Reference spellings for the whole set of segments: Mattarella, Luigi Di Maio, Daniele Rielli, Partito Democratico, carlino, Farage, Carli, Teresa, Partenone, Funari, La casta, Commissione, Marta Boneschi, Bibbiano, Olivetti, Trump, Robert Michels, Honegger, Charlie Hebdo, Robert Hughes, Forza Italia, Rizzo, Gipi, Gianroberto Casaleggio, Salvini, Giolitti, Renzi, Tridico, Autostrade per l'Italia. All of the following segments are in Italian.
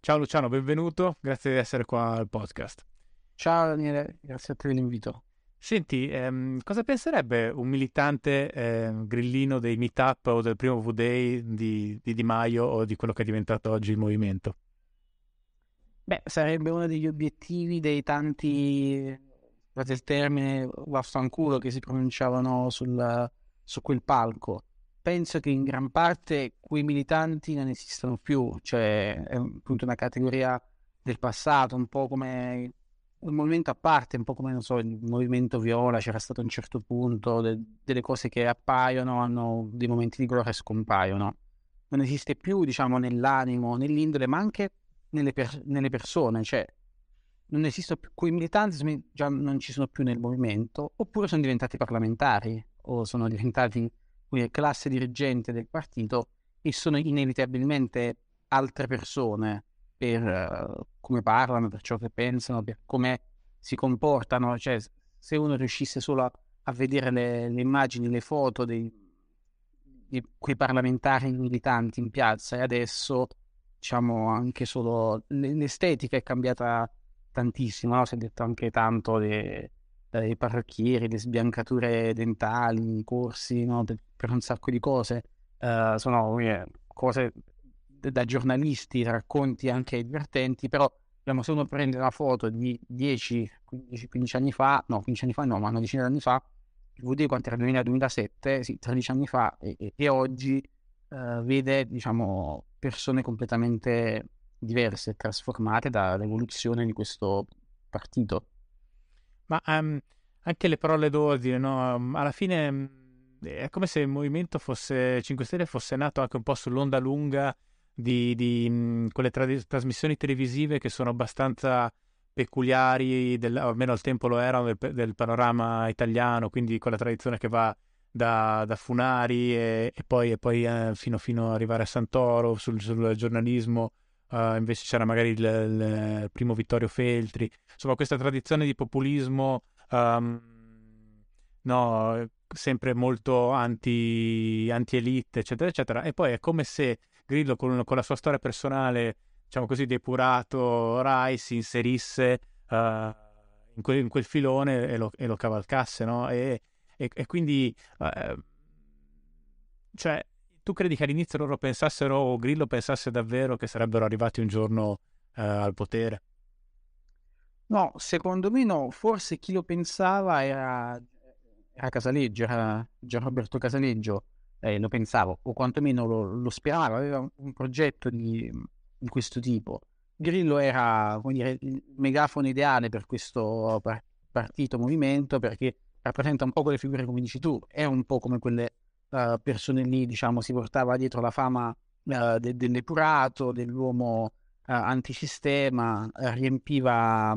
Ciao Luciano, benvenuto, grazie di essere qua al podcast. Ciao Daniele, grazie a te dell'invito. Senti, cosa penserebbe un militante grillino dei meetup o del primo V-Day di Di Maio o di quello che è diventato oggi il movimento? Beh, sarebbe uno degli obiettivi dei tanti, scusate il termine, vaffanculo che si pronunciavano su quel palco. Penso che in gran parte quei militanti non esistano più, cioè è appunto una categoria del passato, un po' come un movimento a parte, un po' come, non so, il movimento viola, c'era stato a un certo punto, delle cose che appaiono, hanno dei momenti di gloria e scompaiono. Non esiste più, diciamo, nell'animo, nell'indole, ma anche nelle persone, cioè non esistono più quei militanti, già non ci sono più nel movimento, oppure sono diventati parlamentari o sono diventati classe dirigente del partito e sono inevitabilmente altre persone per come parlano, per ciò che pensano, per come si comportano. Cioè, se uno riuscisse solo a vedere le immagini, le foto di quei parlamentari militanti in piazza, e adesso, diciamo, anche solo l'estetica è cambiata tantissimo, no? Si è detto anche tanto dei parrucchieri, le sbiancature dentali, i corsi, no? Per un sacco di cose, sono cose da giornalisti, racconti anche divertenti, però diciamo, se uno prende una foto di 10-15 anni fa, no, 15 anni fa no, ma una decina di anni fa, vuol dire quanto era 2000-2007, sì, 13 anni fa, e oggi vede, diciamo, persone completamente diverse, trasformate dall'evoluzione di questo partito. Ma anche le parole d'ordine, no? Alla fine è come se il movimento 5 Stelle fosse nato anche un po' sull'onda lunga di quelle trasmissioni televisive che sono abbastanza peculiari, almeno al tempo lo erano, del panorama italiano, quindi con la tradizione che va da Funari e poi fino a arrivare a Santoro, sul giornalismo. Invece c'era magari il primo Vittorio Feltri, insomma questa tradizione di populismo no, sempre molto anti-elite, eccetera eccetera, e poi è come se Grillo con la sua storia personale, diciamo così, depurato Rai, si inserisse in quel filone e lo cavalcasse, no? E quindi cioè, tu credi che all'inizio loro pensassero, o Grillo pensasse davvero, che sarebbero arrivati un giorno al potere? No, secondo me no. Forse chi lo pensava era Casaleggio, era Gianroberto Casaleggio, lo pensavo, o quantomeno lo sperava, aveva un progetto di questo tipo. Grillo era, come dire, il megafono ideale per questo partito, movimento, perché rappresenta un po' quelle figure come dici tu, è un po' come quelle persone lì, diciamo, si portava dietro la fama del depurato, dell'uomo antisistema, riempiva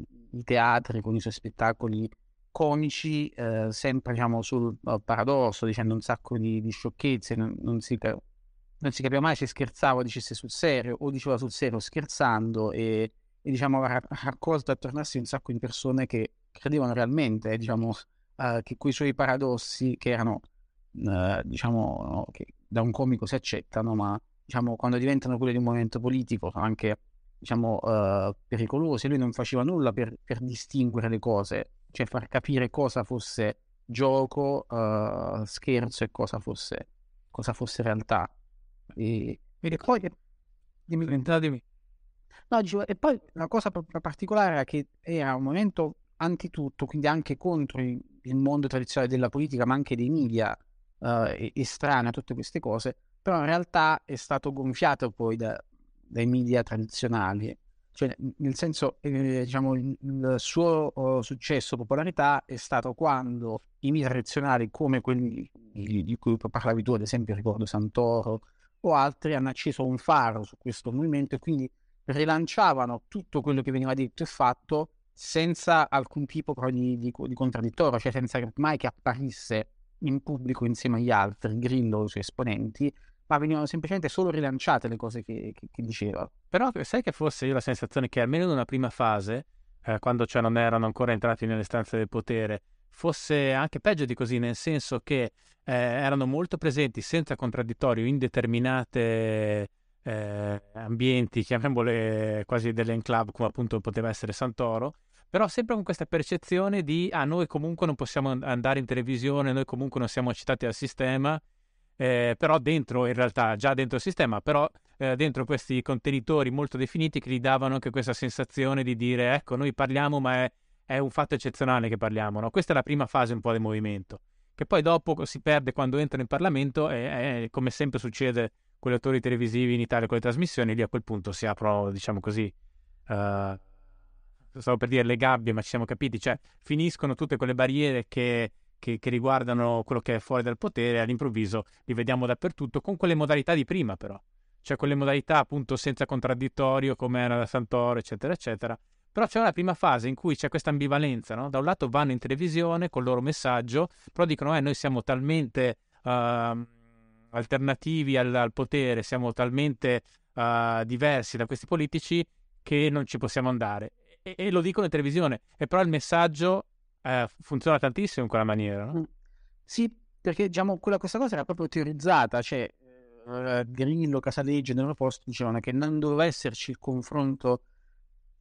i teatri con i suoi spettacoli comici, sempre, diciamo, sul paradosso, dicendo un sacco di sciocchezze, non si capiva mai se scherzava o dicesse sul serio, o diceva sul serio scherzando, e diciamo ha raccolto attorno a sé un sacco di persone che credevano realmente, diciamo, che quei suoi paradossi, che erano diciamo, no, che da un comico si accettano, ma diciamo quando diventano quelli di un movimento politico sono anche, diciamo, pericolosi. Lui non faceva nulla per distinguere le cose, cioè far capire cosa fosse gioco, scherzo, e cosa fosse realtà. E poi dimmi. No, dicevo, e poi la cosa particolare era che era un momento anti tutto, quindi anche contro il mondo tradizionale della politica, ma anche dei media estranei a tutte queste cose, però in realtà è stato gonfiato poi dai media tradizionali, cioè nel senso, diciamo, il suo successo, popolarità è stato quando i media tradizionali, come quelli di cui parlavi tu, ad esempio ricordo Santoro o altri, hanno acceso un faro su questo movimento e quindi rilanciavano tutto quello che veniva detto e fatto senza alcun tipo però di contraddittorio, cioè senza mai che apparisse in pubblico insieme agli altri, Grillo e i suoi esponenti, ma venivano semplicemente solo rilanciate le cose che diceva. Però sai che forse io ho la sensazione che almeno in una prima fase, quando cioè non erano ancora entrati nelle stanze del potere, fosse anche peggio di così, nel senso che erano molto presenti senza contraddittorio in determinate ambienti, chiamiamole quasi delle enclave, come appunto poteva essere Santoro, però sempre con questa percezione di noi comunque non possiamo andare in televisione, noi comunque non siamo citati dal sistema, però dentro, in realtà già dentro il sistema, però dentro questi contenitori molto definiti che gli davano anche questa sensazione di dire ecco noi parliamo, ma è un fatto eccezionale che parliamo, no? Questa è la prima fase un po' del movimento, che poi dopo si perde quando entra in Parlamento e come sempre succede con gli autori televisivi in Italia, con le trasmissioni, lì a quel punto si aprono, diciamo così, stavo per dire le gabbie, ma ci siamo capiti, cioè finiscono tutte quelle barriere che riguardano quello che è fuori dal potere, all'improvviso li vediamo dappertutto, con quelle modalità di prima però, cioè quelle modalità appunto senza contraddittorio, come era da Santoro, eccetera, eccetera, però c'è una prima fase in cui c'è questa ambivalenza, no? Da un lato vanno in televisione col loro messaggio, però dicono, noi siamo talmente... alternativi al potere, siamo talmente diversi da questi politici che non ci possiamo andare, e lo dicono in televisione, e però il messaggio funziona tantissimo in quella maniera, no? Sì, perché diciamo questa cosa era proprio teorizzata, cioè Grillo, Casaleggio nel loro post dicevano che non doveva esserci il confronto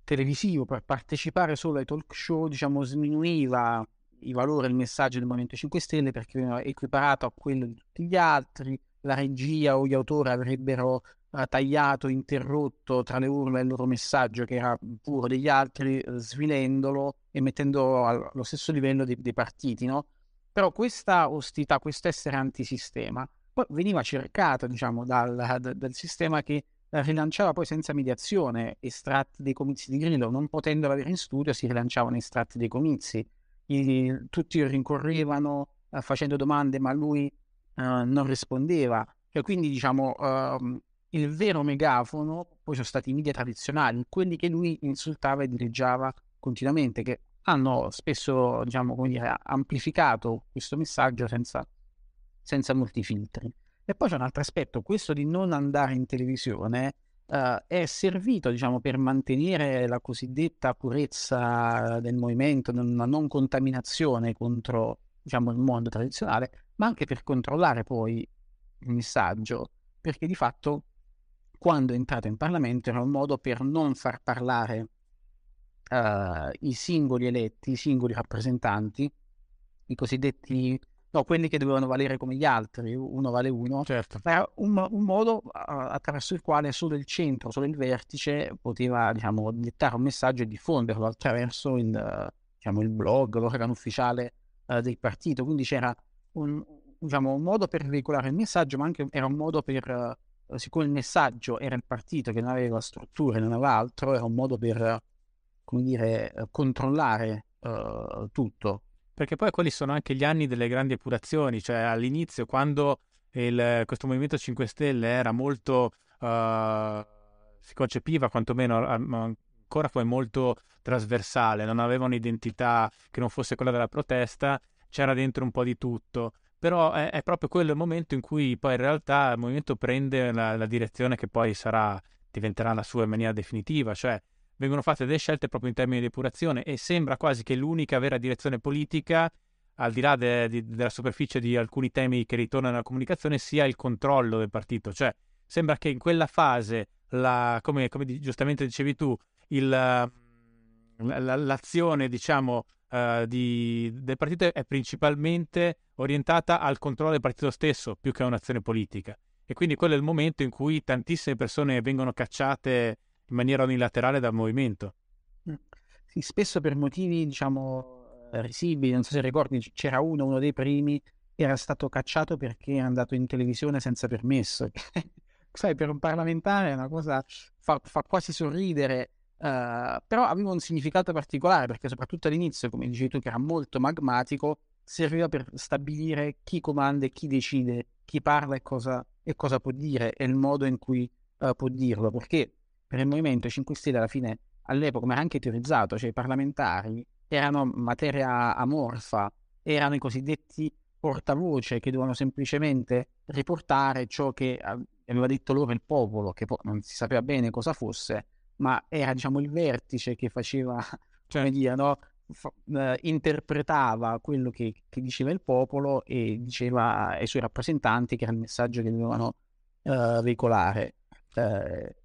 televisivo, per partecipare solo ai talk show diciamo sminuiva i valori, il messaggio del Movimento 5 Stelle, perché veniva equiparato a quello di tutti gli altri, la regia o gli autori avrebbero tagliato, interrotto tra le urla il loro messaggio che era puro degli altri, svilendolo e mettendo allo stesso livello dei partiti, no? Però questa ostilità, questo essere antisistema poi veniva cercato diciamo dal sistema, che rilanciava poi senza mediazione estratti dei comizi di Grillo, non potendolo avere in studio si rilanciavano estratti dei comizi. Tutti rincorrevano facendo domande, ma lui non rispondeva. Cioè, quindi, diciamo, il vero megafono poi sono stati i media tradizionali, quelli che lui insultava e dileggiava continuamente, che hanno spesso, diciamo, come dire, amplificato questo messaggio senza molti filtri. E poi c'è un altro aspetto: questo di non andare in televisione è servito, diciamo, per mantenere la cosiddetta purezza del movimento, una non contaminazione contro, diciamo, il mondo tradizionale, ma anche per controllare poi il messaggio, perché di fatto quando è entrato in Parlamento era un modo per non far parlare i singoli eletti, i singoli rappresentanti, i cosiddetti... No, quelli che dovevano valere come gli altri, uno vale uno, certo. Era un modo attraverso il quale solo il centro, solo il vertice poteva, diciamo, dettare un messaggio e diffonderlo attraverso il blog, l'organo ufficiale del partito. Quindi c'era un modo per veicolare il messaggio, ma anche era un modo per, siccome il messaggio era il partito che non aveva strutture, non aveva altro, era un modo per, come dire, controllare tutto. Perché poi quelli sono anche gli anni delle grandi epurazioni, cioè all'inizio quando questo Movimento 5 Stelle era molto, si concepiva quantomeno ancora come molto trasversale, non aveva un'identità che non fosse quella della protesta, c'era dentro un po' di tutto, però è proprio quello il momento in cui poi in realtà il movimento prende la direzione che poi diventerà la sua in maniera definitiva, cioè vengono fatte delle scelte proprio in termini di depurazione e sembra quasi che l'unica vera direzione politica, al di là della superficie di alcuni temi che ritornano alla comunicazione, sia il controllo del partito. Cioè sembra che in quella fase, come giustamente dicevi tu, l'azione diciamo del partito è principalmente orientata al controllo del partito stesso, più che a un'azione politica. E quindi quello è il momento in cui tantissime persone vengono cacciate in maniera unilaterale dal movimento. Sì, spesso per motivi, diciamo, risibili. Non so se ricordi, c'era uno dei primi, era stato cacciato perché è andato in televisione senza permesso. Sai, per un parlamentare è una cosa, fa quasi sorridere, però aveva un significato particolare, perché soprattutto all'inizio, come dicevi tu, che era molto magmatico, serviva per stabilire chi comanda e chi decide, chi parla e cosa può dire, e il modo in cui può dirlo, perché per il Movimento 5 Stelle alla fine, all'epoca, ma anche teorizzato, cioè i parlamentari erano materia amorfa, erano i cosiddetti portavoce che dovevano semplicemente riportare ciò che aveva detto loro il popolo, che poi non si sapeva bene cosa fosse, ma era, diciamo, il vertice che faceva, cioè, interpretava quello che diceva il popolo e diceva ai suoi rappresentanti che era il messaggio che dovevano veicolare.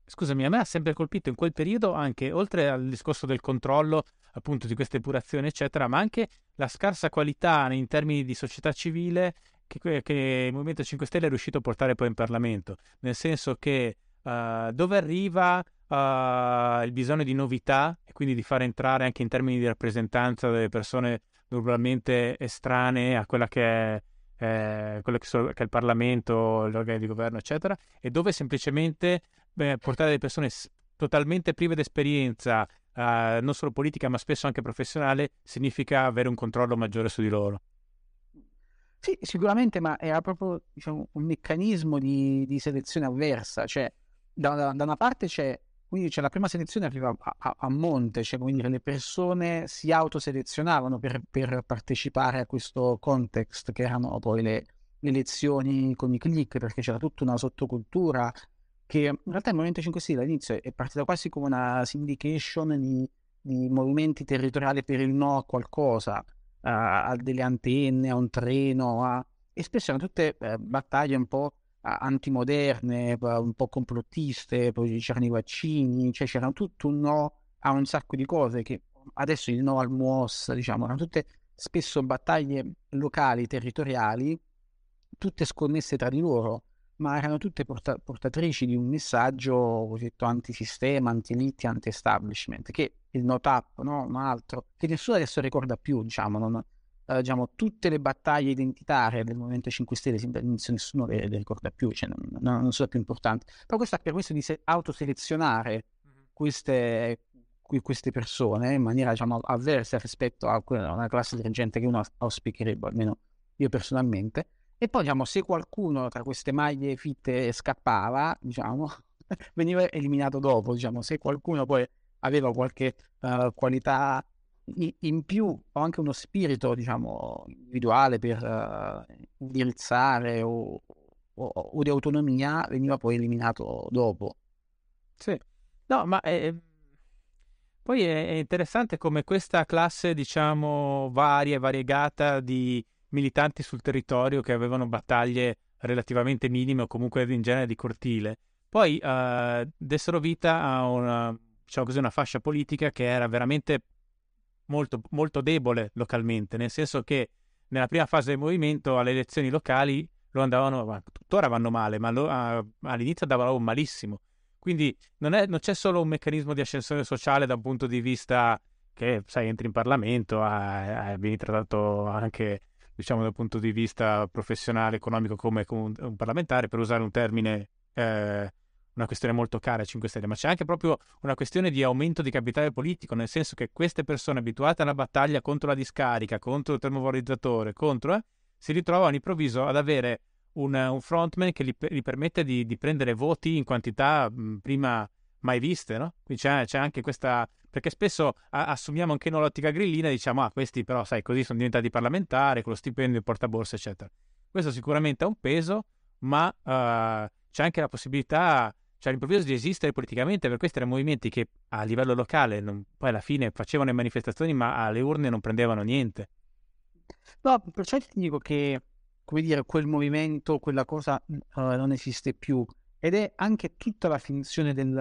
Scusami, a me ha sempre colpito in quel periodo, anche oltre al discorso del controllo appunto di queste epurazioni eccetera, ma anche la scarsa qualità in termini di società civile che il Movimento 5 Stelle è riuscito a portare poi in Parlamento, nel senso che dove arriva il bisogno di novità e quindi di far entrare anche in termini di rappresentanza delle persone normalmente estranee a quella che è quello che è il Parlamento, gli organi di governo eccetera, e dove semplicemente portare delle persone totalmente prive di esperienza, non solo politica ma spesso anche professionale, significa avere un controllo maggiore su di loro. Sì, sicuramente, ma era proprio, diciamo, un meccanismo di selezione avversa, cioè da una parte c'è la prima selezione, arriva a monte, cioè, come dire, le persone si autoselezionavano per partecipare a questo context che erano poi le elezioni con i click, perché c'era tutta una sottocultura che in realtà il Movimento 5 Stelle all'inizio è partita quasi come una syndication di movimenti territoriali per il no a qualcosa, a delle antenne, a un treno, e spesso erano tutte battaglie un po' antimoderne, un po' complottiste, poi c'erano i vaccini, cioè c'era tutto un no a un sacco di cose, che adesso il no al MUOS, diciamo, erano tutte spesso battaglie locali, territoriali, tutte sconnesse tra di loro, ma erano tutte portatrici di un messaggio cosiddetto antisistema, anti-elite, anti-establishment, che il no TAP, no? Un altro, che nessuno adesso ricorda più, diciamo, diciamo, tutte le battaglie identitarie del Movimento 5 Stelle nessuno le ricorda più, cioè non sono più importanti. Però questo ha permesso di autoselezionare queste persone in maniera, diciamo, avversa rispetto a una classe dirigente che uno auspicherebbe, almeno io personalmente. E poi, diciamo, se qualcuno tra queste maglie fitte scappava, diciamo, veniva eliminato dopo, diciamo, se qualcuno poi aveva qualche qualità in più o anche uno spirito, diciamo, individuale per indirizzare o di autonomia, veniva poi eliminato dopo. Sì, no, ma poi è interessante come questa classe, diciamo, varia e variegata di militanti sul territorio che avevano battaglie relativamente minime o comunque in genere di cortile, poi dessero vita a una, diciamo così, una fascia politica che era veramente molto, molto debole localmente, nel senso che nella prima fase del movimento alle elezioni locali lo andavano, tuttora vanno male, ma all'inizio andavano malissimo. Quindi non c'è solo un meccanismo di ascensione sociale da un punto di vista che, sai, entri in Parlamento, vieni trattato anche, diciamo, dal punto di vista professionale, economico, come un parlamentare, per usare un termine, una questione molto cara ai 5 Stelle, ma c'è anche proprio una questione di aumento di capitale politico, nel senso che queste persone abituate alla battaglia contro la discarica, contro il termovalorizzatore, si ritrovano all'improvviso ad avere un frontman che gli permette di prendere voti in quantità prima mai viste, no? Quindi c'è anche questa, perché spesso assumiamo anche nell'ottica grillina, diciamo, questi però, sai, così sono diventati parlamentari, con lo stipendio, il portaborsa, eccetera. Questo sicuramente ha un peso, ma c'è anche la possibilità, cioè, all'improvviso, di esistere politicamente per questi movimenti che a livello locale poi alla fine facevano le manifestazioni ma alle urne non prendevano niente. No, perciò ti dico che, come dire, quel movimento, quella cosa non esiste più, ed è anche tutta la finzione del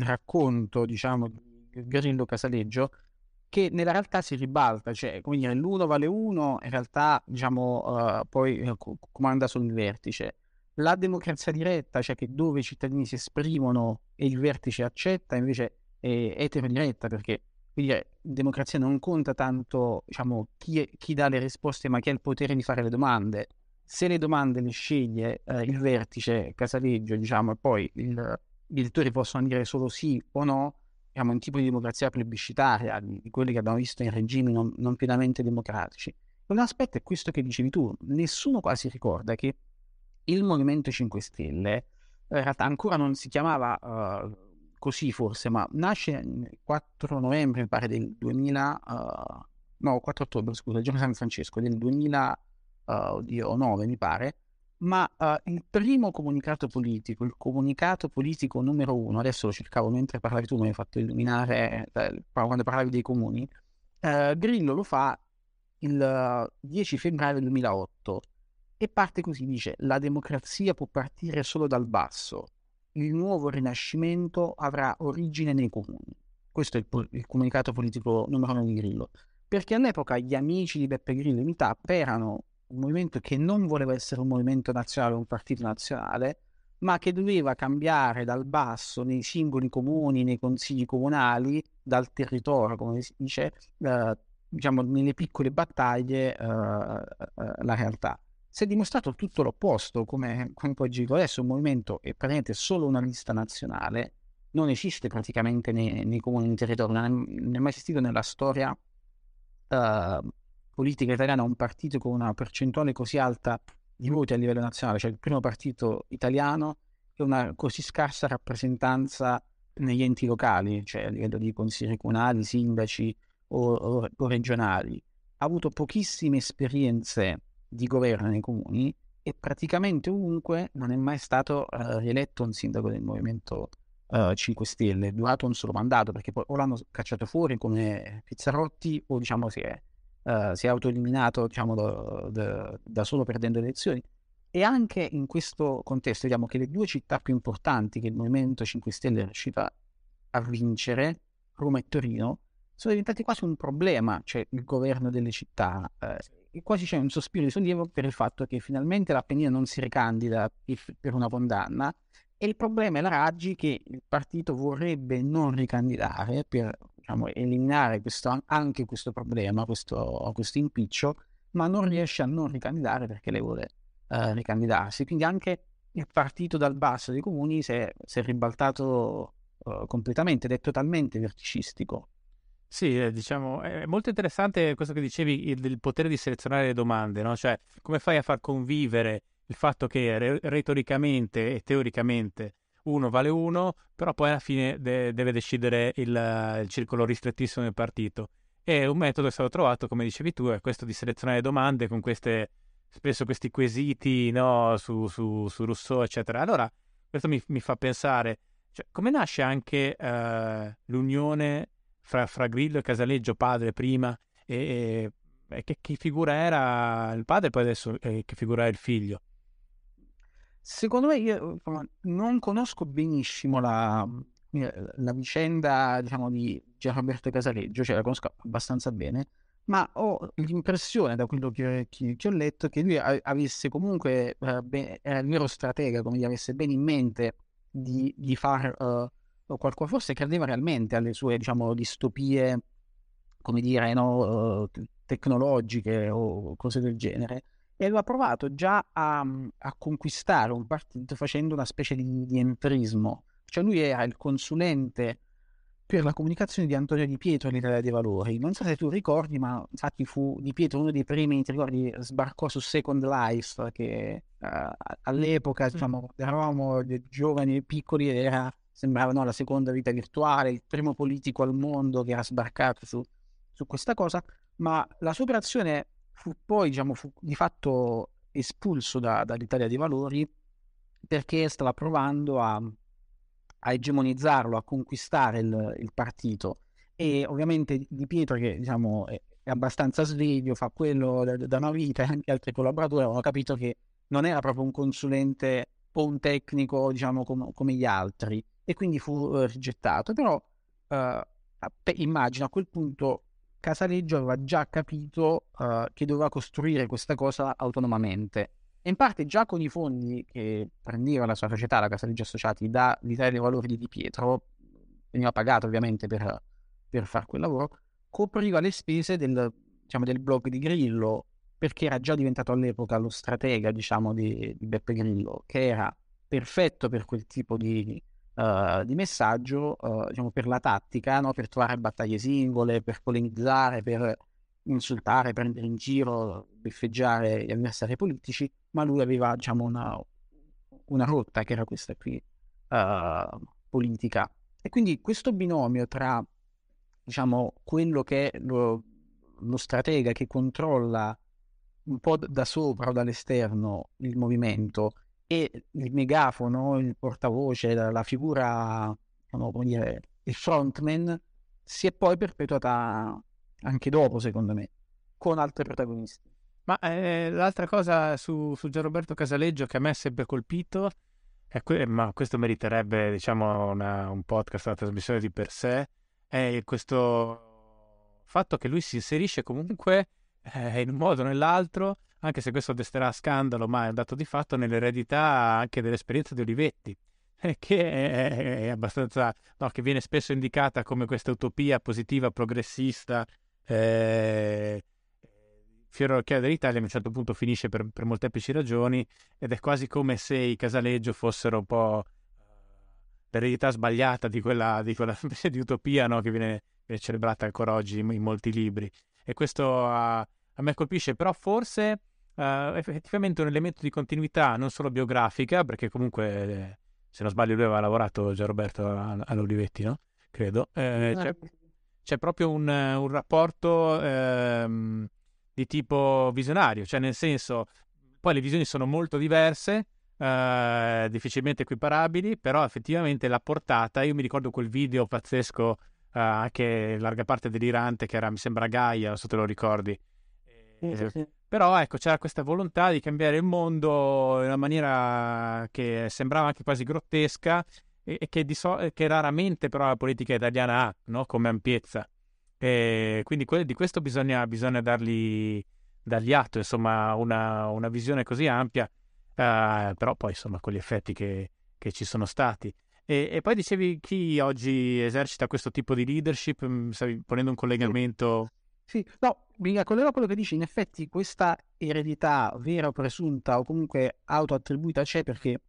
racconto, diciamo, di Grillo Casaleggio, che nella realtà si ribalta, cioè, come dire, l'uno vale uno, in realtà, diciamo, poi comanda sul vertice. La democrazia diretta, cioè che dove i cittadini si esprimono e il vertice accetta, invece è eterodiretta, perché quindi, in democrazia non conta tanto, diciamo, chi dà le risposte, ma chi ha il potere di fare le domande. Se le domande le sceglie il vertice, Casaleggio, diciamo, e poi gli elettori possono dire solo sì o no, diciamo, un tipo di democrazia plebiscitaria, di quelli che abbiamo visto in regimi non pienamente democratici. Un aspetto è questo che dicevi tu: nessuno quasi ricorda che il Movimento 5 Stelle, in realtà ancora non si chiamava così forse, ma nasce il 4 novembre, mi pare, del 4 ottobre, scusa, il giorno San Francesco, del 2009, mi pare, ma il primo comunicato politico, il comunicato politico numero 1, adesso lo cercavo mentre parlavi tu, mi hai fatto illuminare quando parlavi dei comuni, Grillo lo fa il 10 febbraio 2008 e parte così, dice: la democrazia può partire solo dal basso, il nuovo rinascimento avrà origine nei comuni. Questo è il comunicato politico numero 1 di Grillo, perché all'epoca gli amici di Beppe Grillo in TAP erano un movimento che non voleva essere un movimento nazionale, un partito nazionale, ma che doveva cambiare dal basso, nei singoli comuni, nei consigli comunali, dal territorio, come si dice, diciamo, nelle piccole battaglie, la realtà. Si è dimostrato tutto l'opposto, come poi dico adesso, un movimento è praticamente solo una lista nazionale, non esiste praticamente nei comuni, nei territori, non è mai esistito nella storia politica italiana un partito con una percentuale così alta di voti a livello nazionale, cioè il primo partito italiano e una così scarsa rappresentanza negli enti locali, cioè a livello di consigli comunali, sindaci o regionali. Ha avuto pochissime esperienze di governo nei comuni e praticamente ovunque non è mai stato rieletto un sindaco del Movimento 5 Stelle, è durato un solo mandato, perché poi o l'hanno cacciato fuori come Pizzarotti o, diciamo, si è autoeliminato, diciamo, da solo, perdendo le elezioni. E anche in questo contesto vediamo che le due città più importanti che il Movimento 5 Stelle è riuscito a vincere, Roma e Torino, sono diventati quasi un problema, cioè il governo delle città. E quasi c'è un sospiro di sollievo per il fatto che finalmente l'Appennino non si ricandida per una condanna, e il problema è la Raggi, che il partito vorrebbe non ricandidare per, diciamo, eliminare questo problema, questo impiccio, ma non riesce a non ricandidare perché lei vuole ricandidarsi. Quindi anche il partito dal basso dei comuni si è ribaltato completamente ed è totalmente verticistico. Sì, diciamo, è molto interessante questo che dicevi, il potere di selezionare le domande, no? Cioè, come fai a far convivere il fatto che retoricamente e teoricamente uno vale uno, però poi alla fine deve decidere il circolo ristrettissimo del partito. E un metodo è stato trovato, come dicevi tu, è questo di selezionare le domande con questi quesiti, no? Su Rousseau, eccetera. Allora, questo mi fa pensare, cioè, come nasce anche l'unione fra Grillo e Casaleggio, padre prima, e che figura era il padre, poi adesso che figura è il figlio? Secondo me, io non conosco benissimo la vicenda, diciamo, di Gianroberto Casaleggio, cioè la conosco abbastanza bene, ma ho l'impressione, da quello che ho letto, che lui avesse comunque, era il vero stratega, come gli avesse bene in mente di far... qualcuno forse credeva realmente alle sue, diciamo, distopie, come dire, no, tecnologiche o cose del genere, e aveva provato già a conquistare un partito facendo una specie di entrismo, cioè lui era il consulente per la comunicazione di Antonio Di Pietro all'Italia dei Valori. Non so se tu ricordi, ma infatti fu Di Pietro uno dei primi, ti ricordi, sbarcò su Second Life, che all'epoca, diciamo, eravamo giovani e piccoli, sembrava, no, la seconda vita virtuale, il primo politico al mondo che era sbarcato su questa cosa, ma la sua operazione fu poi, diciamo, fu di fatto espulso dall'Italia dei Valori, perché stava provando a egemonizzarlo, a conquistare il partito. E ovviamente Di Pietro, che, diciamo, è abbastanza sveglio, fa quello da una vita, e anche altri collaboratori avevano capito che non era proprio un consulente o un tecnico, diciamo, come gli altri, e quindi fu rigettato. Però immagino a quel punto Casaleggio aveva già capito che doveva costruire questa cosa autonomamente, E in parte già con i fondi che prendeva la sua società, la Casaleggio Associati, dall'Italia dei Valori di Di Pietro, veniva pagato ovviamente per fare quel lavoro, copriva le spese del, diciamo, del blog di Grillo, perché era già diventato all'epoca lo stratega, diciamo, di Beppe Grillo, che era perfetto per quel tipo di messaggio, diciamo, per la tattica, no? Per trovare battaglie singole, per polemizzare, per insultare, prendere in giro, beffeggiare gli avversari politici, ma lui aveva, diciamo, una rotta che era questa qui, politica. E quindi questo binomio tra, diciamo, quello che è lo stratega che controlla un po' da sopra o dall'esterno il movimento e il megafono, il portavoce, la figura, come dire, il frontman, si è poi perpetuata anche dopo, secondo me, con altri protagonisti. Ma l'altra cosa su Gianroberto Casaleggio che a me ha sempre colpito, ma questo meriterebbe, diciamo, un podcast, una trasmissione di per sé, è questo fatto che lui si inserisce comunque in un modo o nell'altro, anche se questo desterà scandalo, ma è un dato di fatto, nell'eredità anche dell'esperienza di Olivetti, che è abbastanza, no, che viene spesso indicata come questa utopia positiva, progressista, fiero all'occhiello dell'Italia, a un certo punto finisce per molteplici ragioni, ed è quasi come se i Casaleggio fossero un po' l'eredità sbagliata di quella specie di utopia, no? Che viene celebrata ancora oggi in molti libri. E questo a me colpisce, però forse effettivamente un elemento di continuità non solo biografica, perché comunque, se non sbaglio, lui aveva lavorato, Gianroberto, all'Olivetti, no? Credo. C'è proprio un rapporto di tipo visionario, cioè, nel senso, poi le visioni sono molto diverse, difficilmente equiparabili, però effettivamente la portata, io mi ricordo quel video pazzesco, anche larga parte delirante, che era, mi sembra, Gaia, non so se te lo ricordi, sì. Però ecco, c'era questa volontà di cambiare il mondo in una maniera che sembrava anche quasi grottesca e che raramente però la politica italiana ha, no? Come ampiezza. E quindi di questo bisogna dargli atto, insomma, una visione così ampia, però poi, insomma, con gli effetti che ci sono stati. E poi dicevi, chi oggi esercita questo tipo di leadership, stavi ponendo un collegamento. Sì, no, mi raccollerò quello che dici. In effetti questa eredità vera o presunta o comunque autoattribuita c'è, perché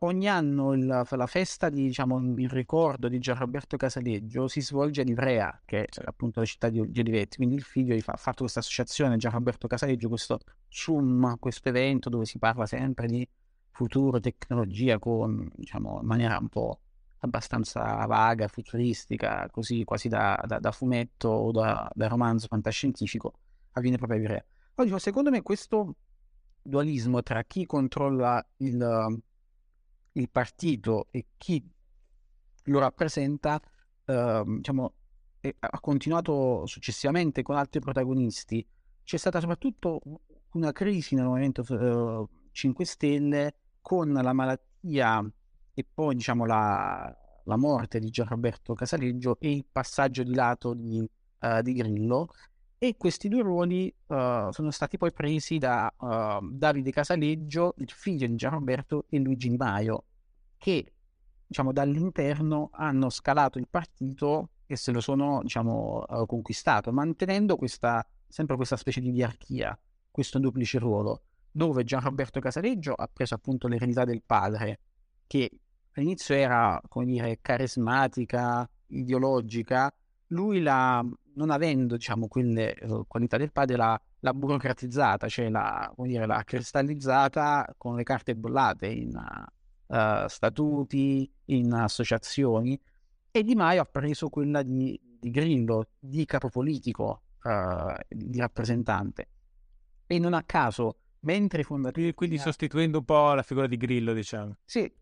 ogni anno la festa di, diciamo, il ricordo di Gianroberto Casaleggio si svolge a Ivrea, che è appunto la città di Olivetti, quindi il figlio ha fatto questa associazione Gianroberto Casaleggio, questo sum, questo evento dove si parla sempre di futuro, tecnologia, con, diciamo, in maniera un po' abbastanza vaga, futuristica, così quasi da fumetto o da romanzo fantascientifico, avviene proprio a Ivrea. Oggi, secondo me, questo dualismo tra chi controlla il partito e chi lo rappresenta, diciamo, ha continuato successivamente con altri protagonisti. C'è stata soprattutto una crisi nel Movimento 5 Stelle con la malattia e poi, diciamo, la morte di Gianroberto Casaleggio e il passaggio di lato di Grillo, e questi due ruoli sono stati poi presi da Davide Casaleggio, il figlio di Gianroberto, e Luigi Di Maio, che, diciamo, dall'interno hanno scalato il partito e se lo sono, diciamo, conquistato, mantenendo sempre questa specie di diarchia, questo duplice ruolo, dove Gianroberto Casaleggio ha preso appunto l'eredità del padre, che all'inizio era, come dire, carismatica, ideologica. Lui, non avendo, diciamo, quelle qualità del padre, l'ha burocratizzata, cioè l'ha cristallizzata con le carte bollate in statuti, in associazioni, e Di Maio ha preso quella di Grillo, di capo politico, di rappresentante. E non a caso, mentre i fondatori... Quindi sostituendo un po' la figura di Grillo, diciamo. Sì.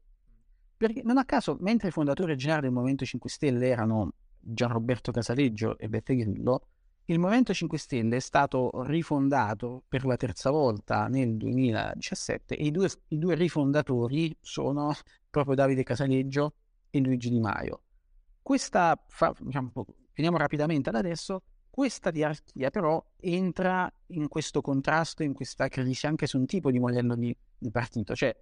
Perché non a caso, mentre i fondatori generali del Movimento 5 Stelle erano Gianroberto Casaleggio e Beppe Grillo, il Movimento 5 Stelle è stato rifondato per la terza volta nel 2017, e i due rifondatori sono proprio Davide Casaleggio e Luigi Di Maio. Questa, diciamo, veniamo rapidamente ad adesso, Questa diarchia però entra in questo contrasto, in questa crisi anche su un tipo di modello di partito, cioè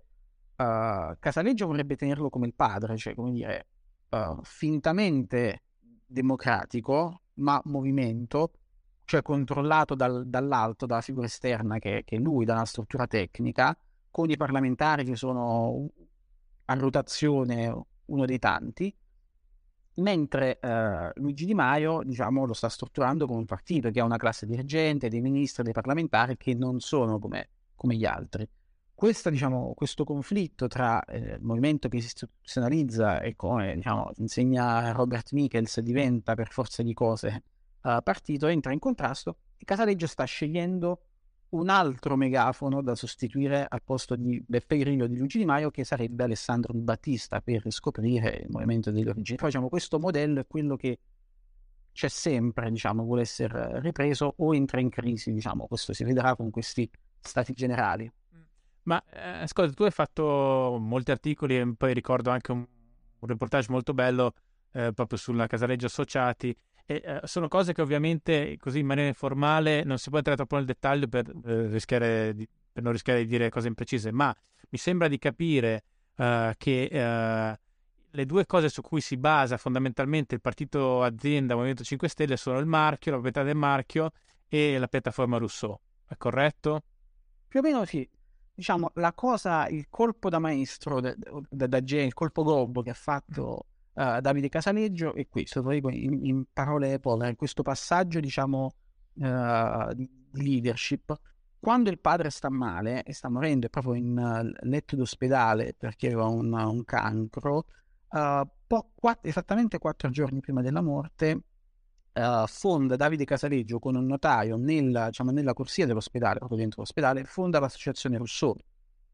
Casaleggio vorrebbe tenerlo come il padre, cioè come dire fintamente democratico ma movimento, cioè controllato dall'alto, dalla figura esterna che è lui, dalla struttura tecnica, con i parlamentari che sono a rotazione uno dei tanti, mentre Luigi Di Maio, diciamo, lo sta strutturando come un partito che ha una classe dirigente, dei ministri, dei parlamentari che non sono come gli altri. Questo conflitto tra il movimento che si istituzionalizza e, come diciamo, insegna Robert Michels, diventa per forza di cose partito, entra in contrasto e Casaleggio sta scegliendo un altro megafono da sostituire al posto di Beppe Grillo e di Luigi Di Maio, che sarebbe Alessandro Battista, per riscoprire il movimento delle origini. Poi, diciamo, questo modello è quello che c'è sempre, diciamo, vuole essere ripreso o entra in crisi, diciamo, questo si vedrà con questi stati generali. Ma ascolta, tu hai fatto molti articoli e poi ricordo anche un reportage molto bello proprio sulla Casaleggio Associati. Sono cose che ovviamente così in maniera informale non si può entrare troppo nel dettaglio per non rischiare di dire cose imprecise, ma mi sembra di capire che le due cose su cui si basa fondamentalmente il partito azienda Movimento 5 Stelle sono il marchio, la proprietà del marchio e la piattaforma Rousseau, è corretto? Più o meno sì. Diciamo, la cosa, il colpo da maestro, il colpo gobbo che ha fatto Davide Casaleggio è questo, lo dico in parole povere, questo passaggio, diciamo, di leadership. Quando il padre sta male e sta morendo, è proprio in letto d'ospedale perché aveva un cancro, esattamente 4 giorni prima della morte fonda Davide Casaleggio con un notaio nella corsia dell'ospedale, proprio dentro l'ospedale, fonda l'associazione Rousseau,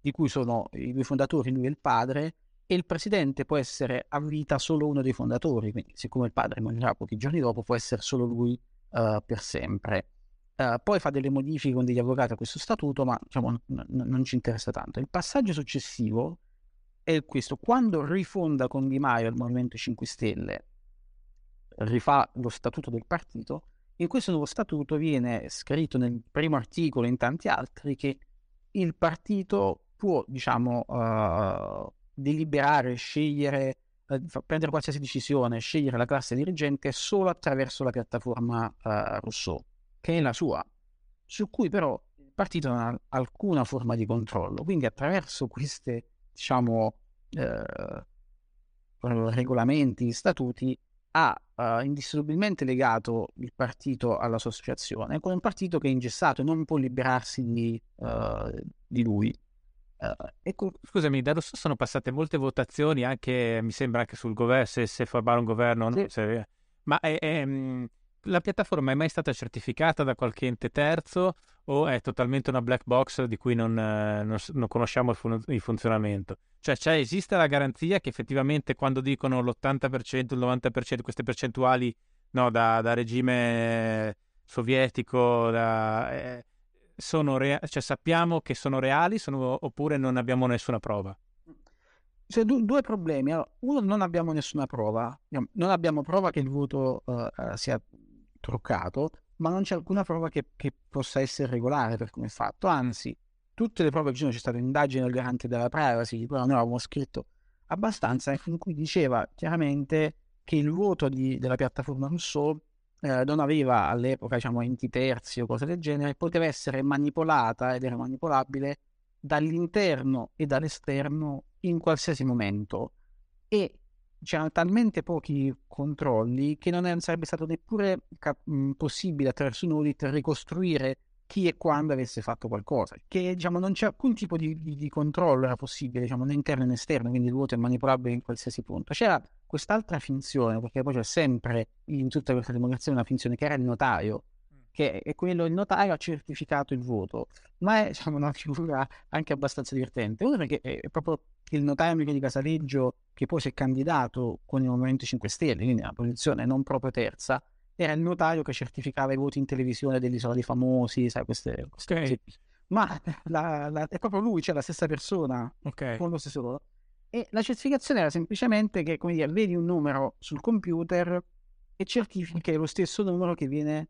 di cui sono i due fondatori, lui e il padre, e il presidente può essere a vita solo uno dei fondatori, quindi siccome il padre morirà pochi giorni dopo può essere solo lui per sempre. Poi fa delle modifiche con degli avvocati a questo statuto, ma diciamo, non ci interessa tanto. Il passaggio successivo è questo: quando rifonda con Di Maio il Movimento 5 Stelle, rifà lo statuto del partito. In questo nuovo statuto viene scritto nel primo articolo e in tanti altri che il partito può, diciamo, deliberare, scegliere, prendere qualsiasi decisione, scegliere la classe dirigente solo attraverso la piattaforma Rousseau, che è la sua, su cui però il partito non ha alcuna forma di controllo. Quindi attraverso queste, diciamo, regolamenti, statuti, ha indissolubilmente legato il partito alla sua associazione, con un partito che è ingessato e non può liberarsi di lui. Ecco. Scusami, da Rousseau sono passate molte votazioni, anche mi sembra anche sul governo, se formare un governo, sì. No? Ma la piattaforma è mai stata certificata da qualche ente terzo o è totalmente una black box di cui non conosciamo il funzionamento? Cioè esiste la garanzia che effettivamente quando dicono l'80%, il 90%, queste percentuali no, da regime sovietico, cioè sappiamo che sono reali oppure non abbiamo nessuna prova? Cioè, due problemi. Allora, uno, non abbiamo nessuna prova. Non abbiamo prova che il voto sia truccato, ma non c'è alcuna prova che possa essere regolare per come è fatto. Anzi, tutte le prove che ci sono, c'è stata un'indagine al garante della privacy, però noi avevamo scritto abbastanza, in cui diceva chiaramente che il voto della piattaforma Rousseau non aveva all'epoca, diciamo, enti terzi o cose del genere, poteva essere manipolata ed era manipolabile dall'interno e dall'esterno in qualsiasi momento, e c'erano talmente pochi controlli che non sarebbe stato neppure possibile attraverso un audit ricostruire chi e quando avesse fatto qualcosa, che, diciamo, non c'è alcun tipo di controllo era possibile, diciamo, né interno né esterno, quindi il voto è manipolabile in qualsiasi punto. C'era quest'altra finzione, perché poi c'è sempre in tutta questa democrazia una finzione, che era il notaio, che è quello, il notaio ha certificato il voto, ma è, diciamo, una figura anche abbastanza divertente. Uno perché è proprio il notaio amico di Casaleggio, che poi si è candidato con il Movimento 5 Stelle, quindi una posizione non proprio terza, era il notaio che certificava i voti in televisione dell'Isola dei Famosi, sai, queste okay. Ma è proprio lui, cioè la stessa persona, okay, con lo stesso voto. E la certificazione era semplicemente che, come dire, vedi un numero sul computer e certifichi che è lo stesso numero che viene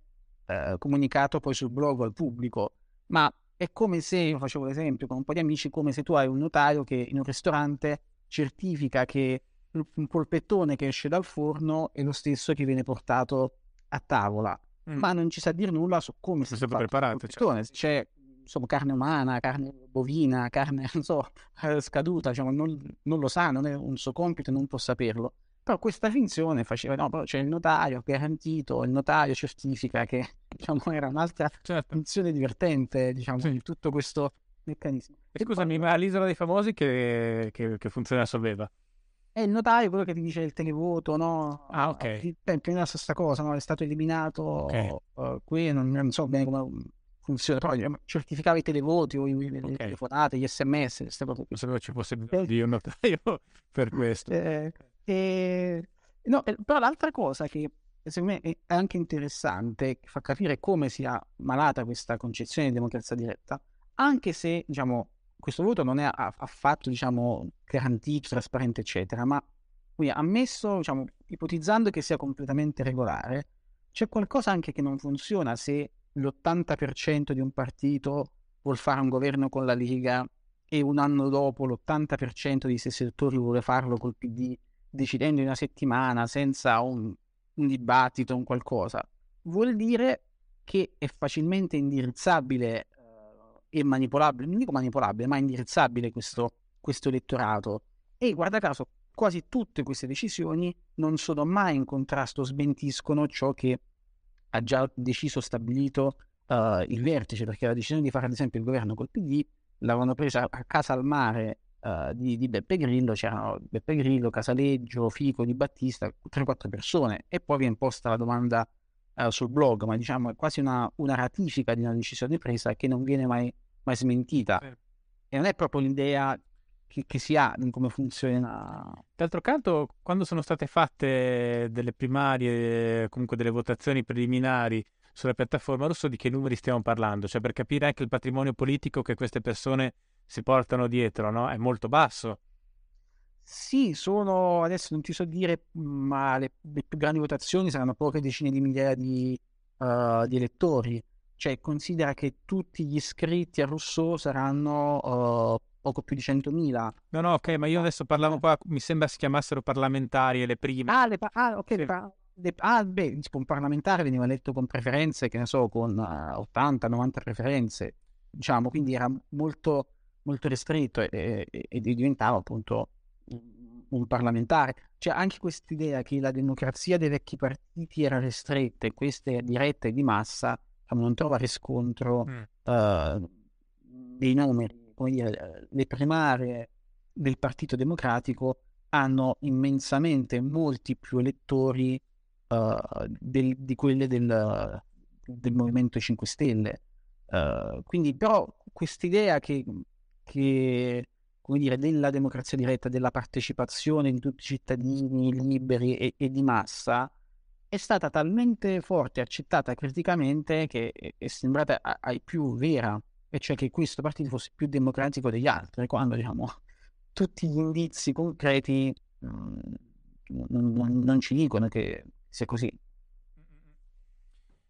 comunicato poi sul blog al pubblico, ma è come se, io facevo l'esempio con un po' di amici, come se tu hai un notaio che in un ristorante certifica che un polpettone che esce dal forno è lo stesso che viene portato a tavola, ma non ci sa dire nulla su come si fa il polpettone, c'è insomma carne umana, carne bovina, carne non so, scaduta, diciamo, non lo sa, non è un suo compito, non può saperlo. Però questa finzione faceva, no, però c'è il notaio garantito, il notaio certifica che, diciamo, era un'altra funzione divertente, diciamo, di tutto questo meccanismo. E scusami, ma l'Isola dei Famosi che funzione assolveva? È il notaio, quello che ti dice il televoto, no? Ah, ok. Più la stessa cosa, no? È stato eliminato, okay. Qui non so bene come funziona, però certificava i televoti o le telefonate, gli sms. Non sapevo ci fosse di un notaio per questo. No, però l'altra cosa che secondo me è anche interessante, che fa capire come sia malata questa concezione di democrazia diretta, anche se, diciamo, questo voto non è affatto, diciamo, garantito, trasparente, eccetera, ma qui ammesso, diciamo, ipotizzando che sia completamente regolare, c'è qualcosa anche che non funziona se l'80% di un partito vuol fare un governo con la Lega e un anno dopo l'80% dei suoi settori vuole farlo col PD, decidendo in una settimana senza un dibattito, un qualcosa. Vuol dire che è facilmente indirizzabile e manipolabile, non dico manipolabile, ma indirizzabile questo elettorato. E guarda caso, quasi tutte queste decisioni non sono mai in contrasto, smentiscono ciò che ha già deciso, stabilito il vertice, perché la decisione di fare ad esempio il governo col PD l'avevano presa a casa al mare di Beppe Grillo, c'erano Beppe Grillo, Casaleggio, Fico, Di Battista, 3-4 persone, e poi viene posta la domanda sul blog, ma diciamo è quasi una ratifica di una decisione presa che non viene mai smentita, sì. E non è proprio l'idea che si ha di come funziona. D'altro canto, quando sono state fatte delle primarie, comunque delle votazioni preliminari sulla piattaforma Rousseau, di che numeri stiamo parlando? Cioè, per capire anche il patrimonio politico che queste persone si portano dietro, no? È molto basso. Sì, sono, adesso non ti so dire, ma le più grandi votazioni saranno poche decine di migliaia di elettori. Cioè, considera che tutti gli iscritti a Rousseau saranno poco più di 100.000. No, ok, ma io adesso parlavo qua, mi sembra si chiamassero parlamentari le prime. Ok, sì. Un parlamentare veniva eletto con preferenze, che ne so, con 80-90 preferenze, diciamo, quindi era molto, molto restretto e diventava appunto un parlamentare. Cioè, anche quest'idea che la democrazia dei vecchi partiti era restretta e questa è diretta e di massa, non trova riscontro dei numeri. Come dire, le primarie del Partito Democratico hanno immensamente molti più elettori di quelle del Movimento 5 Stelle. Quindi, però, quest'idea che come dire, della democrazia diretta, della partecipazione di tutti i cittadini liberi e di massa, è stata talmente forte, accettata criticamente, che è sembrata ai più vera, e cioè che questo partito fosse più democratico degli altri, quando, diciamo, tutti gli indizi concreti non ci dicono che sia così.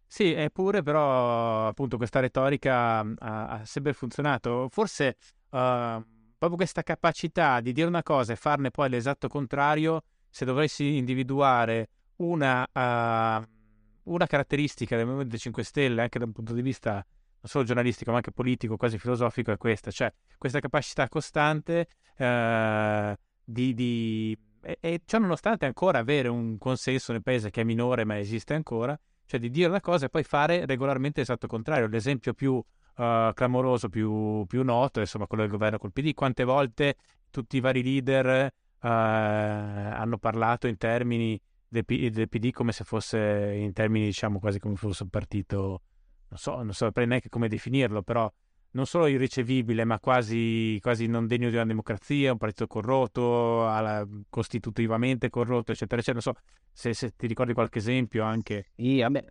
Sì, eppure però appunto questa retorica ha sempre funzionato. Forse proprio questa capacità di dire una cosa e farne poi l'esatto contrario, se dovessi individuare una caratteristica del Movimento 5 Stelle, anche da un punto di vista non solo giornalistico ma anche politico, quasi filosofico, è questa, cioè questa capacità costante e ciò nonostante ancora avere un consenso nel paese che è minore ma esiste ancora, cioè di dire una cosa e poi fare regolarmente l'esatto contrario. L'esempio più clamoroso, più noto, insomma, quello del governo col PD. Quante volte tutti i vari leader hanno parlato in termini del PD come se fosse, in termini, diciamo, quasi come fosse un partito, non so neanche come definirlo, però non solo irricevibile, ma quasi non degno di una democrazia, un partito corrotto, costitutivamente corrotto, eccetera, eccetera. Non so se ti ricordi qualche esempio anche. Sì, vabbè,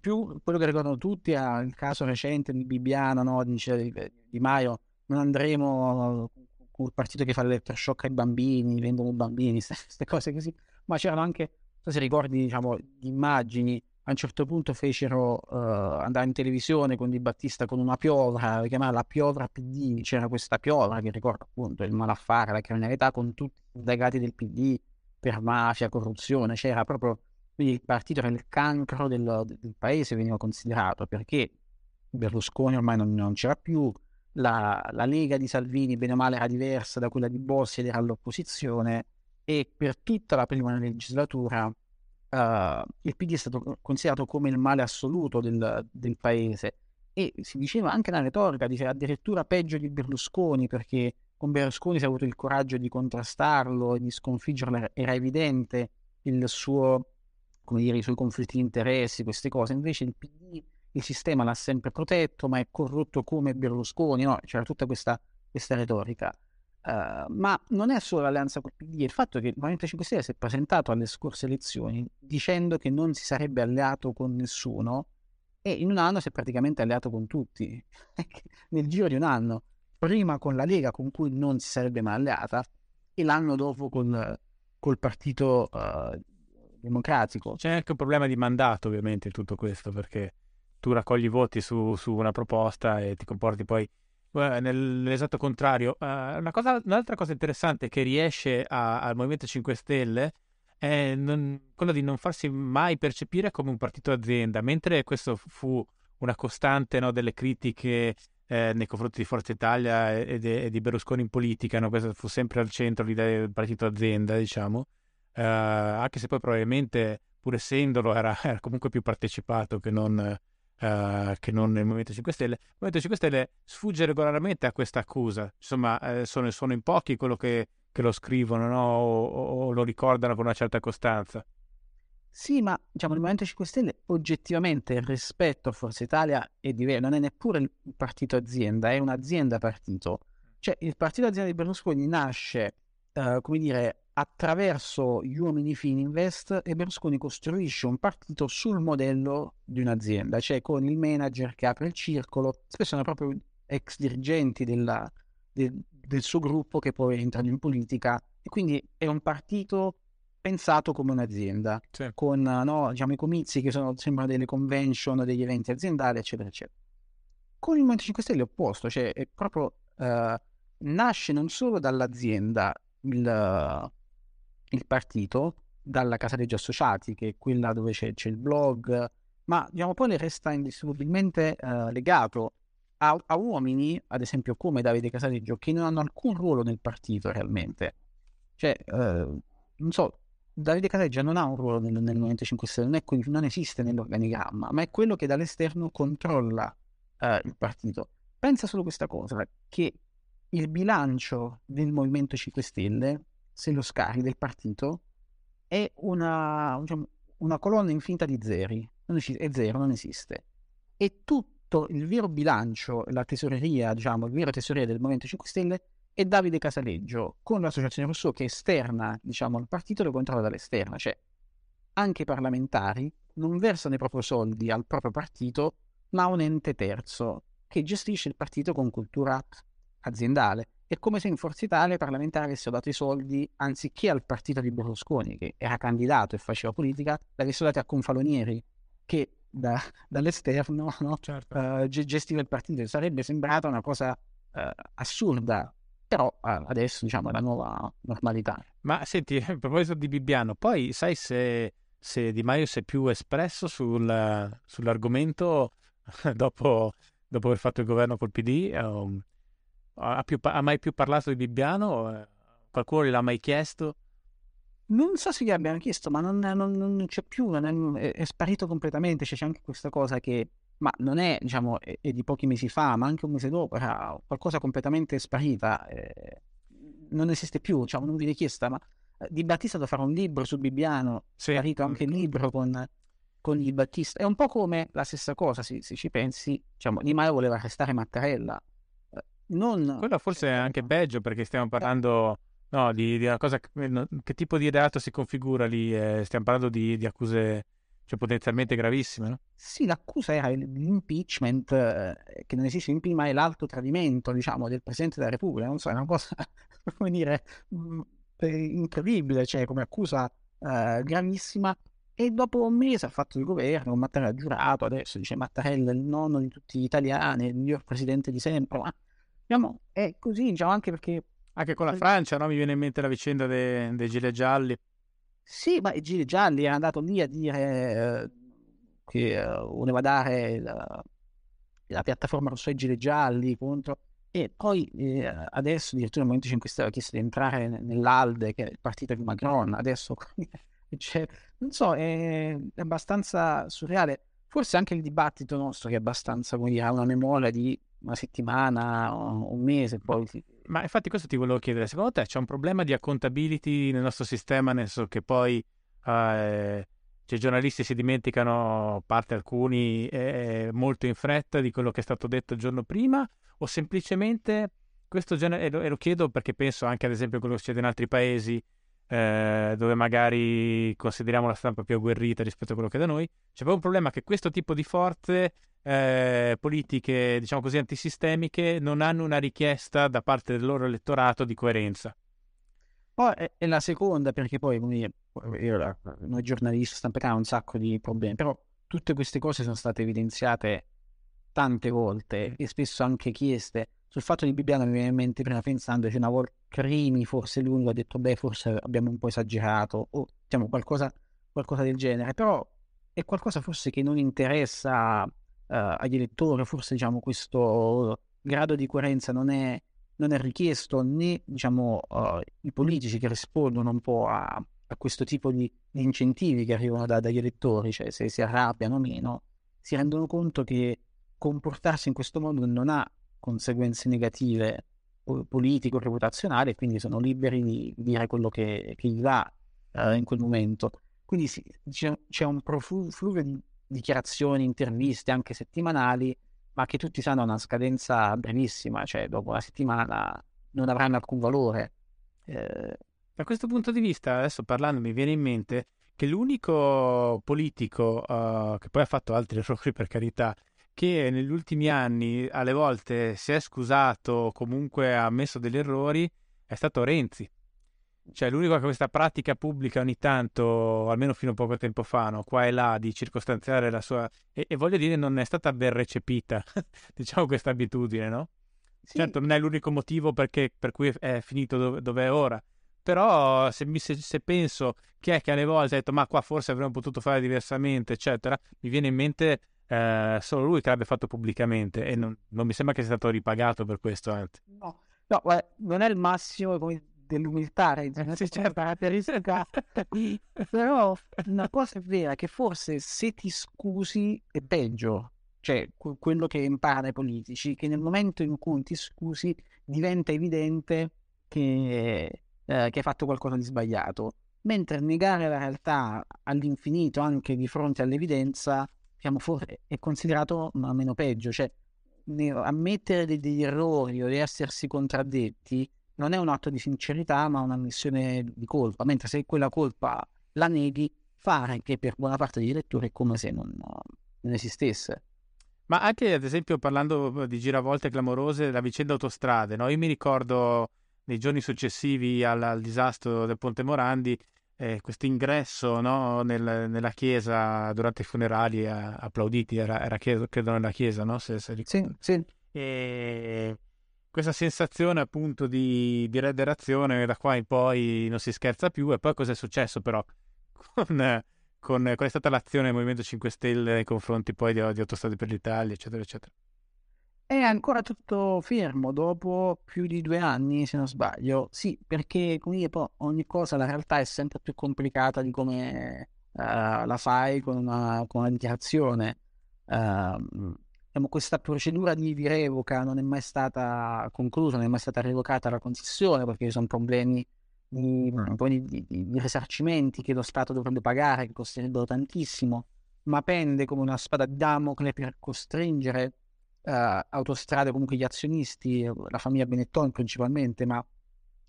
quello che ricordano tutti è il caso recente di Bibbiano, no? Dice Di Maio, non andremo con il partito che fa l'elettroshock ai bambini, vendono i bambini, queste cose così. Ma c'erano anche, non so se ricordi, diciamo, immagini a un certo punto fecero andare in televisione con Di Battista con una piovra, chiamava la piovra PD, c'era questa piovra che ricorda appunto il malaffare, la criminalità, con tutti i indagati del PD per mafia, corruzione, c'era proprio, quindi il partito era il cancro del paese, veniva considerato, perché Berlusconi ormai non c'era più, la Lega di Salvini bene o male era diversa da quella di Bossi ed era all'opposizione, e per tutta la prima legislatura il PD è stato considerato come il male assoluto del paese, e si diceva anche nella retorica, diceva addirittura peggio di Berlusconi, perché con Berlusconi si è avuto il coraggio di contrastarlo e di sconfiggerlo, era evidente il suo, come dire, i suoi conflitti di interessi, queste cose, invece il PD, il sistema l'ha sempre protetto, ma è corrotto come Berlusconi, no? C'era tutta questa retorica. Ma non è solo l'alleanza col PD, il fatto che il Movimento 5 Stelle si è presentato alle scorse elezioni dicendo che non si sarebbe alleato con nessuno, e in un anno si è praticamente alleato con tutti, nel giro di un anno, prima con la Lega, con cui non si sarebbe mai alleata, e l'anno dopo col Partito Democratico. C'è anche un problema di mandato ovviamente in tutto questo, perché tu raccogli voti su una proposta e ti comporti poi nell'esatto contrario. Un'altra cosa interessante che riesce al Movimento 5 Stelle è quella di non farsi mai percepire come un partito azienda, mentre questo fu una costante, no, delle critiche nei confronti di Forza Italia e di Berlusconi in politica, no? Questo fu sempre al centro l'idea del partito azienda, diciamo, anche se poi probabilmente, pur essendolo, era comunque più partecipato che non il Movimento 5 Stelle. Il Movimento 5 Stelle sfugge regolarmente a questa accusa, insomma sono in pochi quello che lo scrivono, no? o lo ricordano con una certa costanza. Sì, ma diciamo il Movimento 5 Stelle oggettivamente rispetto a Forza Italia è diverso, non è neppure il partito azienda, è un'azienda partito, cioè il partito azienda di Berlusconi nasce come dire attraverso gli uomini Fininvest, e Berlusconi costruisce un partito sul modello di un'azienda, cioè con il manager che apre il circolo, spesso sono proprio ex dirigenti del suo gruppo che poi entrano in politica, e quindi è un partito pensato come un'azienda, sì. Con diciamo, i comizi che sembrano delle convention, degli eventi aziendali, eccetera, eccetera. Con il Movimento 5 Stelle è opposto, cioè è proprio nasce non solo dall'azienda il partito, dalla Casaleggio Associati, che è quella dove c'è il blog, ma diciamo poi resta indissolubilmente legato a uomini, ad esempio come Davide Casaleggio, che non hanno alcun ruolo nel partito realmente, cioè non so, Davide Casaleggio non ha un ruolo nel Movimento 5 Stelle, non esiste nell'organigramma, ma è quello che dall'esterno controlla il partito. Pensa solo questa cosa, che il bilancio del Movimento 5 Stelle, se lo scarichi del partito, è una colonna infinita di zeri, è zero, non esiste, e tutto il vero bilancio, la tesoreria, diciamo il vero tesoreria del Movimento 5 Stelle è Davide Casaleggio, con l'associazione Rousseau che è esterna, diciamo, al partito, lo controlla dall'esterno, cioè anche i parlamentari non versano i propri soldi al proprio partito, ma a un ente terzo che gestisce il partito con cultura aziendale. È come se in Forza Italia i parlamentari avessero dato i soldi, anziché al partito di Berlusconi, che era candidato e faceva politica, l'avessero dati a Confalonieri, che dall'esterno, no? Certo. Gestiva il partito. Sarebbe sembrata una cosa assurda, però adesso diciamo è la nuova normalità. Ma senti, a proposito di Bibbiano, poi sai se Di Maio si è più espresso sull'argomento dopo aver fatto il governo col PD? Ha mai più parlato di Bibbiano? Qualcuno gliel'ha mai chiesto? Non so se gli abbiano chiesto, ma non c'è più, è sparito completamente. C'è anche questa cosa che, ma non è, diciamo, è di pochi mesi fa, ma anche un mese dopo era qualcosa completamente sparita, non esiste più, diciamo, non viene chiesta. Ma Di Battista da fare un libro su Bibbiano, sì. È sparito anche il libro con Di Battista. È un po' come la stessa cosa, se ci pensi, diciamo, Di Maio voleva arrestare Mattarella. Quello forse è anche peggio, perché stiamo parlando di una cosa che tipo di reato si configura lì, stiamo parlando di accuse, cioè, potenzialmente gravissime, no? Sì, l'accusa era l'impeachment, che non esiste in prima, è l'alto tradimento, diciamo, del Presidente della Repubblica. Non so, è una cosa, come dire, incredibile, cioè come accusa gravissima, E dopo un mese ha fatto il governo, Mattarella ha giurato, adesso dice Mattarella è il nonno di tutti gli italiani, il miglior presidente di sempre. Ma diciamo, è così, diciamo, anche perché... Anche con la Francia, no? Mi viene in mente la vicenda dei gilet gialli. Sì, ma i gilet gialli era andato lì a dire che voleva dare la piattaforma Rousseau ai gilet gialli contro... E poi adesso addirittura il Movimento 5 Stelle ha chiesto di entrare nell'ALDE, che è il partito di Macron, adesso... Cioè, non so, è abbastanza surreale. Forse anche il dibattito nostro, che è abbastanza, come dire, ha una memoria di una settimana, un mese. Poi. Ma infatti questo ti volevo chiedere, secondo te c'è un problema di accountability nel nostro sistema, nel senso che poi i giornalisti si dimenticano, parte alcuni, molto in fretta di quello che è stato detto il giorno prima, o semplicemente questo genere, e lo chiedo perché penso anche ad esempio a quello che succede in altri paesi, dove magari consideriamo la stampa più agguerrita rispetto a quello che è da noi, c'è poi un problema che questo tipo di forze politiche, diciamo così, antisistemiche, non hanno una richiesta da parte del loro elettorato di coerenza. Poi è la seconda, perché poi noi giornalisti stamperà un sacco di problemi, però tutte queste cose sono state evidenziate tante volte e spesso anche chieste. Sul fatto di Bibbiano mi viene in mente prima, pensandoci una volta, Crimi forse lui ha detto beh forse abbiamo un po' esagerato o diciamo qualcosa del genere, però è qualcosa forse che non interessa agli elettori, forse diciamo questo grado di coerenza non è richiesto, né diciamo i politici che rispondono un po' a questo tipo di incentivi che arrivano dagli elettori, cioè se si arrabbiano o meno, si rendono conto che comportarsi in questo modo non ha conseguenze negative politico-reputazionali, quindi sono liberi di dire quello che gli va in quel momento. Quindi sì, c'è un profluvio di dichiarazioni, interviste anche settimanali, ma che tutti sanno una scadenza brevissima, cioè dopo una settimana non avranno alcun valore. Da questo punto di vista, adesso parlando, mi viene in mente che l'unico politico che poi ha fatto altri errori, per carità, che negli ultimi anni alle volte si è scusato, comunque ha ammesso degli errori, è stato Renzi. Cioè l'unico che questa pratica pubblica ogni tanto, almeno fino a poco tempo fa, no, qua e là, di circostanziare la sua... E voglio dire, non è stata ben recepita, diciamo, questa abitudine, no? Sì. Certo, non è l'unico motivo per cui è finito dove è ora. Però se penso chi è che alle volte ha detto ma qua forse avremmo potuto fare diversamente, eccetera, mi viene in mente... solo lui che l'abbia fatto pubblicamente e non mi sembra che sia stato ripagato per questo, anzi. No, guarda, non è il massimo dell'umiltà, sì, certo. Però una cosa è vera, che forse se ti scusi è peggio, cioè quello che impara ai politici, che nel momento in cui ti scusi diventa evidente che hai fatto qualcosa di sbagliato, mentre negare la realtà all'infinito anche di fronte all'evidenza è considerato ma meno peggio, cioè ammettere degli errori o di essersi contraddetti non è un atto di sincerità ma un'ammissione di colpa, mentre se quella colpa la neghi, fare che per buona parte degli elettori è come se non esistesse. Ma anche ad esempio, parlando di giravolte clamorose, la vicenda Autostrade, no? Io mi ricordo nei giorni successivi al disastro del Ponte Morandi, questo ingresso, no, nella chiesa durante i funerali applauditi, era credo nella chiesa, no? Se ricordo. Sì. E questa sensazione appunto di redderazione, da qua in poi non si scherza più. E poi cosa è successo però qual è stata l'azione del Movimento 5 Stelle nei confronti poi di Autostrade per l'Italia, eccetera eccetera? È ancora tutto fermo dopo più di 2 anni, se non sbaglio. Sì, perché quindi poi ogni cosa, la realtà è sempre più complicata di come la fai con una dichiarazione. Questa procedura di revoca non è mai stata conclusa, non è mai stata revocata la concessione, perché ci sono problemi di risarcimenti che lo Stato dovrebbe pagare, che costerebbero tantissimo, ma pende come una spada di Damocle per costringere Autostrade, comunque gli azionisti, la famiglia Benetton principalmente, ma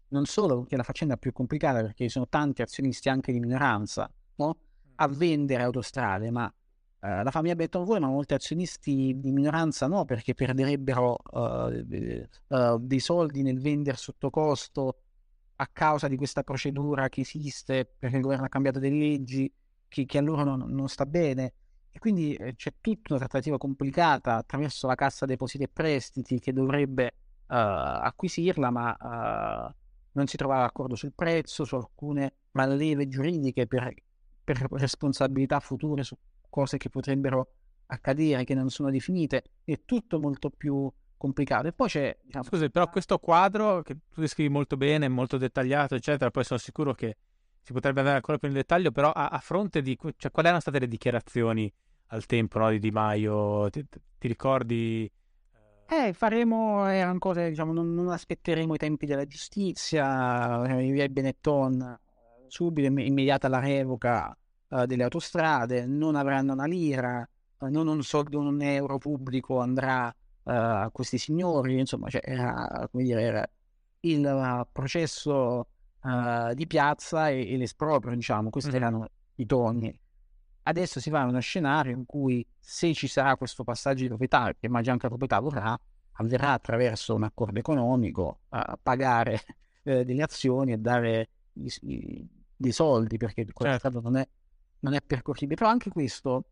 non solo, che è la faccenda più complicata perché ci sono tanti azionisti anche di minoranza, no? A vendere Autostrade, ma la famiglia Benetton vuole, ma molti azionisti di minoranza no, perché perderebbero dei soldi nel vendere sotto costo a causa di questa procedura che esiste perché il governo ha cambiato delle leggi che a loro non sta bene. E quindi c'è tutta una trattativa complicata attraverso la Cassa Depositi e Prestiti che dovrebbe acquisirla, ma non si trovava accordo sul prezzo, su alcune manleve giuridiche per responsabilità future, su cose che potrebbero accadere, che non sono definite. È tutto molto più complicato. E poi c'è... Scusi, però questo quadro che tu descrivi molto bene, molto dettagliato, eccetera, poi sono sicuro che si potrebbe andare ancora più in dettaglio, però a fronte di... Cioè, quali erano state le dichiarazioni al tempo, no, di Di Maio? Ti ricordi? Faremo... erano cose, diciamo, non aspetteremo i tempi della giustizia, via Benetton, subito, immediata la revoca delle autostrade, non avranno una lira, non un soldo, un euro pubblico andrà a questi signori, insomma, cioè, era, come dire, era il processo di piazza e l'esproprio, diciamo, questi erano i toni. Adesso si va a uno scenario in cui, se ci sarà questo passaggio di proprietà, che immagino anche la proprietà vorrà, avverrà attraverso un accordo economico, a pagare delle azioni e dare dei soldi, perché quella strada non è percorribile. Però anche questo,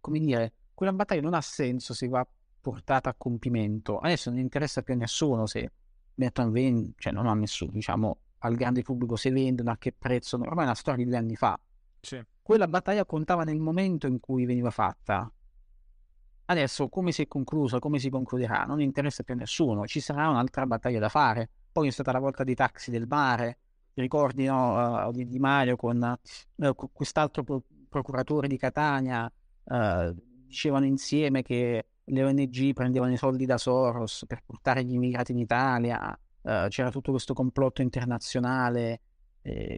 come dire, quella battaglia non ha senso se va portata a compimento. Adesso non interessa più a nessuno se Benetton vende, cioè non a nessuno, diciamo, al grande pubblico, se vendono, a che prezzo, ormai è una storia di 2 anni fa. Sì. Quella battaglia contava nel momento in cui veniva fatta. Adesso come si è conclusa, come si concluderà, non interessa più a nessuno. Ci sarà un'altra battaglia da fare. Poi è stata la volta dei taxi del mare, ti ricordi, no? Di Maio con quest'altro procuratore di Catania, dicevano insieme che le ONG prendevano i soldi da Soros per portare gli immigrati in Italia. C'era tutto questo complotto internazionale,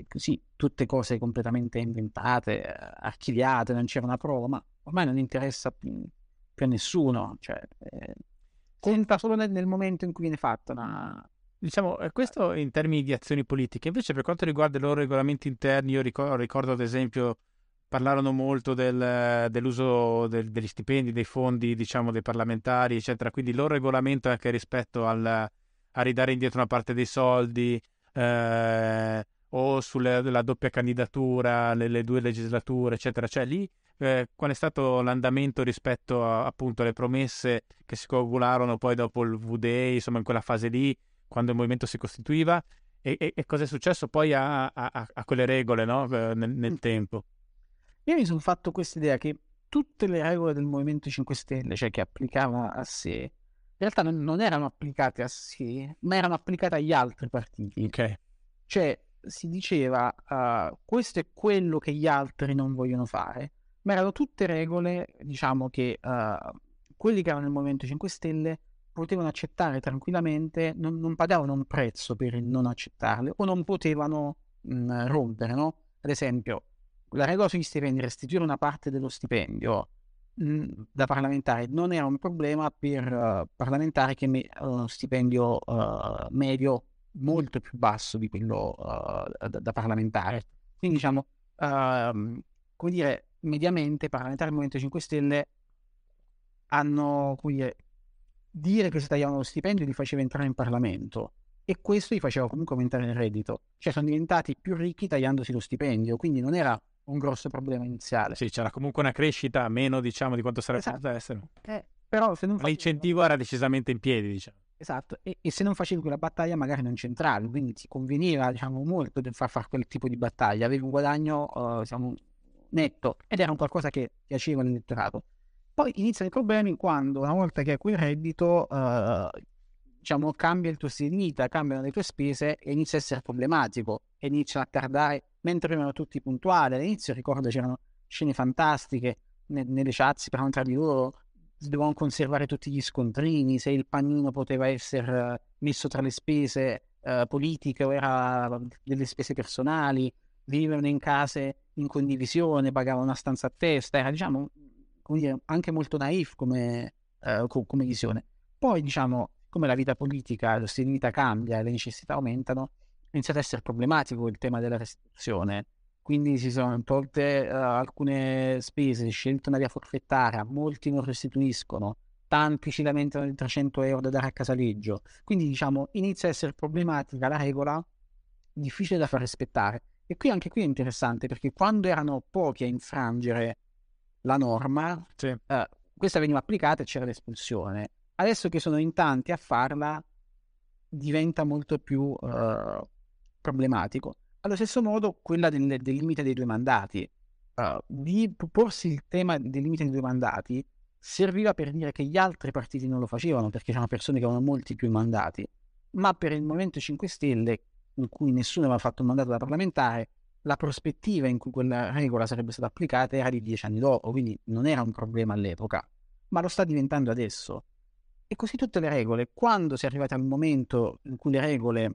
così, tutte cose completamente inventate, archiviate, non c'era una prova, ma ormai non interessa più a nessuno, cioè, conta solo nel momento in cui viene fatta una... Diciamo, questo in termini di azioni politiche. Invece per quanto riguarda i loro regolamenti interni, io ricordo ad esempio, parlarono molto dell'uso degli stipendi, dei fondi, diciamo, dei parlamentari, eccetera, quindi il loro regolamento anche rispetto a ridare indietro una parte dei soldi, o sulla doppia candidatura, le 2 legislature, eccetera. Cioè lì, qual è stato l'andamento rispetto appunto alle promesse che si coagularono poi dopo il V-Day, insomma in quella fase lì, quando il movimento si costituiva, e cosa è successo poi a quelle regole, no? nel tempo? Io mi sono fatto questa idea che tutte le regole del Movimento 5 Stelle, cioè che applicava a sé, in realtà non erano applicate a sé, ma erano applicate agli altri partiti. Okay. Cioè si diceva questo è quello che gli altri non vogliono fare, ma erano tutte regole, diciamo, che quelli che erano nel Movimento 5 Stelle potevano accettare tranquillamente, non pagavano un prezzo per non accettarle o non potevano rompere, no? Ad esempio, la regola sugli stipendi, restituire una parte dello stipendio da parlamentare non era un problema per parlamentari che avevano uno stipendio medio molto più basso di quello da parlamentare. Quindi, diciamo, come dire, mediamente parlamentari del Movimento 5 Stelle hanno, come dire che si tagliavano lo stipendio li faceva entrare in Parlamento, e questo gli faceva comunque aumentare il reddito, cioè sono diventati più ricchi tagliandosi lo stipendio, quindi non era un grosso problema iniziale. Sì, c'era comunque una crescita, meno, diciamo, di quanto sarebbe potuta essere. Però se non facevi... L'incentivo era decisamente in piedi, diciamo. Esatto, e se non facevi quella battaglia magari non c'entravi, quindi ti conveniva, diciamo, molto di far quel tipo di battaglia, avevi un guadagno netto, ed era un qualcosa che piaceva all'elettorato. Poi iniziano i problemi quando, una volta che hai quel reddito, diciamo, cambia il tuo stile di vita, cambiano le tue spese e inizia a essere problematico, e inizia a tardare, mentre prima erano tutti puntuali. All'inizio, ricordo, c'erano scene fantastiche nelle chat, si parlavano tra di loro, si dovevano conservare tutti gli scontrini, se il panino poteva essere messo tra le spese politiche o era delle spese personali, vivevano in case in condivisione, pagavano una stanza a testa, era, diciamo, come dire, anche molto naif come visione. Poi, diciamo, come la vita politica, lo stile di vita cambia e le necessità aumentano, è iniziato ad essere problematico il tema della restituzione. Quindi si sono tolte alcune spese, si è scelta una via forfettaria, molti non restituiscono, tanti si lamentano di 300 euro da dare a Casaleggio. Quindi, diciamo, inizia a essere problematica la regola, difficile da far rispettare. E qui anche qui è interessante, perché quando erano pochi a infrangere la norma, sì, questa veniva applicata e c'era l'espulsione. Adesso che sono in tanti a farla, diventa molto più problematico. Allo stesso modo quella del limite dei due mandati. Di porsi il tema del limite dei due mandati serviva per dire che gli altri partiti non lo facevano, perché c'erano persone che avevano molti più mandati, ma per il Movimento 5 Stelle, in cui nessuno aveva fatto un mandato da parlamentare, la prospettiva in cui quella regola sarebbe stata applicata era di 10 anni dopo, quindi non era un problema all'epoca, ma lo sta diventando adesso. E così tutte le regole, quando si è arrivati al momento in cui le regole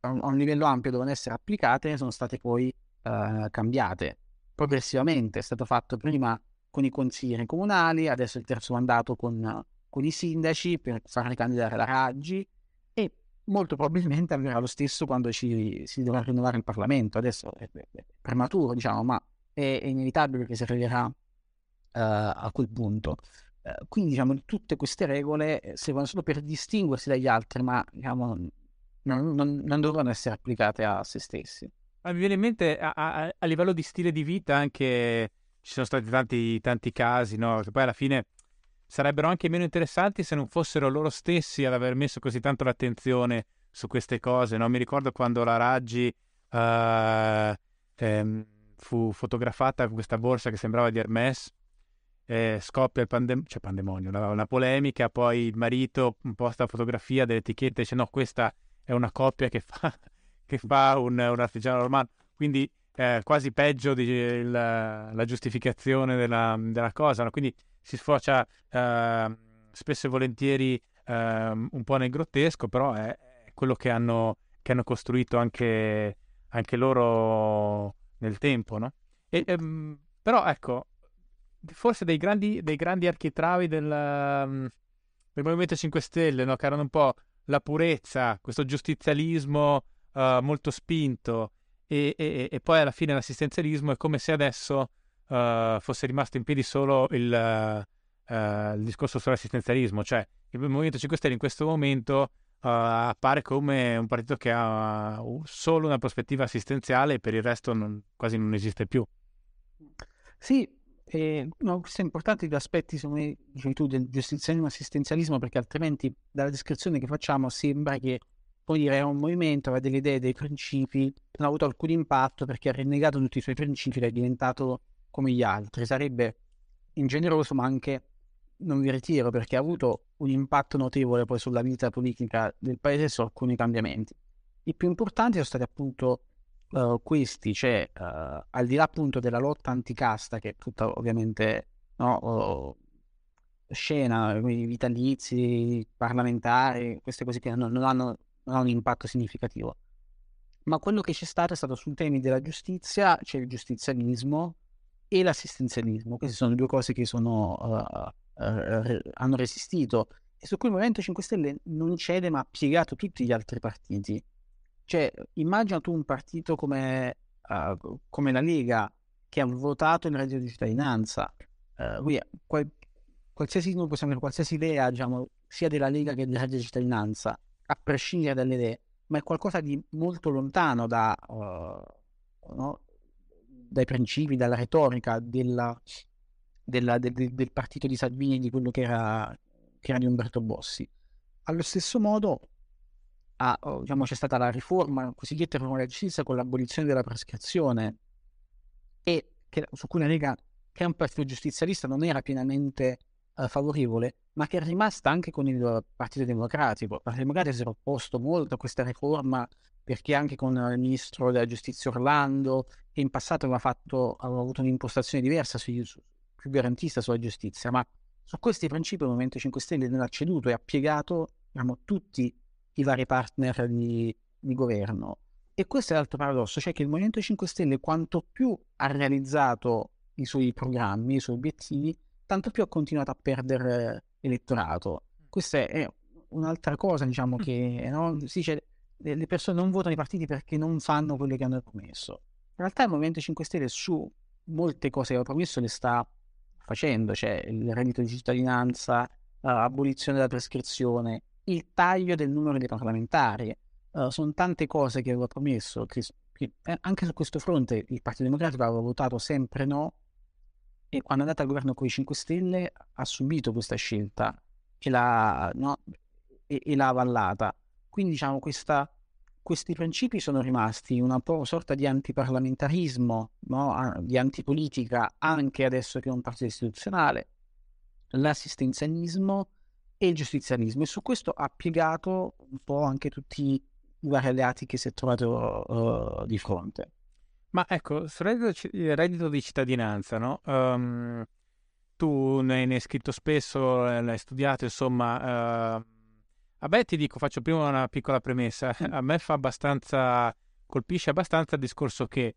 a un livello ampio devono essere applicate, sono state poi cambiate progressivamente. È stato fatto prima con i consiglieri comunali, adesso il terzo mandato con i sindaci per far ricandidare la Raggi, e molto probabilmente avverrà lo stesso quando si dovrà rinnovare il Parlamento. Adesso è prematuro, diciamo, ma è inevitabile che si arriverà a quel punto. Quindi, diciamo, tutte queste regole servono solo per distinguersi dagli altri, ma diciamo, non dovranno essere applicate a se stessi. Mi viene in mente a livello di stile di vita anche, ci sono stati tanti casi, no? Che poi alla fine sarebbero anche meno interessanti se non fossero loro stessi ad aver messo così tanto l'attenzione su queste cose, no? Mi ricordo quando la Raggi fu fotografata con questa borsa che sembrava di Hermès, scoppia il pandemonio, una polemica, poi il marito posta la fotografia dell'etichetta e dice no, questa è una coppia che fa un artigiano romano, quindi quasi peggio di la giustificazione della cosa, no? Quindi si sfocia spesso e volentieri un po' nel grottesco, però è quello che hanno costruito anche loro nel tempo, no? Però ecco, forse dei grandi architravi del Movimento 5 Stelle, no? Che erano un po' la purezza, questo giustizialismo molto spinto, e poi alla fine l'assistenzialismo. È come se adesso fosse rimasto in piedi solo il discorso sull'assistenzialismo, cioè il Movimento 5 Stelle in questo momento appare come un partito che ha solo una prospettiva assistenziale e per il resto quasi non esiste più. Sì, questo è importante, gli aspetti, come dicevi tu, del giustizialismo e assistenzialismo, perché altrimenti dalla descrizione che facciamo sembra che, come dire, è un movimento, aveva delle idee, dei principi, non ha avuto alcun impatto perché ha rinnegato tutti i suoi principi ed è diventato come gli altri. Sarebbe ingeneroso, ma anche non vi ritiro, perché ha avuto un impatto notevole poi sulla vita politica del paese, su alcuni cambiamenti. I più importanti sono stati appunto questi, cioè al di là appunto della lotta anticasta, che è tutta ovviamente, no, scena, quindi vitalizi, parlamentari, queste cose che non ha un impatto significativo, ma quello che c'è stato è stato sui temi della giustizia, c'è il giustizialismo e l'assistenzialismo. Queste sono due cose che hanno resistito e su cui il Movimento 5 Stelle non cede, ma ha piegato tutti gli altri partiti. Cioè, immagina tu un partito come la Lega, che ha votato il reddito di cittadinanza, qualsiasi idea, diciamo, sia della Lega che del reddito di cittadinanza, a prescindere dalle idee, ma è qualcosa di molto lontano no? Dai principi, dalla retorica del partito di Salvini, di quello che era di Umberto Bossi. Allo stesso modo diciamo, c'è stata la cosiddetta riforma della giustizia, con l'abolizione della prescrizione, e su cui la Lega, che è un partito giustizialista, non era pienamente favorevole, ma che è rimasta anche con il Partito Democratico. Il Partito Democratico si era opposto molto a questa riforma, perché anche con il ministro della giustizia Orlando, che in passato aveva avuto un'impostazione diversa, più garantista sulla giustizia, ma su questi principi il Movimento 5 Stelle non ha ceduto e ha piegato, diciamo, tutti i vari partner di governo. E questo è l'altro paradosso, cioè che il Movimento 5 Stelle, quanto più ha realizzato i suoi programmi, i suoi obiettivi, tanto più ha continuato a perdere elettorato. Questa è un'altra cosa, diciamo, che no? Le persone non votano i partiti perché non fanno quello che hanno promesso. In realtà il Movimento 5 Stelle su molte cose che aveva promesso le sta facendo, cioè il reddito di cittadinanza, l'abolizione della prescrizione, il taglio del numero dei parlamentari. Sono tante cose che aveva promesso, che anche su questo fronte il Partito Democratico aveva votato sempre no, e quando è andato al governo con i 5 Stelle ha subito questa scelta e l'ha avallata. Quindi diciamo questi principi sono rimasti, una po' sorta di antiparlamentarismo, no? Di antipolitica, anche adesso che è un partito istituzionale, l'assistenzialismo e il giustizialismo, e su questo ha piegato un po' anche tutti i vari alleati che si è trovato di fronte. Ma ecco, sul reddito di cittadinanza, no? Tu ne hai scritto spesso, l'hai studiato, insomma... A me, ti dico, faccio prima una piccola premessa, a me colpisce abbastanza il discorso che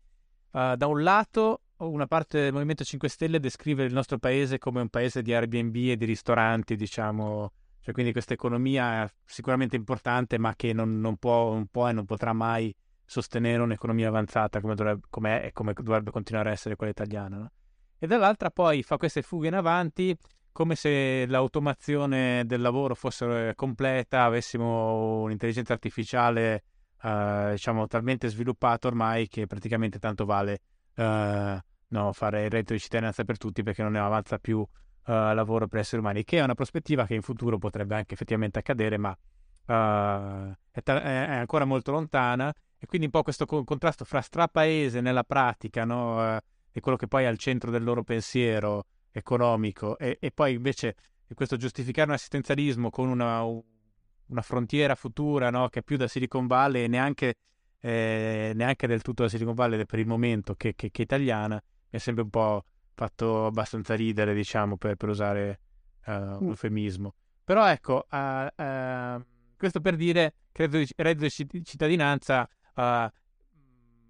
da un lato una parte del Movimento 5 Stelle descrive il nostro paese come un paese di Airbnb e di ristoranti, diciamo, cioè quindi questa economia è sicuramente importante ma che non può e non potrà mai sostenere un'economia avanzata come dovrebbe continuare a essere quella italiana, no? E dall'altra poi fa queste fughe in avanti come se l'automazione del lavoro fosse completa, avessimo un'intelligenza artificiale diciamo talmente sviluppata ormai che praticamente tanto vale fare il reddito di cittadinanza per tutti perché non ne avanza più lavoro per esseri umani, che è una prospettiva che in futuro potrebbe anche effettivamente accadere, ma è ancora molto lontana, e quindi un po' questo contrasto fra strapaese nella pratica, no? E quello che poi è al centro del loro pensiero economico, e poi invece questo giustificare un assistenzialismo con una frontiera futura, no? Che è più da Silicon Valley e neanche del tutto da Silicon Valley per il momento che italiana, mi è sempre un po' fatto abbastanza ridere, diciamo, per usare un eufemismo. Però ecco, questo per dire che il reddito di cittadinanza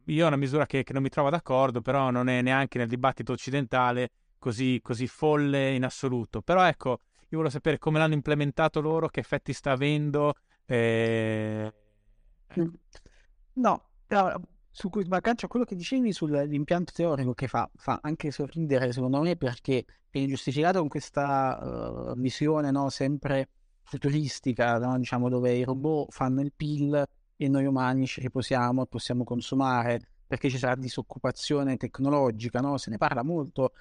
io è una misura che non mi trovo d'accordo, però non è neanche nel dibattito occidentale così folle in assoluto. Però ecco, io voglio sapere come l'hanno implementato loro, che effetti sta avendo. No, su cui sbaglio quello che dicevi sull'impianto teorico, che fa anche sorridere secondo me, perché viene giustificato con questa visione, no, sempre futuristica, no? Diciamo, dove i robot fanno il PIL e noi umani ci riposiamo e possiamo consumare perché ci sarà disoccupazione tecnologica, no? Se ne parla molto.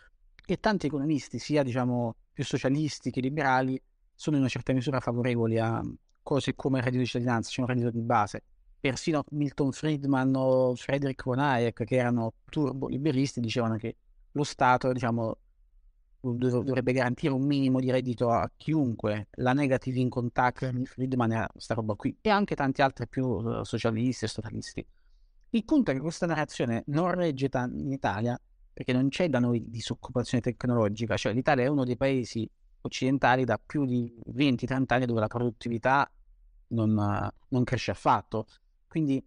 E tanti economisti, sia diciamo più socialisti che liberali, sono in una certa misura favorevoli a cose come il reddito di cittadinanza, cioè un reddito di base. Persino Milton Friedman o Frederick von Hayek, che erano turbo liberisti, dicevano che lo Stato, diciamo, dovrebbe garantire un minimo di reddito a chiunque. La negative income tax di Friedman era questa roba qui, e anche tanti altri più socialisti e statalisti. Il punto è che questa narrazione non regge in Italia, perché non c'è da noi disoccupazione tecnologica, cioè l'Italia è uno dei paesi occidentali da più di 20-30 anni dove la produttività non cresce affatto, quindi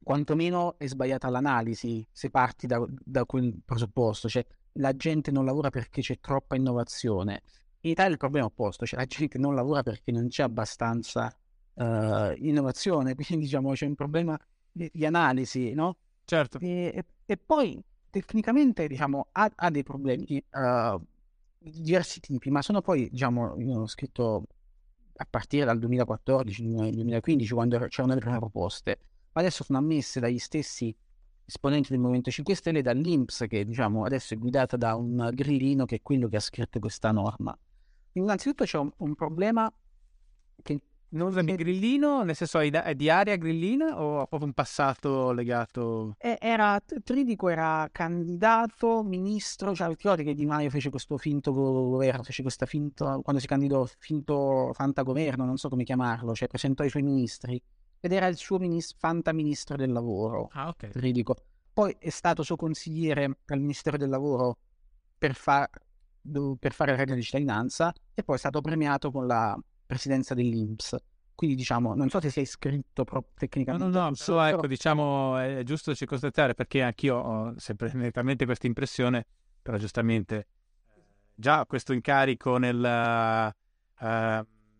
quantomeno è sbagliata l'analisi se parti da quel presupposto, cioè la gente non lavora perché c'è troppa innovazione. In Italia il problema è opposto, cioè la gente non lavora perché non c'è abbastanza innovazione, quindi diciamo c'è un problema di analisi, no? Certo. E poi... tecnicamente, diciamo, ha dei problemi di diversi tipi, ma sono poi, diciamo, io ho scritto a partire dal 2014-2015, quando c'erano le prime proposte, ma adesso sono ammesse dagli stessi esponenti del Movimento 5 Stelle, dall'INPS, che diciamo adesso è guidata da un grillino che è quello che ha scritto questa norma. Innanzitutto c'è un problema che... Non usa il grillino, nel senso è di area grillina o ha proprio un passato legato? Tridico era candidato, ministro, cioè ti ricordi che Di Maio fece questo finto governo, quando si candidò finto fantagoverno, non so come chiamarlo, cioè presentò i suoi ministri, ed era il suo fantaministro del lavoro. Ah, ok. Tridico. Poi è stato suo consigliere al Ministero del Lavoro per fare il reddito di cittadinanza, e poi è stato premiato con la presidenza dell'INPS, quindi diciamo non so se sei iscritto proprio tecnicamente. No, però... ecco, diciamo è giusto circostanziare, perché anch'io ho sempre nettamente questa impressione, però giustamente già questo incarico nel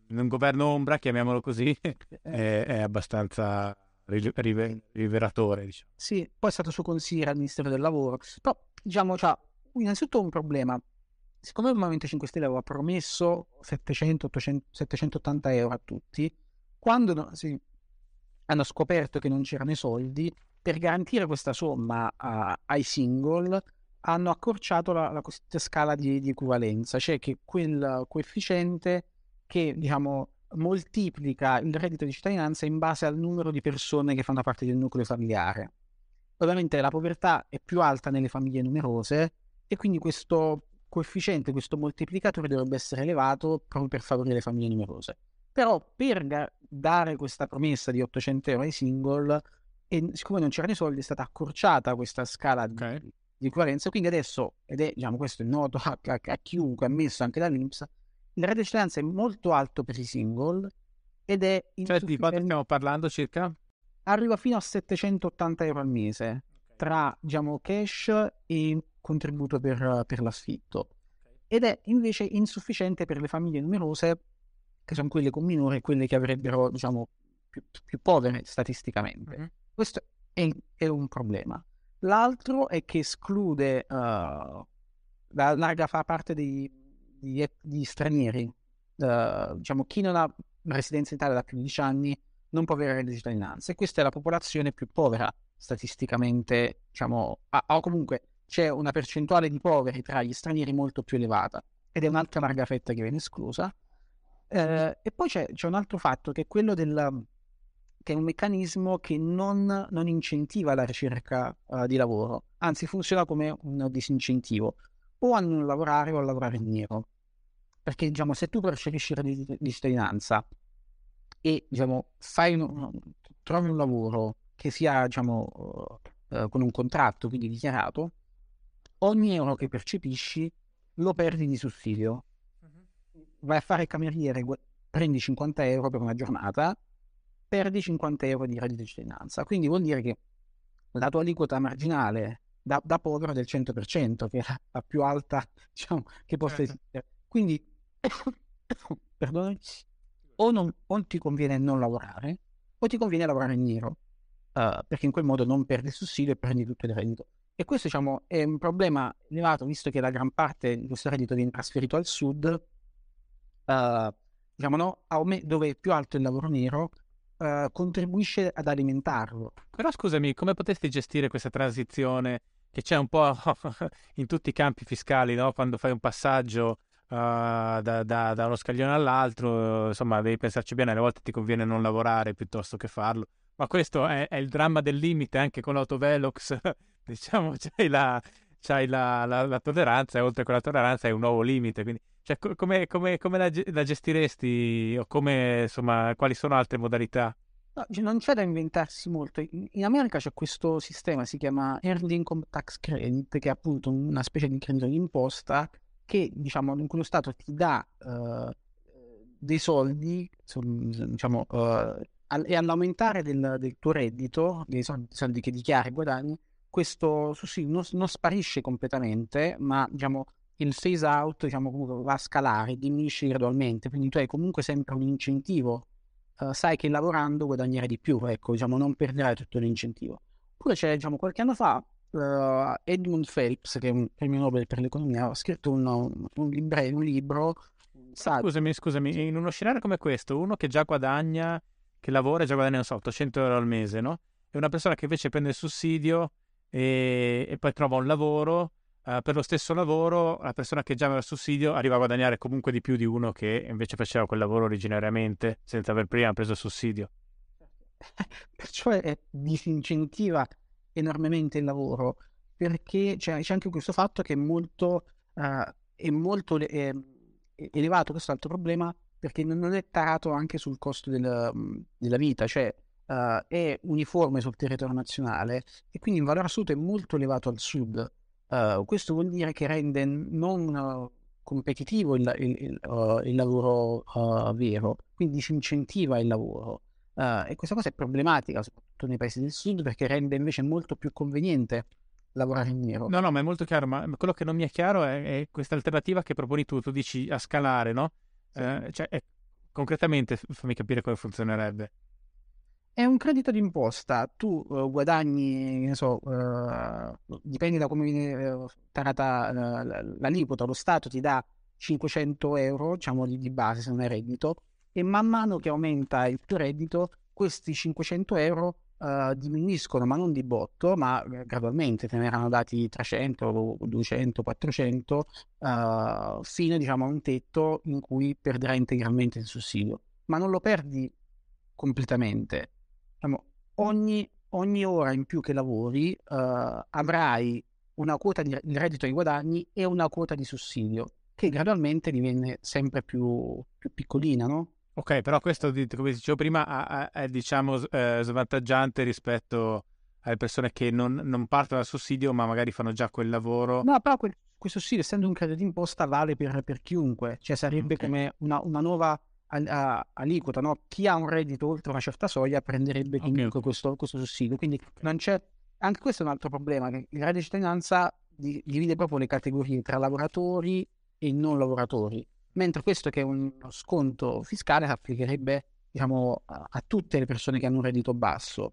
governo ombra, chiamiamolo così, è abbastanza rivelatore, diciamo. Sì, poi è stato suo consigliere al Ministero del Lavoro, però diciamo c'ha innanzitutto un problema. Siccome il Movimento 5 Stelle aveva promesso 780 euro a tutti, quando hanno scoperto che non c'erano i soldi, Per garantire questa somma ai single hanno accorciato la cosiddetta scala di equivalenza, cioè che quel coefficiente che, diciamo, moltiplica il reddito di cittadinanza in base al numero di persone che fanno parte del nucleo familiare. Ovviamente la povertà è più alta nelle famiglie numerose e quindi questo coefficiente, questo moltiplicatore dovrebbe essere elevato proprio per favorire le famiglie numerose. Però per dare questa promessa di 800 euro ai single, e siccome non c'erano i soldi, è stata accorciata questa scala di equivalenza, quindi adesso, ed è, diciamo, questo è noto a chiunque, ammesso anche dall'Inps, il reddito di cittadinanza è molto alto per i single ed è... Cioè, di quanto stiamo parlando circa? Arriva fino a 780 euro al mese, tra, diciamo, cash e contributo per l'affitto. Ed è invece insufficiente per le famiglie numerose, che sono quelle con minore e quelle che avrebbero, diciamo, più povere statisticamente. Mm-hmm. Questo è un problema. L'altro è che esclude la larga parte di stranieri. Diciamo, chi non ha residenza in Italia da più di 15 anni non può avere reddito di cittadinanza. E questa è la popolazione più povera statisticamente, diciamo, o comunque c'è una percentuale di poveri tra gli stranieri molto più elevata. Ed è un'altra larga fetta che viene esclusa. E poi c'è un altro fatto, che è quello che è un meccanismo che non incentiva la ricerca di lavoro, anzi funziona come un disincentivo, o a non lavorare o a lavorare in nero, perché, diciamo, se tu percepisci il reddito di cittadinanza e, diciamo, trovi un lavoro che sia, diciamo, con un contratto, quindi dichiarato, ogni euro che percepisci lo perdi di sussidio. Vai a fare il cameriere, prendi 50 euro per una giornata, perdi 50 euro di reddito di cittadinanza. Quindi vuol dire che la tua aliquota marginale da povero è del 100%, che è la più alta, diciamo, che possa esistere. Quindi, perdonami, o ti conviene non lavorare, o ti conviene lavorare in nero, perché in quel modo non perdi il sussidio e prendi tutto il reddito. E questo, diciamo, è un problema elevato, visto che la gran parte di questo reddito viene trasferito al sud, diciamo, no, dove è più alto il lavoro nero, contribuisce ad alimentarlo. Però scusami, come potresti gestire questa transizione che c'è un po' in tutti i campi fiscali, no? Quando fai un passaggio da uno scaglione all'altro, insomma, devi pensarci bene, alle volte ti conviene non lavorare piuttosto che farlo. Ma questo è il dramma del limite, anche con l'autovelox, diciamo, c'hai la tolleranza, e oltre a quella tolleranza hai un nuovo limite, quindi... Cioè, come la gestiresti, o come, insomma, quali sono altre modalità? No, non c'è da inventarsi molto. In America c'è questo sistema, si chiama Earned Income Tax Credit, che è appunto una specie di credito di imposta che, diciamo, in cui lo Stato ti dà dei soldi, diciamo, e all'aumentare del tuo reddito, dei soldi che dichiari e guadagni, questo sussidio non sparisce completamente, ma, diciamo, il phase out, diciamo, comunque va a scalare, diminuisce gradualmente, quindi tu hai comunque sempre un incentivo, sai che lavorando guadagnerai di più, ecco, diciamo, non perderai tutto l'incentivo. Oppure c'è, diciamo, qualche anno fa Edmund Phelps, che è un premio Nobel per l'economia, ha scritto un libro. Scusami, in uno scenario come questo, uno che già guadagna, che lavora e già guadagna, non so, 800 euro al mese, no? E una persona che invece prende il sussidio e poi trova un lavoro. Per lo stesso lavoro, la persona che già aveva il sussidio arriva a guadagnare comunque di più di uno che invece faceva quel lavoro originariamente senza aver prima preso il sussidio. Perciò disincentiva enormemente il lavoro, perché c'è anche questo fatto che è molto elevato, questo altro problema, perché non è tarato anche sul costo della vita, cioè è uniforme sul territorio nazionale e quindi in valore assoluto è molto elevato al sud. Questo vuol dire che rende non competitivo il lavoro vero, quindi si incentiva il lavoro, e questa cosa è problematica soprattutto nei paesi del sud, perché rende invece molto più conveniente lavorare in nero. No, ma è molto chiaro, ma quello che non mi è chiaro è questa alternativa che proponi tu dici a scalare, no? Sì. Cioè, concretamente fammi capire come funzionerebbe. È un credito d'imposta, tu guadagni, non so, dipende da come viene tarata l'aliquota, lo Stato ti dà 500 euro, diciamo, di base se non è reddito, e man mano che aumenta il tuo reddito, questi 500 euro diminuiscono, ma non di botto, ma gradualmente, te ne erano dati 300, 200, 400, fino diciamo a un tetto in cui perderai integralmente il sussidio, ma non lo perdi completamente. Diciamo, ogni ora in più che lavori avrai una quota di reddito ai guadagni e una quota di sussidio che gradualmente diviene sempre più piccolina, no? Ok, però questo, come dicevo prima, è diciamo svantaggiante rispetto alle persone che non partono dal sussidio ma magari fanno già quel lavoro. No, però quel sussidio, essendo un credito d'imposta, vale per chiunque, cioè sarebbe okay. Come una nuova aliquota, no? Chi ha un reddito oltre una certa soglia prenderebbe comunque okay. questo sussidio, quindi non c'è. Anche questo è un altro problema, che il reddito di cittadinanza divide proprio le categorie tra lavoratori e non lavoratori, mentre questo, che è uno sconto fiscale, applicherebbe diciamo a tutte le persone che hanno un reddito basso.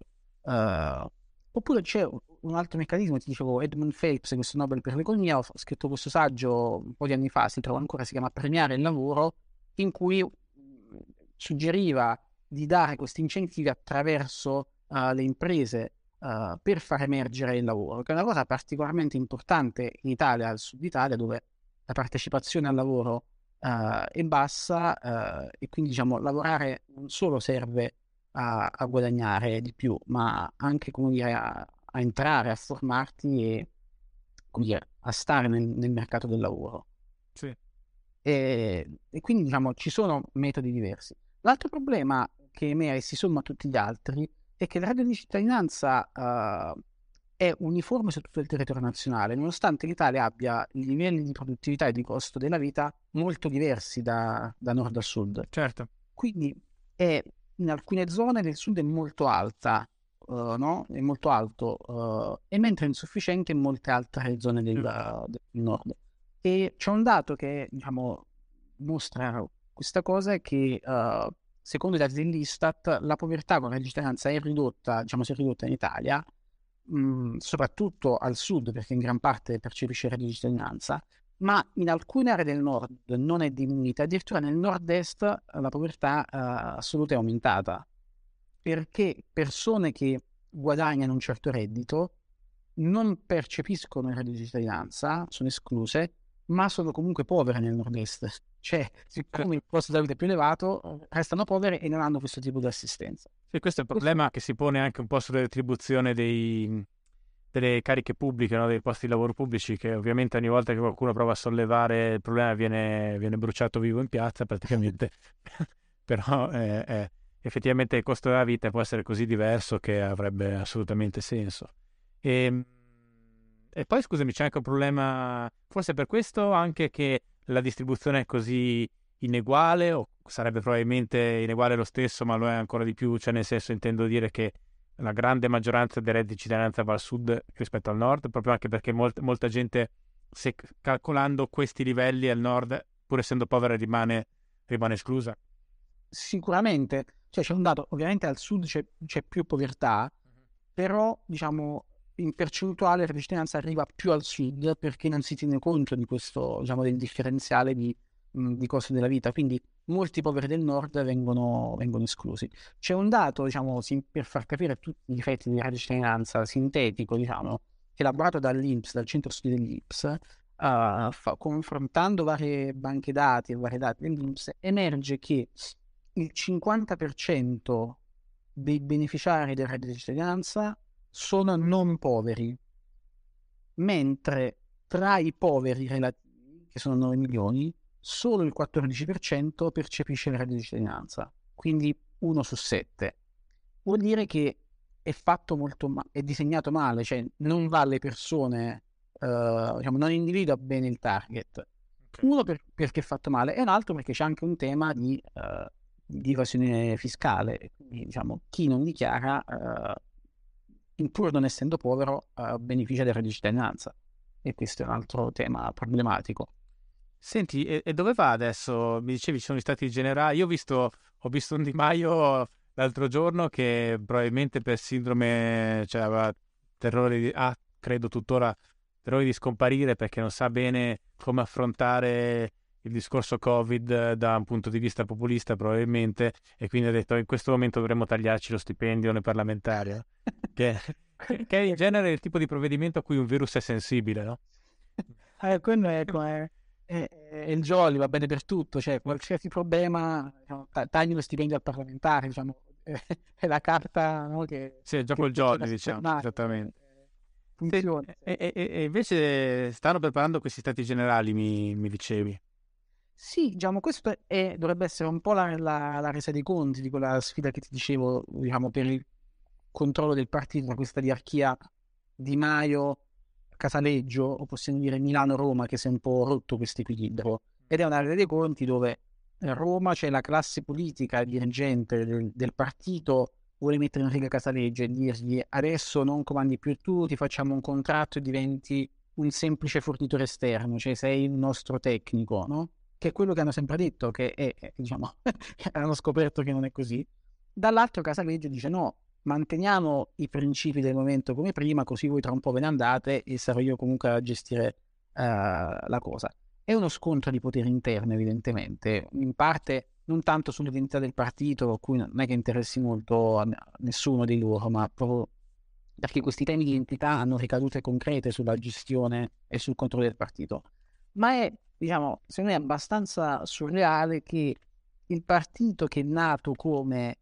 Oppure c'è un altro meccanismo, ti dicevo, Edmund Phelps, questo Nobel per l'economia, ho scritto questo saggio un po' di anni fa, si trova ancora, si chiama Premiare il lavoro, in cui suggeriva di dare questi incentivi attraverso le imprese per far emergere il lavoro, che è una cosa particolarmente importante in Italia, al sud Italia, dove la partecipazione al lavoro è bassa, e quindi diciamo lavorare non solo serve a guadagnare di più, ma anche, come dire, a entrare, a formarti e, come dire, a stare nel mercato del lavoro. Sì. E quindi diciamo ci sono metodi diversi. L'altro problema che emerge, si somma a tutti gli altri, è che il reddito di cittadinanza è uniforme su tutto il territorio nazionale, nonostante l'Italia abbia livelli di produttività e di costo della vita molto diversi da nord a sud. Certo. Quindi in alcune zone del sud è molto alta, no? È molto alto, e mentre è insufficiente in molte altre zone del nord. E c'è un dato che diciamo mostra questa cosa, è che secondo i dati dell'Istat la povertà con la cittadinanza è ridotta, diciamo si è ridotta in Italia, soprattutto al sud, perché in gran parte percepisce reddito di cittadinanza, ma in alcune aree del nord non è diminuita, addirittura nel nord-est la povertà assoluta è aumentata, perché persone che guadagnano un certo reddito non percepiscono il reddito di cittadinanza, sono escluse, ma sono comunque povere nel nord-est, cioè siccome il costo della vita è più elevato restano povere e non hanno questo tipo di assistenza. Sì, questo è un problema che si pone anche un po' sull'attribuzione delle cariche pubbliche, no? Dei posti di lavoro pubblici, che ovviamente ogni volta che qualcuno prova a sollevare il problema viene bruciato vivo in piazza praticamente. Però effettivamente il costo della vita può essere così diverso che avrebbe assolutamente senso. E poi scusami, c'è anche un problema, forse per questo anche, che la distribuzione è così ineguale, o sarebbe probabilmente ineguale lo stesso ma lo è ancora di più, cioè nel senso, intendo dire che la grande maggioranza dei redditi di cittadinanza va al sud rispetto al nord, proprio anche perché molta gente, se calcolando questi livelli al nord, pur essendo povera, rimane esclusa. Sicuramente, cioè c'è un dato, ovviamente al sud c'è più povertà, però diciamo in percentuale la cittadinanza arriva più al sud, perché non si tiene conto di questo, diciamo, del differenziale di costo della vita, quindi molti poveri del nord vengono esclusi. C'è un dato, diciamo, per far capire tutti i difetti di reddito di cittadinanza, sintetico, diciamo, elaborato dall'INPS, dal centro studi dell'INPS, confrontando varie banche dati e varie date dell'INPS, emerge che il 50% dei beneficiari del reddito di cittadinanza sono non poveri, mentre tra i poveri che sono 9 milioni, solo il 14% percepisce il reddito di cittadinanza, quindi 1 su 7. Vuol dire che è fatto molto è disegnato male, cioè non va alle persone, diciamo, non individua bene il target. Okay. Uno perché è fatto male, e un altro perché c'è anche un tema di evasione fiscale, quindi diciamo chi non dichiara, pur non essendo povero, beneficia del reddito di cittadinanza, e questo è un altro tema problematico. Senti, e dove va adesso? Mi dicevi ci sono gli stati generali. Io ho visto un Di Maio l'altro giorno che probabilmente per sindrome, cioè aveva terrore credo tuttora terrore di scomparire, perché non sa bene come affrontare il discorso Covid da un punto di vista populista probabilmente, e quindi ha detto in questo momento dovremmo tagliarci lo stipendio nei parlamentari, che in genere è il tipo di provvedimento a cui un virus è sensibile, no? Quello è il jolly, va bene per tutto, cioè qualsiasi problema, diciamo, tagli lo stipendio al parlamentare, diciamo, è la carta, no, che... Sì, gioco il jolly, diciamo, esattamente. Funziona. E invece stanno preparando questi stati generali, mi dicevi. Sì, diciamo, questo dovrebbe essere un po' la resa dei conti di quella sfida che ti dicevo, diciamo, per il controllo del partito, da questa diarchia Di Maio, Casaleggio, o possiamo dire Milano-Roma, che si è un po' rotto questo equilibrio, ed è una resa dei conti dove a Roma c'è la classe politica dirigente del partito, vuole mettere in riga Casaleggio e dirgli adesso non comandi più tu, ti facciamo un contratto e diventi un semplice fornitore esterno, cioè sei il nostro tecnico, no? Che è quello che hanno sempre detto, che è, diciamo, hanno scoperto che non è così. Dall'altro Casaleggio dice no, manteniamo i principi del momento come prima, così voi tra un po' ve ne andate e sarò io comunque a gestire la cosa. È uno scontro di potere interno, evidentemente, in parte non tanto sull'identità del partito, a cui non è che interessi molto a nessuno di loro, ma proprio perché questi temi di identità hanno ricadute concrete sulla gestione e sul controllo del partito. Ma è, diciamo, secondo me è abbastanza surreale che il partito che è nato come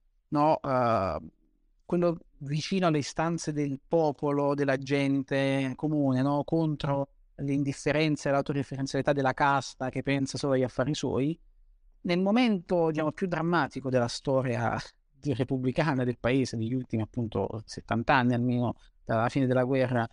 quello vicino alle istanze del popolo, della gente comune, no? Contro l'indifferenza e l'autoreferenzialità della casta che pensa solo agli affari suoi, nel momento, diciamo, più drammatico della storia repubblicana del paese, degli ultimi appunto 70 anni almeno, dalla fine della guerra,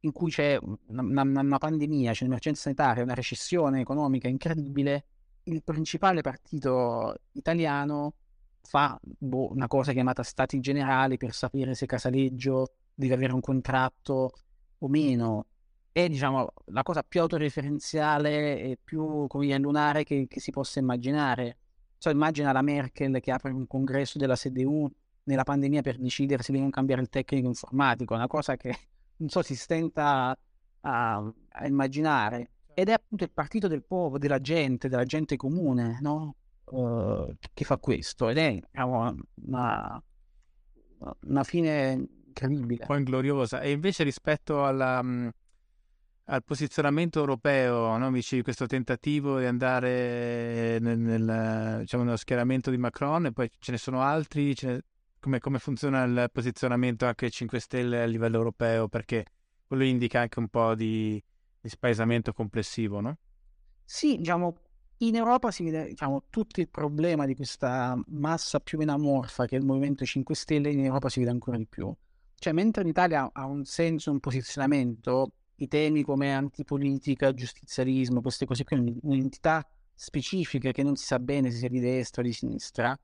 in cui c'è una pandemia, c'è un'emergenza sanitaria, una recessione economica incredibile, il principale partito italiano fa una cosa chiamata stati generali per sapere se Casaleggio deve avere un contratto o meno. È, diciamo, la cosa più autoreferenziale e più, come dire, lunare che si possa immaginare. Cioè, immagina la Merkel che apre un congresso della CDU nella pandemia per decidere se devono cambiare il tecnico informatico, una cosa che non so, si stenta a immaginare. Ed è appunto il partito del popolo, della gente comune, no? Che fa questo, ed è, diciamo, una fine incredibile, un po' ingloriosa. E invece rispetto al posizionamento europeo, no, amici, questo tentativo di andare diciamo, nello schieramento di Macron, e poi ce ne sono altri, come funziona il posizionamento anche 5 Stelle a livello europeo, perché quello indica anche un po' di spaesamento complessivo, no? Sì, diciamo, in Europa si vede, diciamo, tutto il problema di questa massa più o meno amorfa che è il Movimento 5 Stelle, in Europa si vede ancora di più. Cioè, mentre in Italia ha un senso, un posizionamento, i temi come antipolitica, giustizialismo, queste cose qui, un'entità specifica che non si sa bene se sia di destra o di sinistra,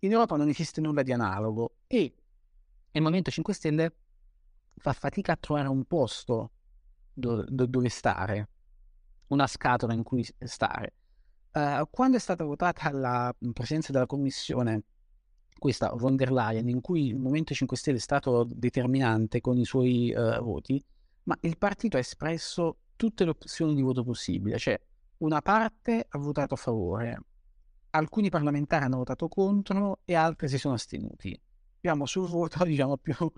in Europa non esiste nulla di analogo, e il Movimento 5 Stelle fa fatica a trovare un posto dove stare, una scatola in cui stare. Quando è stata votata la presidenza della Commissione, questa von der Leyen, in cui il Movimento 5 Stelle è stato determinante con i suoi voti, ma il partito ha espresso tutte le opzioni di voto possibile, cioè una parte ha votato a favore, alcuni parlamentari hanno votato contro e altri si sono astenuti. Abbiamo sul voto, diciamo, più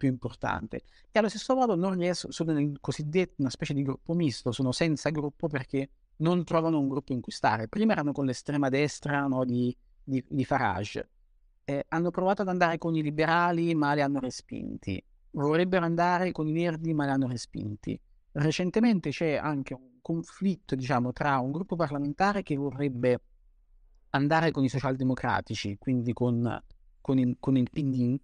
importante. E allo stesso modo non riescono, sono nel cosiddetto una specie di gruppo misto, sono senza gruppo perché non trovano un gruppo in cui stare. Prima erano con l'estrema destra, no, di Farage, hanno provato ad andare con i liberali ma li hanno respinti. Vorrebbero andare con i verdi ma li hanno respinti. Recentemente c'è anche un conflitto, diciamo, tra un gruppo parlamentare che vorrebbe andare con i socialdemocratici, quindi con il PD,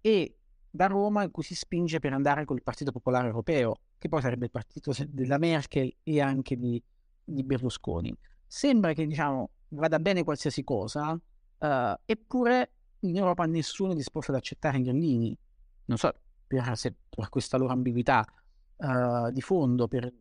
e da Roma in cui si spinge per andare col Partito Popolare Europeo, che poi sarebbe il partito della Merkel e anche di Berlusconi. Sembra che, diciamo, vada bene qualsiasi cosa, eppure in Europa nessuno è disposto ad accettare i grillini. Non so per questa loro ambiguità di fondo, per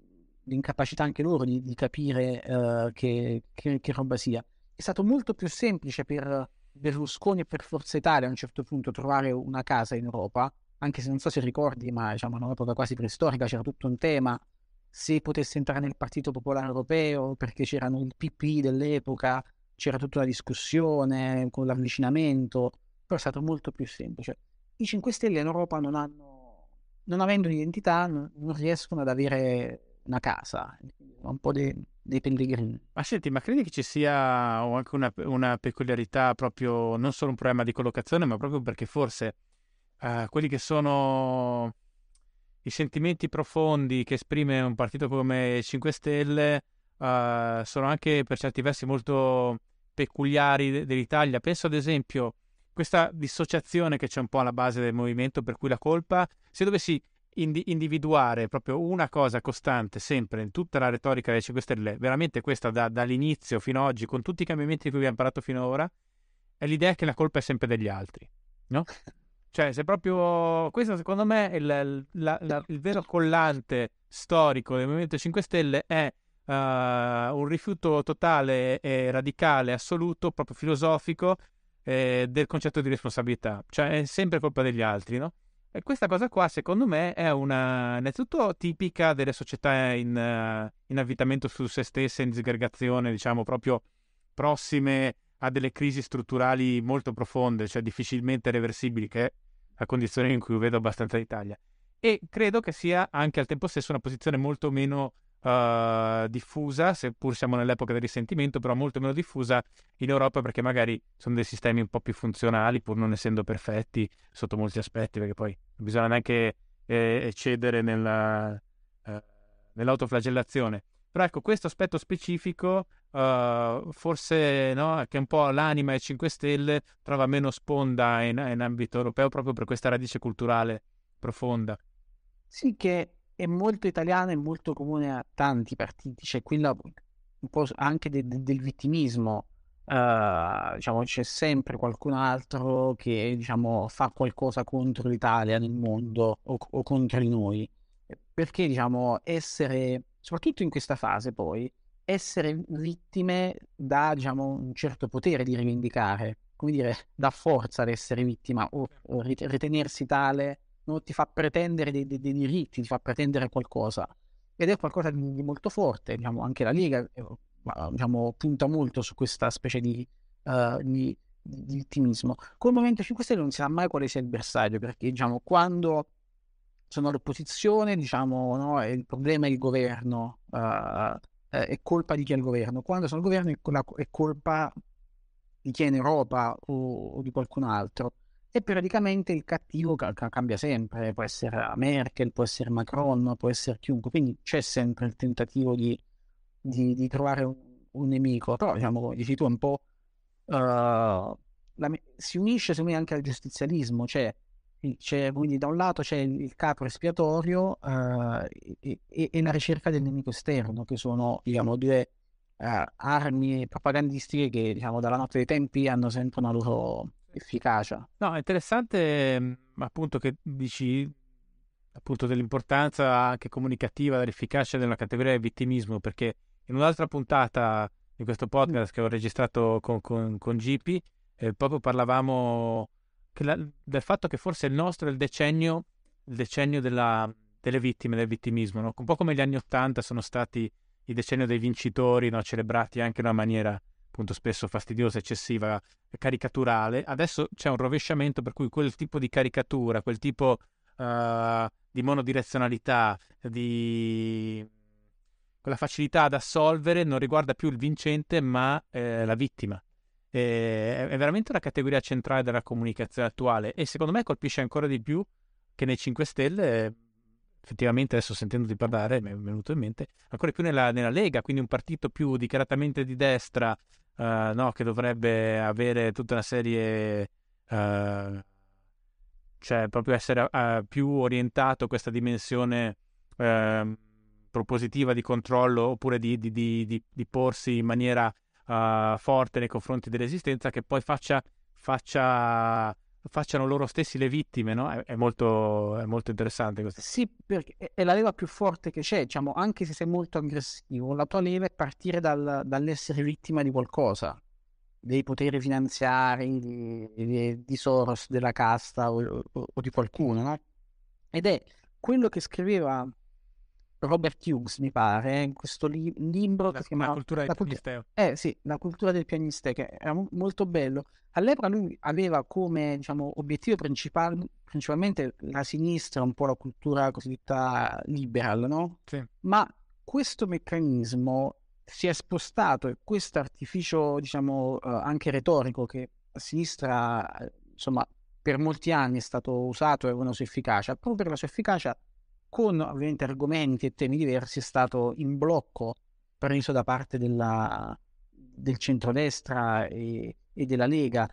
l'incapacità anche loro di capire che roba sia. È stato molto più semplice per Berlusconi e per Forza Italia a un certo punto trovare una casa in Europa, anche se non so se ricordi, ma, diciamo, in una quasi preistorica c'era tutto un tema se potesse entrare nel Partito Popolare Europeo, perché c'erano il PP dell'epoca, c'era tutta la discussione con l'avvicinamento, però è stato molto più semplice. I 5 Stelle in Europa non hanno, non avendo un'identità, non riescono ad avere una casa, un po' dei pellegrini. Ma senti, ma credi che ci sia anche una peculiarità, proprio non solo un problema di collocazione, ma proprio perché forse quelli che sono i sentimenti profondi che esprime un partito come 5 Stelle sono anche per certi versi molto peculiari dell'Italia. Penso ad esempio questa dissociazione che c'è un po' alla base del movimento, per cui la colpa, se dovessi individuare proprio una cosa costante sempre in tutta la retorica delle 5 Stelle, veramente questa dall'inizio fino ad oggi, con tutti i cambiamenti di cui abbiamo parlato finora, è l'idea che la colpa è sempre degli altri, no? Cioè, se proprio questo, secondo me, è il vero collante storico del Movimento 5 Stelle è un rifiuto totale e radicale, assoluto, proprio filosofico, del concetto di responsabilità. Cioè, è sempre colpa degli altri, no? E questa cosa qua, secondo me, è una, innanzitutto, tipica delle società in avvitamento su se stesse, in disgregazione, diciamo, proprio prossime a delle crisi strutturali molto profonde, cioè difficilmente reversibili, che è la condizione in cui vedo abbastanza l'Italia. E credo che sia anche al tempo stesso una posizione molto meno diffusa, seppur siamo nell'epoca del risentimento, però molto meno diffusa in Europa, perché magari sono dei sistemi un po' più funzionali, pur non essendo perfetti sotto molti aspetti, perché poi non bisogna neanche eccedere nell'autoflagellazione. Però ecco, questo aspetto specifico forse, no, che un po' l'anima e 5 Stelle trova meno sponda in ambito europeo, proprio per questa radice culturale profonda. Sì, che è molto italiana e molto comune a tanti partiti. C'è quella un po' anche del vittimismo, diciamo, c'è sempre qualcun altro che, diciamo, fa qualcosa contro l'Italia nel mondo o contro di noi, perché, diciamo, essere, soprattutto in questa fase, poi essere vittime dà, diciamo, un certo potere di rivendicare, come dire, dà forza ad essere vittima o ritenersi tale, no? Ti fa pretendere dei diritti, ti fa pretendere qualcosa, ed è qualcosa di molto forte. Diciamo, anche la Lega, diciamo, punta molto su questa specie di vittimismo. Col Movimento 5 Stelle non si sa mai quale sia il bersaglio, perché, diciamo, quando sono all'opposizione, diciamo, no, il problema è il governo, è colpa di chi è il governo. Quando sono il governo è colpa di chi è in Europa o di qualcun altro, e periodicamente il cattivo cambia sempre, può essere Merkel, può essere Macron, può essere chiunque, quindi c'è sempre il tentativo di trovare un nemico. Però, diciamo, dici tu, un po' si unisce, secondo me, anche al giustizialismo, c'è, quindi da un lato c'è il capo espiatorio e la ricerca del nemico esterno, che sono, diciamo, due armi propagandistiche che, diciamo, dalla notte dei tempi hanno sempre una loro efficacia. No, è interessante, appunto, che dici, appunto, dell'importanza anche comunicativa, dell'efficacia della categoria del vittimismo, perché in un'altra puntata di questo podcast che ho registrato con Gipi, proprio parlavamo del fatto che forse il nostro è il decennio delle vittime, del vittimismo, no? Un po' come gli anni '80 sono stati il decennio dei vincitori, no? Celebrati anche in una maniera, appunto, spesso fastidiosa, eccessiva, caricaturale. Adesso c'è un rovesciamento, per cui quel tipo di caricatura, quel tipo di monodirezionalità, di quella facilità ad assolvere, non riguarda più il vincente, ma la vittima. È veramente una categoria centrale della comunicazione attuale, e secondo me colpisce ancora di più che nei 5 Stelle, effettivamente adesso sentendoti parlare mi è venuto in mente, ancora di più nella Lega, quindi un partito più dichiaratamente di destra, no, che dovrebbe avere tutta una serie, cioè proprio essere più orientato a questa dimensione propositiva, di controllo, oppure di porsi in maniera forte nei confronti dell'esistenza, che poi facciano loro stessi le vittime, no? È molto interessante questo. Sì, perché è la leva più forte che c'è, diciamo, anche se sei molto aggressivo, la tua leva è partire dall'essere vittima di qualcosa, dei poteri finanziari di Soros, della casta o di qualcuno, no? Ed è quello che scriveva Robert Hughes, mi pare, in questo libro che si chiama La cultura del pianisteo. Sì, La cultura del pianisteo, che era molto bello. All'epoca lui aveva come, diciamo, obiettivo principalmente la sinistra, un po' la cultura cosiddetta liberal, no? Sì. Ma questo meccanismo si è spostato, e questo artificio, diciamo, anche retorico, che a sinistra, insomma, per molti anni è stato usato e aveva una sua efficacia, proprio per la sua efficacia, con ovviamente argomenti e temi diversi, è stato in blocco preso da parte del centrodestra e della Lega.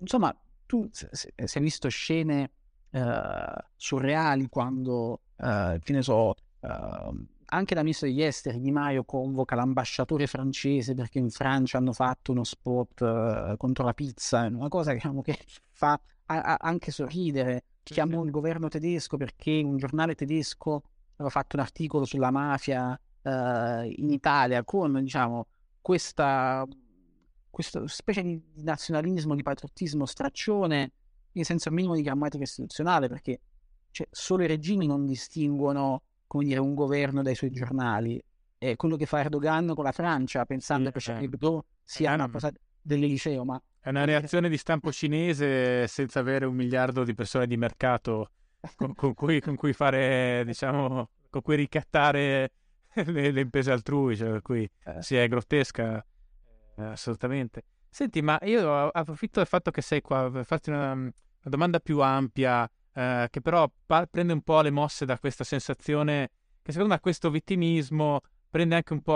Insomma, tu hai visto scene surreali quando, che ne so, anche la ministra degli esteri Di Maio convoca l'ambasciatore francese perché in Francia hanno fatto uno spot contro la pizza, una cosa, diciamo, che fa anche sorridere. Chiamò il governo tedesco perché un giornale tedesco aveva fatto un articolo sulla mafia in Italia, con, diciamo, questa specie di nazionalismo, di patriottismo straccione, in senso minimo di grammatica istituzionale, perché, cioè, solo i regimi non distinguono, come dire, un governo dai suoi giornali. È quello che fa Erdogan con la Francia, pensando che Charlie Hebdo sia una cosa dell'Eliseo, ma è una reazione di stampo cinese, senza avere un miliardo di persone di mercato con cui fare, diciamo, con cui ricattare le imprese altrui, cioè, per cui sì, è grottesca, assolutamente. Senti, ma io approfitto del fatto che sei qua per farti una domanda più ampia, che però prende un po' le mosse da questa sensazione che, secondo me, questo vittimismo prende anche un po',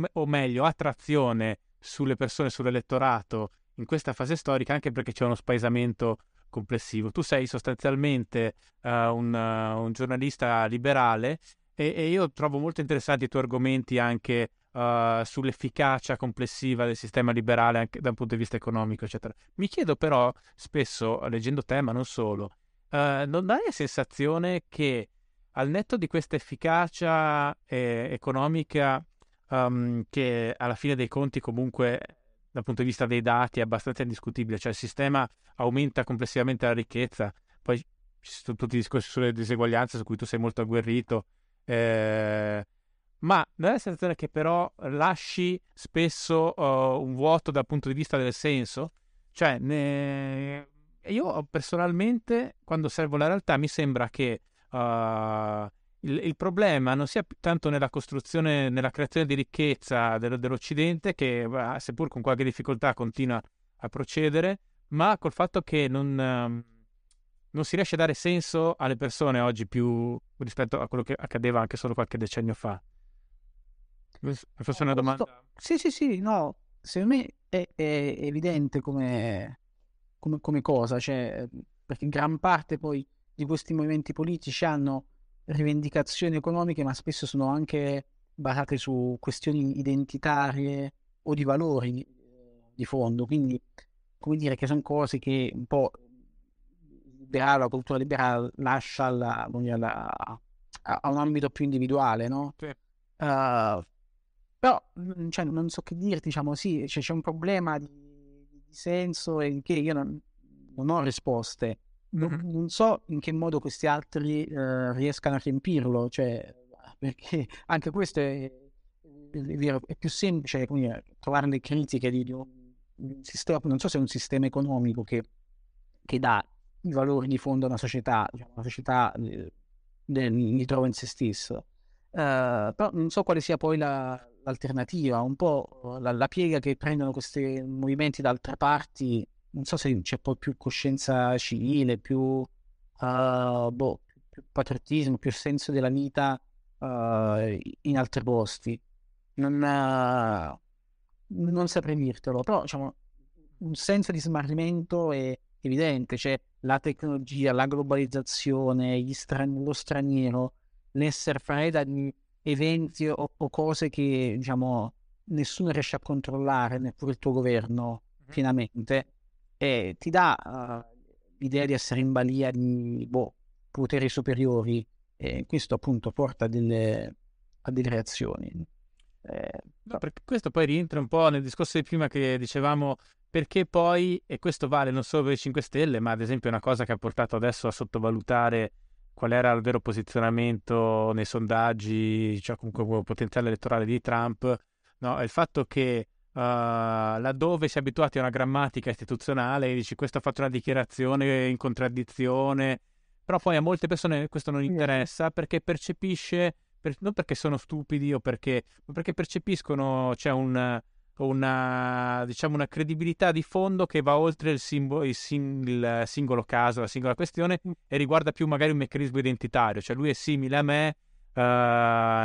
o meglio, attrazione sulle persone, sull'elettorato in questa fase storica, anche perché c'è uno spaesamento complessivo. Tu sei sostanzialmente un giornalista liberale, e io trovo molto interessanti i tuoi argomenti anche sull'efficacia complessiva del sistema liberale, anche da un punto di vista economico, eccetera. Mi chiedo però, spesso, leggendo te, ma non solo, non dai la sensazione che, al netto di questa efficacia economica, che alla fine dei conti, comunque, dal punto di vista dei dati, è abbastanza indiscutibile, cioè il sistema aumenta complessivamente la ricchezza, poi ci sono tutti i discorsi sulle diseguaglianze, su cui tu sei molto agguerrito, ma non è la sensazione che però lasci spesso un vuoto dal punto di vista del senso? Cioè, io personalmente, quando osservo la realtà, mi sembra che il problema non sia tanto nella costruzione, nella creazione di ricchezza dell'Occidente, che, seppur con qualche difficoltà, continua a procedere, ma col fatto che non si riesce a dare senso alle persone oggi, più rispetto a quello che accadeva anche solo qualche decennio fa. Mi faccio una domanda? Sì, no, secondo me è evidente come cosa, cioè, perché gran parte poi di questi movimenti politici hanno rivendicazioni economiche, ma spesso sono anche basate su questioni identitarie o di valori di fondo, quindi, come dire, che sono cose che un po' la cultura liberale lascia a un ambito più individuale, no? Sì. Però, cioè, non so che dirti, diciamo, sì, cioè, c'è un problema di senso, e che io non ho risposte. Non so in che modo questi altri riescano a riempirlo, cioè, perché anche questo è vero, è più semplice, quindi, trovare le critiche di un sistema, non so se è un sistema economico che dà i valori di fondo a una società, diciamo, una società li trova in se stessa, però non so quale sia poi l'alternativa, un po' la piega che prendono questi movimenti da altre parti. Non so se c'è poi più coscienza civile, più patriottismo, più senso della vita in altri posti. Non saprei dirtelo, però, diciamo, un senso di smarrimento è evidente. C'è la tecnologia, la globalizzazione, lo straniero, l'essere preda di eventi o cose che, diciamo, nessuno riesce a controllare, neppure il tuo governo, pienamente. E ti dà l'idea di essere in balia di poteri superiori, e questo, appunto, porta a delle reazioni. No, perché questo poi rientra un po' nel discorso di prima, che dicevamo, perché poi, e questo vale non solo per i 5 Stelle, ma ad esempio è una cosa che ha portato adesso a sottovalutare qual era il vero posizionamento nei sondaggi, cioè comunque il potenziale elettorale di Trump, no? È il fatto che laddove si è abituati a una grammatica istituzionale, dici questo ha fatto una dichiarazione in contraddizione, però poi a molte persone questo non interessa perché percepisce, non perché sono stupidi o perché, ma perché percepiscono c'è una diciamo una credibilità di fondo che va oltre il singolo caso, la singola questione, e riguarda più magari un meccanismo identitario, cioè lui è simile a me,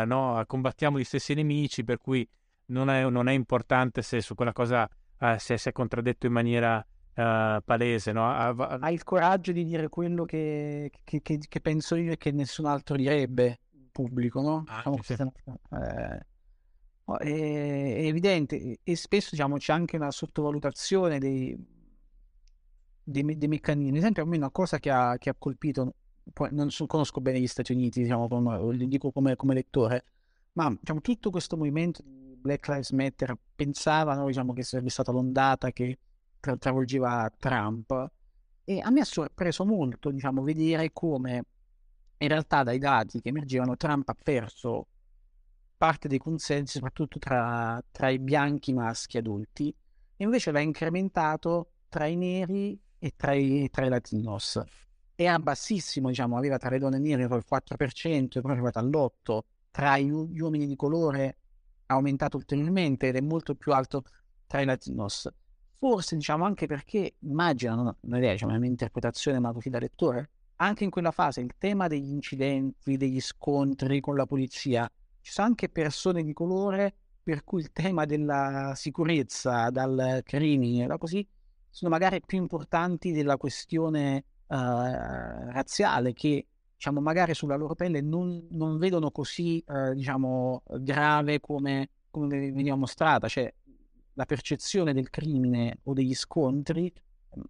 no, combattiamo gli stessi nemici, per cui non è importante se su quella cosa se si è contraddetto in maniera palese, no? Hai il coraggio di dire quello che penso io e che nessun altro direbbe in pubblico, no? È evidente, e spesso diciamo, c'è anche una sottovalutazione dei meccanismi. Ad esempio, a me una cosa che ha colpito, poi non conosco bene gli Stati Uniti, diciamo, lo dico come lettore, ma diciamo, tutto questo movimento di Black Lives Matter pensavano, diciamo, che sarebbe stata l'ondata che travolgeva Trump, e a me ha sorpreso molto, diciamo, vedere come in realtà dai dati che emergevano Trump ha perso parte dei consensi, soprattutto tra i bianchi maschi adulti, e invece l'ha incrementato tra i neri e tra i latinos. Era bassissimo, diciamo, aveva tra le donne nere il 4%, poi è arrivato all'8%, tra gli uomini di colore ha aumentato ulteriormente ed è molto più alto tra i latinos. Forse, diciamo, anche perché, immagino, un'idea, diciamo, è un'interpretazione, ma così da lettore, anche in quella fase il tema degli incidenti, degli scontri con la polizia, ci sono anche persone di colore per cui il tema della sicurezza, dal crimine, da così, sono magari più importanti della questione razziale, che diciamo magari sulla loro pelle non vedono così diciamo grave come veniva mostrata, cioè la percezione del crimine o degli scontri,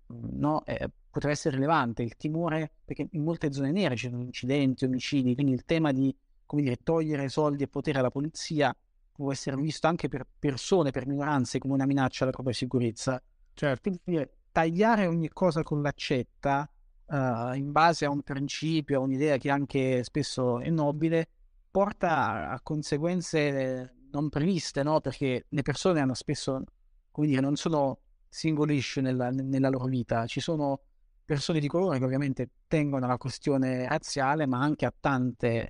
no, potrebbe essere rilevante, il timore, perché in molte zone nere ci sono incidenti, omicidi, quindi il tema di, come dire, togliere soldi e potere alla polizia può essere visto anche per persone, per minoranze, come una minaccia alla propria sicurezza. Certo. Quindi, tagliare ogni cosa con l'accetta in base a un principio, a un'idea che anche spesso è nobile, porta a conseguenze non previste, no? Perché le persone hanno spesso, come dire, non sono single issue nella loro vita. Ci sono persone di colore che ovviamente tengono alla questione razziale, ma anche a tante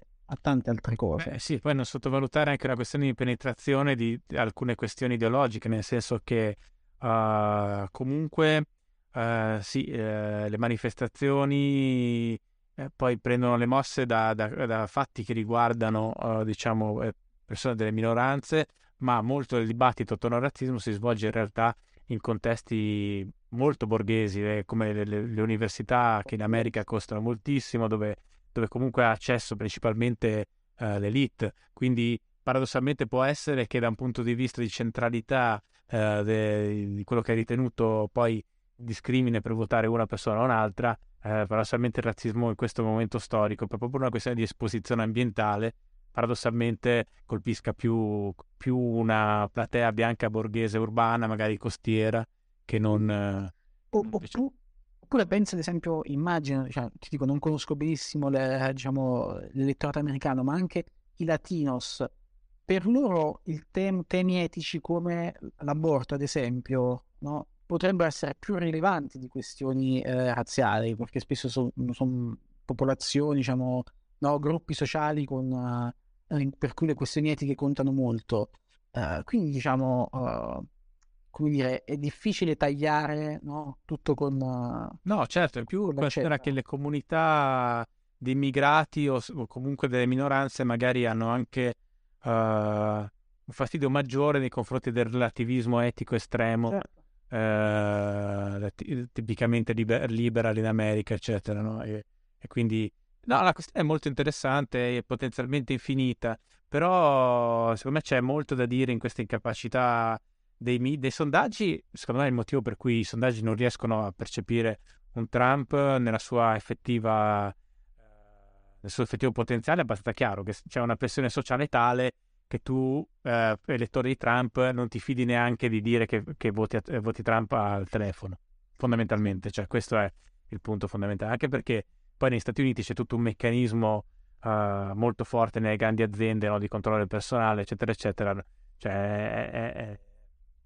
altre cose. Beh, sì, poi non sottovalutare anche la questione di penetrazione di alcune questioni ideologiche, nel senso che comunque le manifestazioni poi prendono le mosse da fatti che riguardano diciamo persone delle minoranze, ma molto del dibattito attorno al razzismo si svolge in realtà in contesti molto borghesi, come le università che in America costano moltissimo, dove comunque ha accesso principalmente l'elite, quindi paradossalmente può essere che da un punto di vista di centralità di quello che è ritenuto poi discrimine per votare una persona o un'altra, paradossalmente il razzismo in questo momento storico, proprio per una questione di esposizione ambientale, paradossalmente colpisca più una platea bianca borghese urbana, magari costiera, che non... Oppure penso, ad esempio, immagino, cioè, ti dico, non conosco benissimo diciamo, l'elettorato americano, ma anche i latinos. Per loro i temi etici come l'aborto, ad esempio, no, potrebbero essere più rilevanti di questioni razziali, perché spesso sono popolazioni, diciamo, no, gruppi sociali per cui le questioni etiche contano molto. Quindi, diciamo... come dire, è difficile tagliare, no, tutto con... No, certo, in più era che le comunità di immigrati o comunque delle minoranze magari hanno anche un fastidio maggiore nei confronti del relativismo etico estremo, certo. Tipicamente liberale in America, eccetera, no? E quindi... No, la questione è molto interessante e potenzialmente infinita, però secondo me c'è molto da dire in questa incapacità... Dei sondaggi. Secondo me è il motivo per cui i sondaggi non riescono a percepire un Trump nel suo effettivo potenziale. È abbastanza chiaro che c'è una pressione sociale tale che tu, elettore di Trump, non ti fidi neanche di dire che voti Trump al telefono, fondamentalmente. Cioè questo è il punto fondamentale, anche perché Poi negli Stati Uniti c'è tutto un meccanismo molto forte nelle grandi aziende, no, di controllo del personale, eccetera, eccetera. Cioè,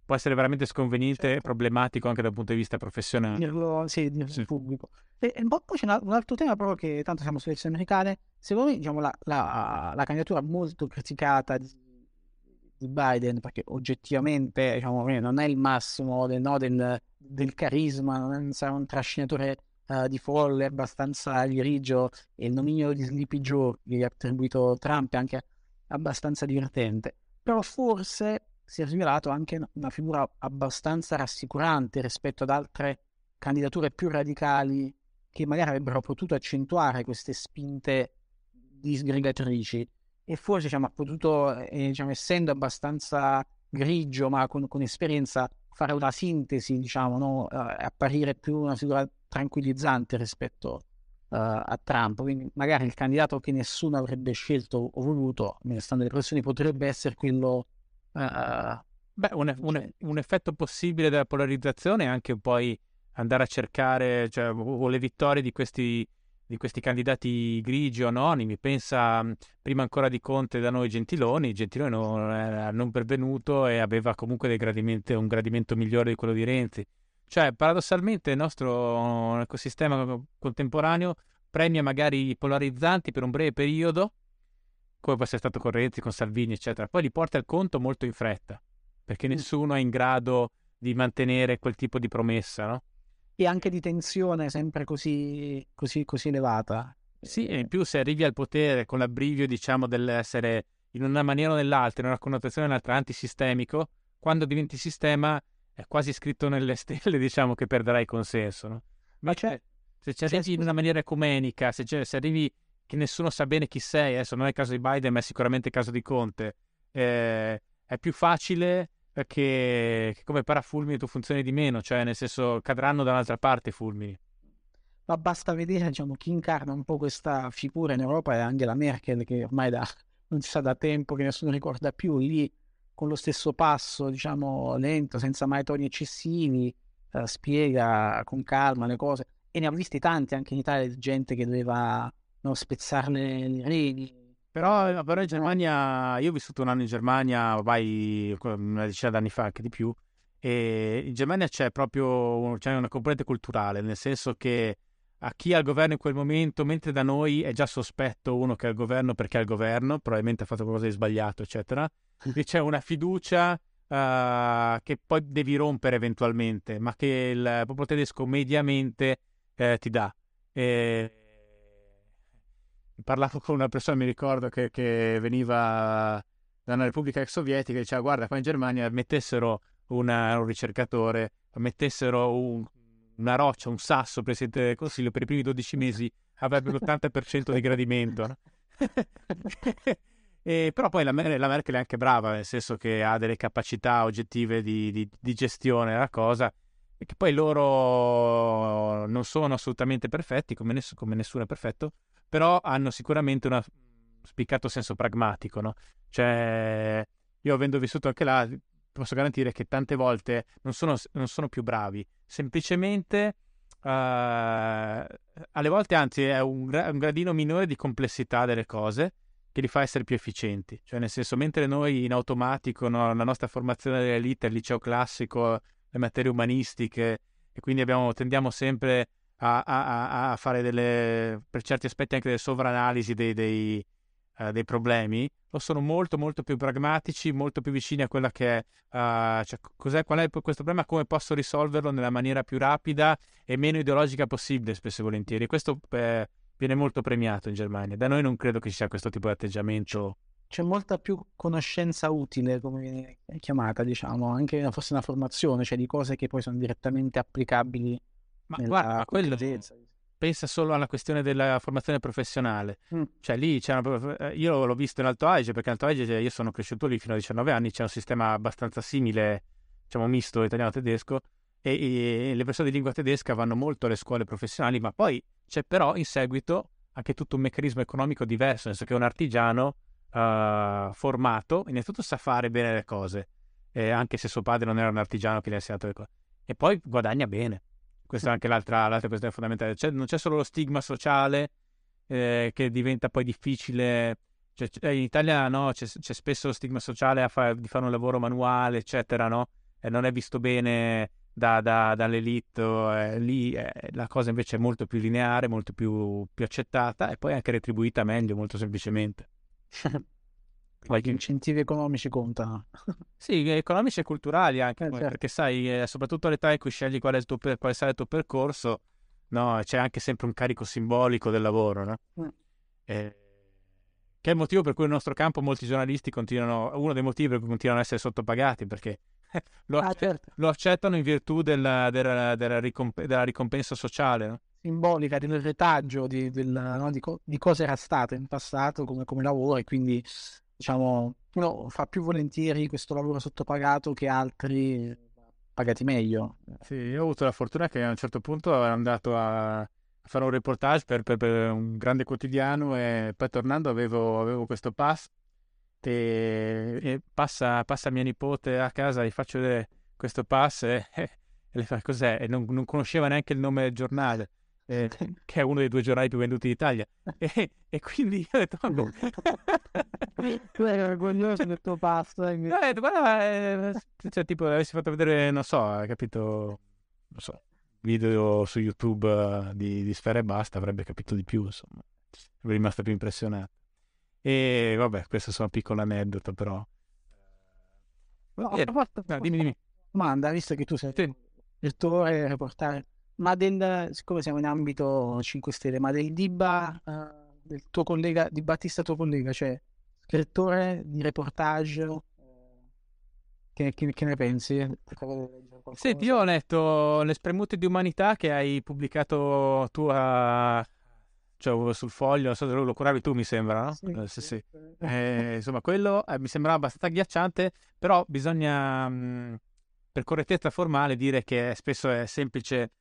può essere veramente sconveniente, certo, problematico anche dal punto di vista professionale. Sì. Pubblico. E poi c'è un altro tema proprio, che tanto siamo sulle elezioni americane, secondo me, diciamo, la candidatura molto criticata di Biden, perché oggettivamente, diciamo, non è il massimo del carisma, non sarà un trascinatore di folle, abbastanza grigio, e il nomignolo di Sleepy Joe che gli ha attribuito Trump è anche abbastanza divertente, però forse si è rivelato anche una figura abbastanza rassicurante rispetto ad altre candidature più radicali che magari avrebbero potuto accentuare queste spinte disgregatrici, e forse, diciamo, ha potuto, essendo abbastanza grigio ma con esperienza, fare una sintesi, diciamo, no? Apparire più una figura tranquillizzante rispetto a Trump. Quindi magari il candidato che nessuno avrebbe scelto o voluto, stando le pressioni, potrebbe essere quello. Un effetto possibile della polarizzazione è anche poi andare a cercare, cioè, o le vittorie di questi candidati grigi o anonimi. Pensa prima ancora di Conte da noi Gentiloni non pervenuto e aveva comunque un gradimento migliore di quello di Renzi. Cioè, paradossalmente il nostro ecosistema contemporaneo premia magari i polarizzanti per un breve periodo, come può essere stato con Renzi, con Salvini, eccetera, poi li porta al conto molto in fretta, perché nessuno è in grado di mantenere quel tipo di promessa, no? E anche di tensione sempre così elevata. Sì, e in più se arrivi al potere con l'abbrivio, diciamo, dell'essere in una maniera o nell'altra, in una connotazione o nell'altra, antisistemico, quando diventi sistema è quasi scritto nelle stelle, diciamo, che perderai consenso, no? Ma se arrivi in una maniera ecumenica, se arrivi che nessuno sa bene chi sei, adesso non è il caso di Biden, ma è sicuramente il caso di Conte, è più facile che come parafulmini tu funzioni di meno, cioè nel senso cadranno da un'altra parte i fulmini. Ma basta vedere, diciamo, chi incarna un po' questa figura in Europa è Angela Merkel, che ormai non si sa da tempo, che nessuno ricorda più, lì con lo stesso passo, diciamo, lento, senza mai toni eccessivi, spiega con calma le cose, e ne ho visti tanti anche in Italia di gente che doveva spezzarne le reni. Però in Germania, io ho vissuto un anno in Germania ormai una decina d'anni fa, anche di più, e in Germania c'è una componente culturale, nel senso che a chi è al governo in quel momento, mentre da noi è già sospetto uno che è al governo perché è al governo, probabilmente ha fatto qualcosa di sbagliato, eccetera, e c'è una fiducia che poi devi rompere eventualmente, ma che il popolo tedesco mediamente ti dà. Parlavo con una persona, mi ricordo, che veniva da una repubblica ex sovietica e diceva: guarda, qua in Germania mettessero un ricercatore, mettessero una roccia, un sasso presidente del Consiglio, per i primi 12 mesi avrebbe l'80% di gradimento, no? Però poi la Merkel è anche brava, nel senso che ha delle capacità oggettive di gestione della cosa, e che poi loro non sono assolutamente perfetti, come nessuno è perfetto, però hanno sicuramente un spiccato senso pragmatico, no? Cioè, io avendo vissuto anche là, posso garantire che tante volte non sono più bravi, semplicemente alle volte, anzi, è un gradino minore di complessità delle cose che li fa essere più efficienti. Cioè, nel senso, mentre noi in automatico, no, la nostra formazione dell'elite, il liceo classico, le materie umanistiche, e quindi tendiamo sempre a fare per certi aspetti anche delle sovranalisi dei problemi, o sono molto molto più pragmatici, molto più vicini a quella che è qual è questo problema, come posso risolverlo nella maniera più rapida e meno ideologica possibile, spesso e volentieri. Questo viene molto premiato in Germania. Da noi non credo che ci sia questo tipo di atteggiamento. C'è molta più conoscenza utile, come viene chiamata, diciamo, anche forse una formazione, cioè di cose che poi sono direttamente applicabili. Ma guarda, quello pensa solo alla questione della formazione professionale. Cioè lì io l'ho visto in Alto Adige, perché in Alto Adige io sono cresciuto lì fino a 19 anni, c'è un sistema abbastanza simile, diciamo misto italiano-tedesco, e le persone di lingua tedesca vanno molto alle scuole professionali, ma poi c'è però in seguito anche tutto un meccanismo economico diverso, nel senso che un artigiano formato innanzitutto sa fare bene le cose, anche se suo padre non era un artigiano che gli ha insegnato le cose, e poi guadagna bene. Questa è anche l'altra questione fondamentale. Non c'è solo lo stigma sociale che diventa poi difficile. Cioè, in Italia no, c'è spesso lo stigma sociale di fare un lavoro manuale, eccetera, no? E non è visto bene dall'elite. Lì la cosa invece è molto più lineare, molto più accettata e poi anche retribuita meglio, molto semplicemente. Gli incentivi economici contano. Sì, economici e culturali anche, certo. Perché sai, soprattutto all'età in cui scegli quale sarà il tuo percorso, no, c'è anche sempre un carico simbolico del lavoro, no? Che è il motivo per cui nel nostro campo molti giornalisti uno dei motivi per cui continuano ad essere sottopagati, perché lo accettano in virtù della ricompensa sociale, no? Simbolica del retaggio di cosa era stato in passato come lavoro, e quindi diciamo uno fa più volentieri questo lavoro sottopagato che altri pagati meglio. Sì, io ho avuto la fortuna che a un certo punto ero andato a fare un reportage per un grande quotidiano e poi tornando avevo questo pass e passa mia nipote a casa, gli faccio vedere questo pass e le fa: cos'è? E non conosceva neanche il nome del giornale. Che è uno dei due giornali più venduti d'Italia e quindi io ho detto tu eri orgoglioso del tuo pasto, no, guarda, cioè tipo avessi fatto vedere, non so, hai capito, non so, video su YouTube di Sfera e Basta, avrebbe capito di più, insomma, sarebbe rimasto più impressionato. E vabbè, questa è una piccola aneddota, però dimmi domanda, visto che tu sei il tuo reportare. Ma siccome siamo in ambito 5 Stelle, ma del Dibba, del tuo collega, Di Battista tuo collega, cioè scrittore di reportage, che ne pensi? Senti, io ho letto Le spremute di umanità che hai pubblicato tu cioè, sul Foglio, non so se lo curavi tu, mi sembra, no? Sì. Insomma, quello mi sembrava abbastanza agghiacciante, però bisogna, per correttezza formale, dire che spesso è semplice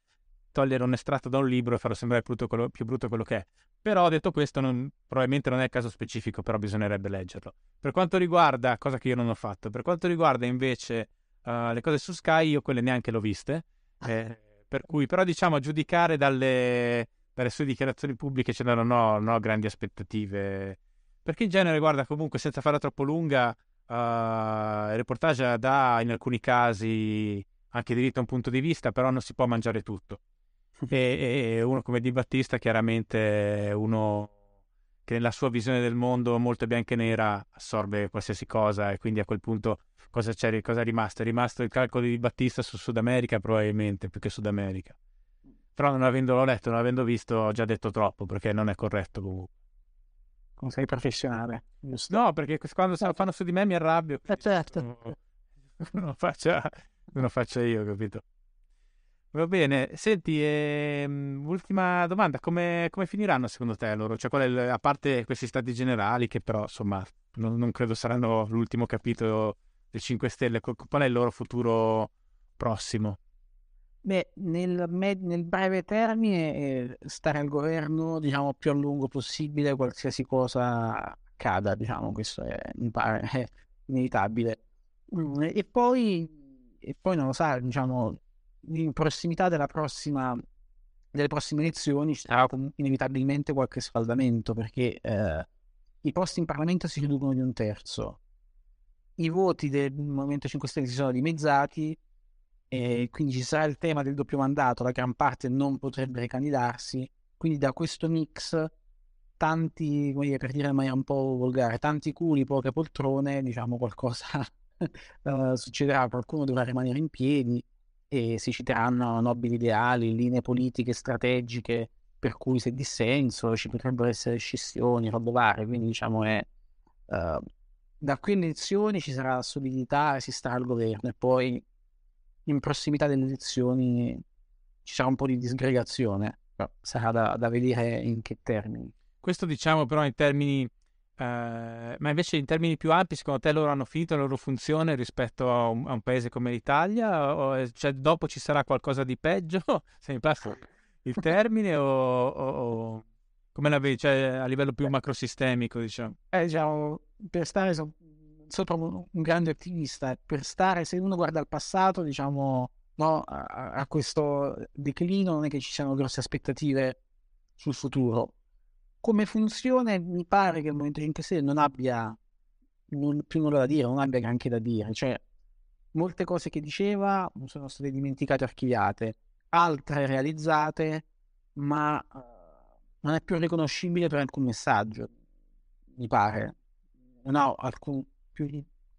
togliere un estratto da un libro e farlo sembrare più brutto quello che è. Però detto questo, probabilmente non è il caso specifico, però bisognerebbe leggerlo. Per quanto riguarda, cosa che io non ho fatto, per quanto riguarda invece le cose su Sky, io quelle neanche l'ho viste, per cui però diciamo a giudicare dalle sue dichiarazioni pubbliche ce non ho grandi aspettative, perché in genere, guarda, comunque senza farla troppo lunga, il reportage dà in alcuni casi anche diritto a un punto di vista, però non si può mangiare tutto. E uno come Di Battista chiaramente è uno che nella sua visione del mondo molto bianca e nera assorbe qualsiasi cosa, e quindi a quel punto cosa è rimasto? È rimasto il calcolo di Di Battista su Sud America, probabilmente, più che Sud America, però non avendolo letto, non avendo visto, ho già detto troppo, perché non è corretto comunque. Non sei professionale, giusto? No, perché quando se lo fanno su di me mi arrabbio, certo. Non lo faccia io, capito? Va bene, senti, ultima domanda, come finiranno secondo te loro? Cioè, a parte questi stati generali, che però insomma non credo saranno l'ultimo capitolo del 5 Stelle, qual è il loro futuro prossimo? Beh, nel breve termine stare al governo, diciamo, più a lungo possibile, qualsiasi cosa accada, diciamo, questo mi pare è inevitabile. E poi non lo so, diciamo, in prossimità delle prossime elezioni ci sarà inevitabilmente qualche sfaldamento, perché i posti in Parlamento si riducono di un terzo, i voti del Movimento 5 Stelle si sono dimezzati, e quindi ci sarà il tema del doppio mandato, la gran parte non potrebbe ricandidarsi, quindi da questo mix tanti, come dire, per dire in maniera un po' volgare, tanti culi, poche poltrone, diciamo, qualcosa succederà, qualcuno dovrà rimanere in piedi e si citeranno nobili ideali, linee politiche strategiche per cui se dissenso ci potrebbero essere scissioni, robe varie, quindi diciamo da qui alle elezioni ci sarà solidità e si starà al governo, e poi in prossimità delle elezioni ci sarà un po' di disgregazione, sarà da vedere in che termini. Questo diciamo però in termini ma invece in termini più ampi, secondo te loro hanno finito la loro funzione rispetto a un paese come l'Italia? Cioè, dopo ci sarà qualcosa di peggio, se mi passa il termine, o come la vedi, cioè, a livello più macrosistemico, diciamo? Diciamo, per stare sopra un grande ottimista, per stare, se uno guarda al passato, diciamo, no, a questo declino non è che ci siano grosse aspettative sul futuro. Come funzione mi pare che il Movimento 5 Stelle non abbia più nulla da dire, non abbia neanche da dire, cioè molte cose che diceva sono state dimenticate o archiviate, altre realizzate, ma non è più riconoscibile per alcun messaggio, mi pare, non ha alcun più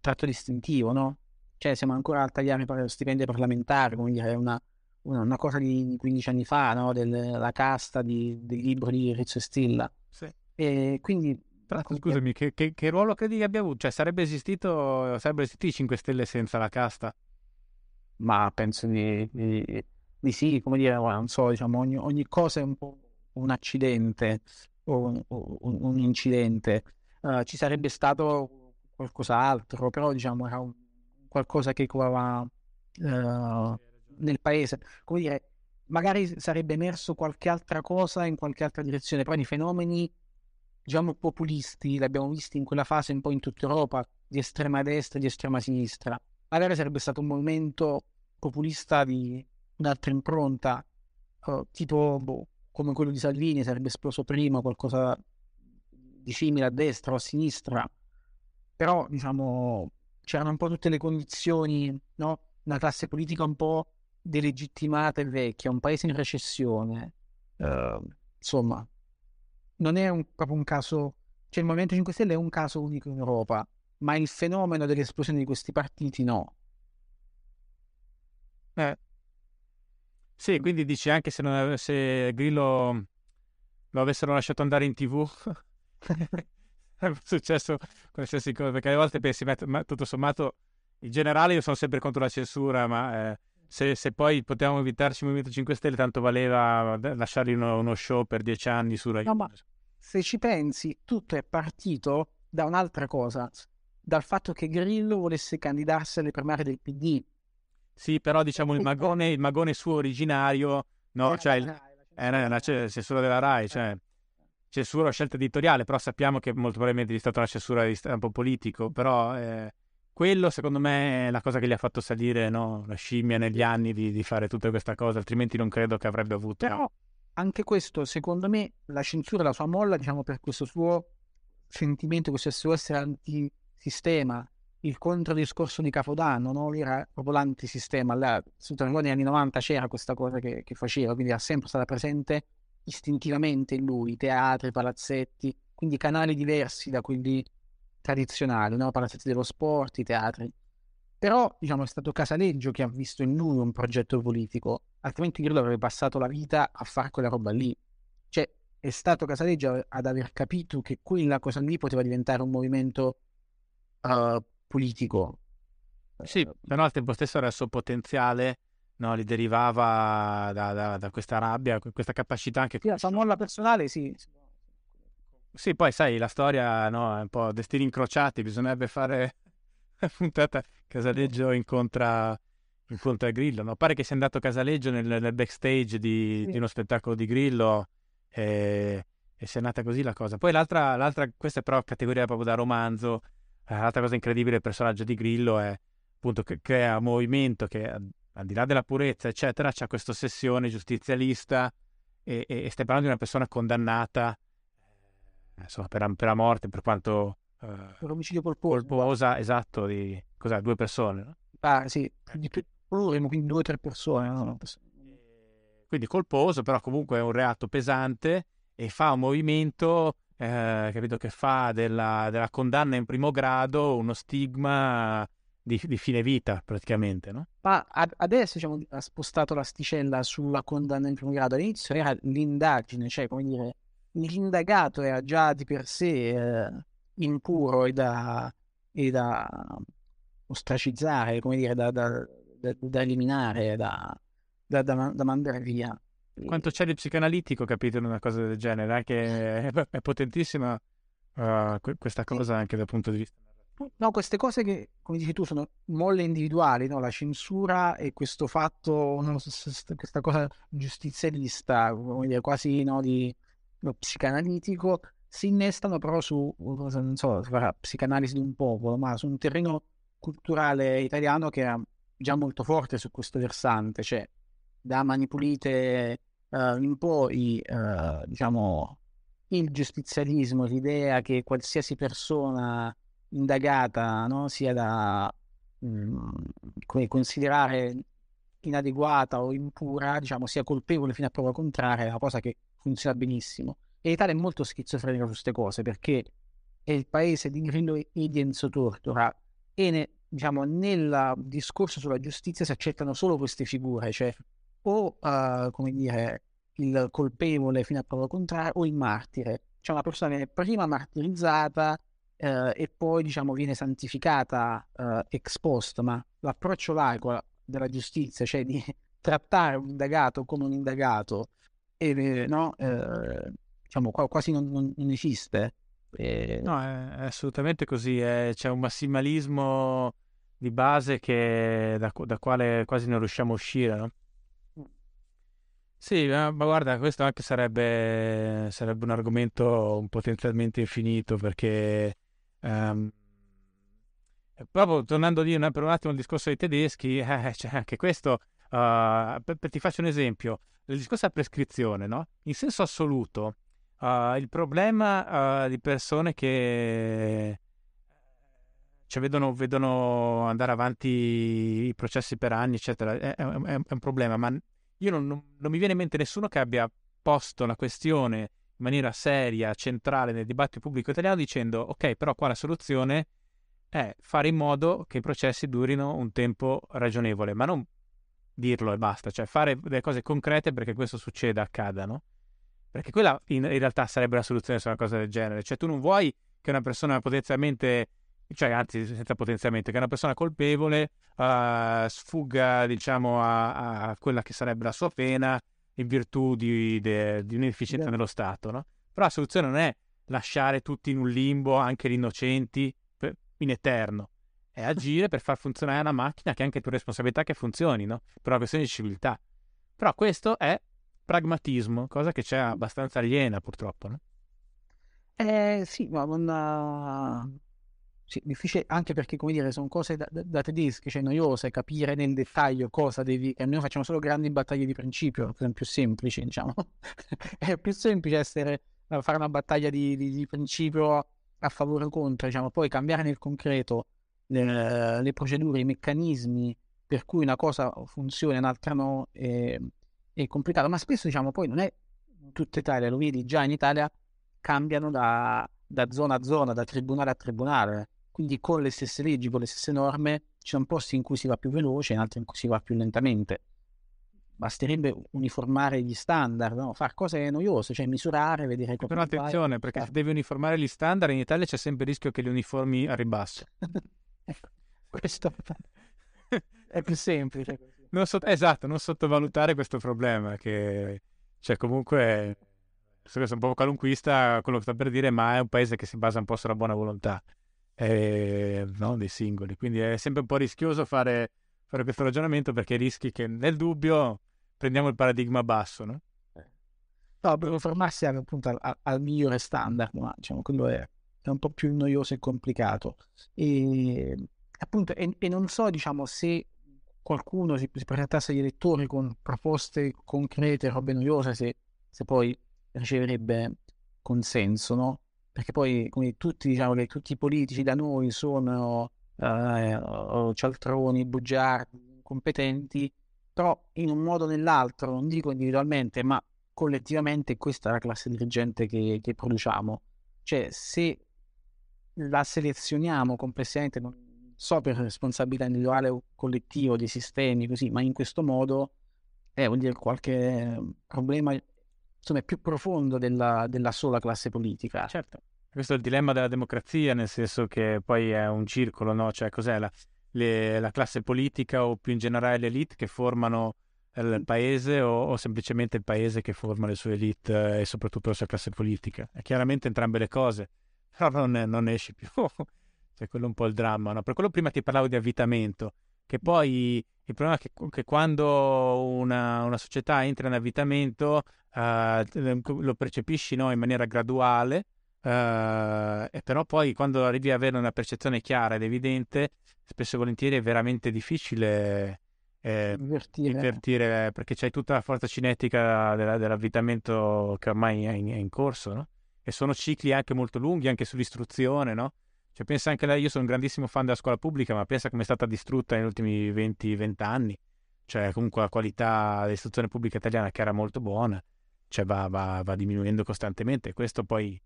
tratto distintivo, no? Cioè siamo ancora a tagliare lo stipendio parlamentare, come dire, è una cosa di 15 anni fa, no? La casta del libro di Rizzo e Stilla. Sì. E quindi... Scusami, che ruolo credi che abbia avuto? Cioè sarebbero esistiti i 5 Stelle senza la casta? Ma penso di sì, come dire, non so, diciamo, ogni cosa è un po' un accidente o un incidente. Ci sarebbe stato qualcos'altro, però diciamo era qualcosa che covava nel paese, come dire, magari sarebbe emerso qualche altra cosa in qualche altra direzione, però i fenomeni, diciamo, populisti li abbiamo visti in quella fase un po' in tutta Europa, di estrema destra e di estrema sinistra. Magari sarebbe stato un movimento populista di un'altra impronta, tipo come quello di Salvini, sarebbe esploso prima, qualcosa di simile a destra o a sinistra, però diciamo c'erano un po' tutte le condizioni, no? Una classe politica un po' delegittimata e vecchia, un paese in recessione, insomma. Non è proprio un caso, cioè il Movimento 5 Stelle è un caso unico in Europa, ma il fenomeno dell'esplosione di questi partiti no. Sì, quindi dici anche se Grillo lo avessero lasciato andare in TV sarebbe successo qualsiasi cosa, perché alle volte pensi, ma tutto sommato in generale io sono sempre contro la censura, ma se poi potevamo evitarci il Movimento 5 Stelle, tanto valeva lasciargli uno show per 10 anni su Rai. No, ma se ci pensi, tutto è partito da un'altra cosa, dal fatto che Grillo volesse candidarsi alle primarie del PD. Sì, però diciamo il magone suo originario, no? Era cioè una censura della Rai, cioè censura o scelta editoriale, però sappiamo che molto probabilmente è stata una censura di stampo politico, però... Quello secondo me è la cosa che gli ha fatto salire, no? La scimmia negli anni di fare tutta questa cosa, altrimenti non credo che avrebbe avuto. Però anche questo, secondo me, la censura, la sua molla, diciamo, per questo suo sentimento, questo suo essere antisistema, il contraddiscorso di Capodanno, no? Era proprio l'antisistema, negli anni 90 c'era questa cosa che faceva, quindi era sempre stata presente istintivamente in lui, teatri, palazzetti, quindi canali diversi da quelli tradizionali, no? Palazzetti dello sport, i teatri. Però diciamo è stato Casaleggio che ha visto in lui un progetto politico, altrimenti Grillo avrebbe passato la vita a fare quella roba lì. Cioè è stato Casaleggio ad aver capito che quella cosa lì poteva diventare un movimento politico. Sì, però al tempo stesso era il suo potenziale, no? Gli derivava da questa rabbia, questa capacità anche... Sì, la sua molla personale, sì. Sì, poi sai, la storia, no, è un po' destini incrociati, bisognerebbe fare una puntata Casaleggio incontra Grillo, no? Pare che sia andato Casaleggio nel backstage di uno spettacolo di Grillo e sia nata così la cosa. Poi l'altra, questa è però categoria proprio da romanzo, l'altra cosa incredibile del personaggio di Grillo è appunto che crea un movimento che al di là della purezza, eccetera, c'ha questa ossessione giustizialista e stai parlando di una persona condannata, insomma, per la morte, per quanto per omicidio colposa, esatto, di cos'è, 2 persone, no? Ah sì, di plurimo, quindi 2 o 3 persone, no? No, quindi colposo, però comunque è un reato pesante e fa un movimento capito, che fa della condanna in primo grado uno stigma di fine vita praticamente, no? Ma adesso diciamo, ha spostato l'asticella sulla condanna in primo grado, all'inizio era l'indagine, cioè come dire, l'indagato era già di per sé impuro e da ostracizzare, come dire, da eliminare, da mandare via. Quanto c'è di psicanalitico, capito, in una cosa del genere, anche è potentissima questa cosa, sì. Anche dal punto di vista. No, queste cose che, come dici tu, sono molle individuali, no? La censura e questo fatto, no, questa cosa giustizialista, come dire, quasi, no, di... lo psicanalitico, si innestano però su, non so, si farà psicanalisi di un popolo, ma su un terreno culturale italiano che era già molto forte su questo versante, cioè da Mani Pulite in poi, diciamo, il giustizialismo, l'idea che qualsiasi persona indagata, no, sia da considerare inadeguata o impura, diciamo, sia colpevole fino a prova contraria, è una cosa che funziona benissimo. E l'Italia è molto schizofrenica su queste cose, perché è il paese di Grillo e di Enzo Tortora, e diciamo, nel discorso sulla giustizia si accettano solo queste figure, cioè o come dire, il colpevole fino a prova contraria o il martire. C'è una persona che viene prima martirizzata e poi, diciamo, viene santificata ex post, ma l'approccio laico della giustizia, cioè di trattare un indagato come un indagato, no, diciamo, quasi non esiste. No, è assolutamente così. C'è un massimalismo di base che da quale quasi non riusciamo a uscire, no? Sì, ma guarda, questo anche sarebbe un argomento potenzialmente infinito, perché proprio tornando per un attimo al discorso dei tedeschi, cioè anche questo, ti faccio un esempio, il discorso della prescrizione, no? In senso assoluto, il problema di persone che cioè, vedono andare avanti i processi per anni, eccetera, è un problema, ma io non mi viene in mente nessuno che abbia posto la questione in maniera seria, centrale nel dibattito pubblico italiano, dicendo ok, però qua la soluzione è fare in modo che i processi durino un tempo ragionevole, ma non dirlo e basta, cioè fare delle cose concrete perché questo succeda, accada, no? Perché quella in realtà sarebbe la soluzione su una cosa del genere, cioè tu non vuoi che una persona potenzialmente, cioè anzi senza potenzialmente, che una persona colpevole sfugga, diciamo, a quella che sarebbe la sua pena in virtù di un'inefficienza dello Stato, no? Però la soluzione non è lasciare tutti in un limbo, anche gli innocenti, in eterno, è agire per far funzionare una macchina che è anche tua responsabilità che funzioni, no? Per una questione di civiltà. Però questo è pragmatismo, cosa che c'è abbastanza aliena purtroppo, no? Sì, ma non... Sì, difficile, anche perché, come dire, sono cose da tedeschi, cioè noiose, capire nel dettaglio cosa devi... E noi facciamo solo grandi battaglie di principio, che sono più semplici, diciamo. È più semplice fare una battaglia di principio a favore o contro, diciamo. Poi cambiare nel concreto le procedure, i meccanismi per cui una cosa funziona, un'altra no, è complicato. Ma spesso, diciamo, poi non è tutta Italia, lo vedi già in Italia, cambiano da zona a zona, da tribunale a tribunale. Quindi con le stesse leggi, con le stesse norme, ci sono posti in cui si va più veloce, in altri in cui si va più lentamente. Basterebbe uniformare gli standard, no? Far cose noiose, cioè misurare, vedere... Però attenzione, perché se devi uniformare gli standard, in Italia c'è sempre il rischio che li uniformi a ribasso. Ecco, questo è più semplice. Esatto, non sottovalutare questo problema, che cioè comunque... Questo è un po' qualunquista quello che sta per dire, ma è un paese che si basa un po' sulla buona volontà, no? Dei singoli, quindi è sempre un po' rischioso fare questo ragionamento, perché rischi che nel dubbio prendiamo il paradigma basso, no? No, per formarsi appunto al migliore standard, ma diciamo quello è un po' più noioso e complicato, e appunto e non so, diciamo, se qualcuno si presentasse agli elettori con proposte concrete, robe noiose, se poi riceverebbe consenso, no? Perché poi, come tutti, diciamo, tutti i politici da noi sono cialtroni, bugiardi, incompetenti, però in un modo o nell'altro, non dico individualmente, ma collettivamente questa è la classe dirigente che produciamo. Cioè, se la selezioniamo complessivamente, non so per responsabilità individuale o collettiva dei sistemi, così, ma in questo modo vuol dire qualche problema, insomma, è più profondo della sola classe politica. Certo, questo è il dilemma della democrazia, nel senso che poi è un circolo, no? Cioè cos'è la classe politica, o più in generale l'elite che formano il paese, o semplicemente il paese che forma le sue elite e soprattutto la sua classe politica? È chiaramente entrambe le cose, però non esci più. Cioè quello è un po' il dramma, no? Per quello prima ti parlavo di avvitamento, che poi il problema è che quando una società entra in avvitamento lo percepisci, no, in maniera graduale, E però poi quando arrivi ad avere una percezione chiara ed evidente, spesso e volentieri è veramente difficile invertire, perché c'hai tutta la forza cinetica dell'avvitamento che ormai è in corso, no? E sono cicli anche molto lunghi, anche sull'istruzione, no? Cioè pensa anche io sono un grandissimo fan della scuola pubblica, ma pensa come è stata distrutta negli ultimi 20 anni. Cioè comunque la qualità dell'istruzione pubblica italiana, che era molto buona, cioè va diminuendo costantemente, e questo poi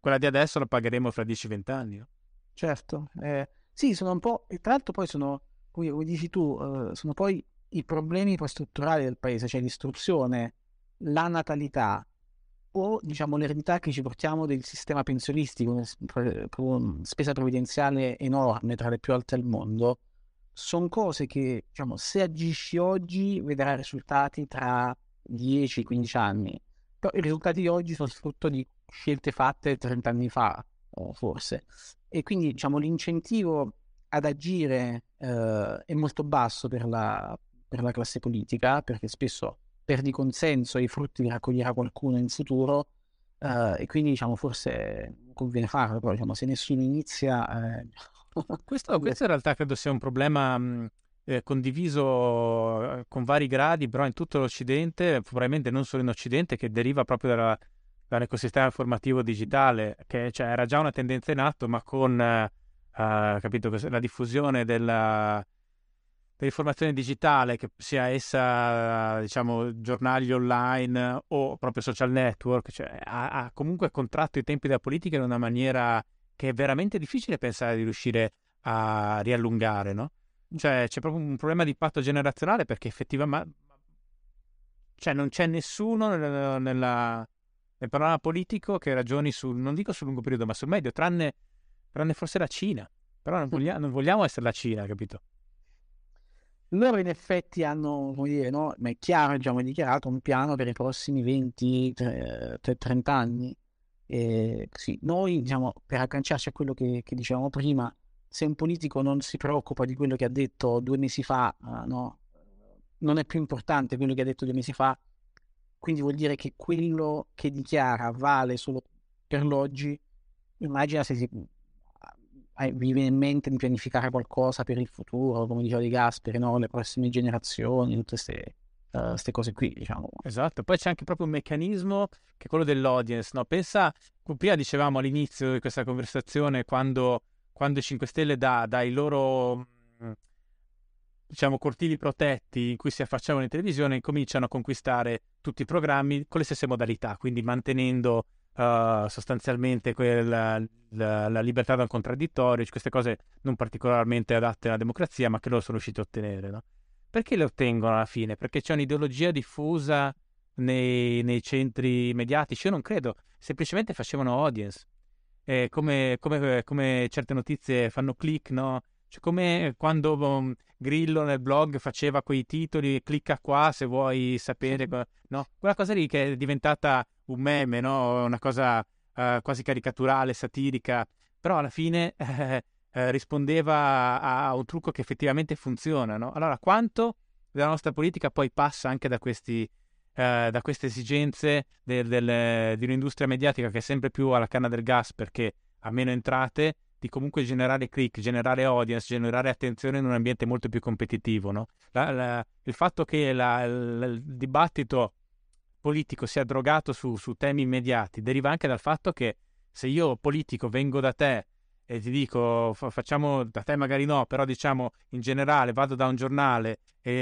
quella di adesso la pagheremo fra 10-20 anni, no? Certo, sì, sono un po', e tra l'altro poi sono, come dici tu, sono poi i problemi infrastrutturali del paese, cioè l'istruzione, la natalità, o diciamo l'eredità che ci portiamo del sistema pensionistico, con spesa provvidenziale enorme, tra le più alte al mondo, sono cose che, diciamo, se agisci oggi vedrai risultati tra 10-15 anni. Però i risultati di oggi sono frutto di scelte fatte 30 anni fa, forse. E quindi, diciamo, l'incentivo ad agire è molto basso per la classe politica, perché spesso perdi consenso e i frutti li raccoglierà qualcuno in futuro, e quindi, diciamo, forse conviene farlo, però, diciamo, se nessuno inizia... Questo in realtà credo sia un problema... condiviso con vari gradi, però in tutto l'Occidente, probabilmente non solo in Occidente, che deriva proprio dall'ecosistema formativo digitale, che cioè, era già una tendenza in atto, ma con capito, la diffusione dell'informazione digitale, che sia essa, diciamo, giornali online o proprio social network, cioè, ha comunque contratto i tempi della politica in una maniera che è veramente difficile pensare di riuscire a riallungare, no? Cioè c'è proprio un problema di patto generazionale, perché effettivamente cioè non c'è nessuno nel panorama politico che ragioni sul, non dico sul lungo periodo, ma sul medio, tranne forse la Cina, però non vogliamo essere la Cina, capito? Loro in effetti hanno, come dire, no? Ma è chiaro, diciamo, dichiarato un piano per i prossimi 20-30 anni, sì, noi, diciamo, per agganciarci a quello che dicevamo prima, se un politico non si preoccupa di quello che ha detto 2 mesi fa, no, non è più importante quello che ha detto 2 mesi fa, quindi vuol dire che quello che dichiara vale solo per l'oggi. Immagina se vi viene in mente di pianificare qualcosa per il futuro, come diceva Di Gasperi, no? Le prossime generazioni, tutte queste cose qui, diciamo. Esatto, poi c'è anche proprio un meccanismo che è quello dell'audience, no? Pensa, prima dicevamo all'inizio di questa conversazione, quando i 5 Stelle dai loro, diciamo, cortili protetti in cui si affacciavano in televisione, cominciano a conquistare tutti i programmi con le stesse modalità, quindi mantenendo sostanzialmente la libertà dal contraddittorio, queste cose non particolarmente adatte alla democrazia, ma che loro sono riusciti a ottenere, no? Perché le ottengono alla fine? Perché c'è un'ideologia diffusa nei centri mediatici? Io non credo, semplicemente facevano audience. Come certe notizie fanno click, no? Cioè, come quando Grillo nel blog faceva quei titoli, clicca qua se vuoi sapere, no? Quella cosa lì che è diventata un meme, no? Una cosa quasi caricaturale, satirica, però alla fine rispondeva a un trucco che effettivamente funziona, no? Allora, quanto della nostra politica poi passa anche da queste esigenze di un'industria mediatica che è sempre più alla canna del gas, perché ha meno entrate, di comunque generare click, generare audience, generare attenzione in un ambiente molto più competitivo, no? Il fatto che il dibattito politico sia drogato su temi immediati deriva anche dal fatto che se io politico vengo da te e ti dico facciamo da te, magari no, però diciamo in generale, vado da un giornale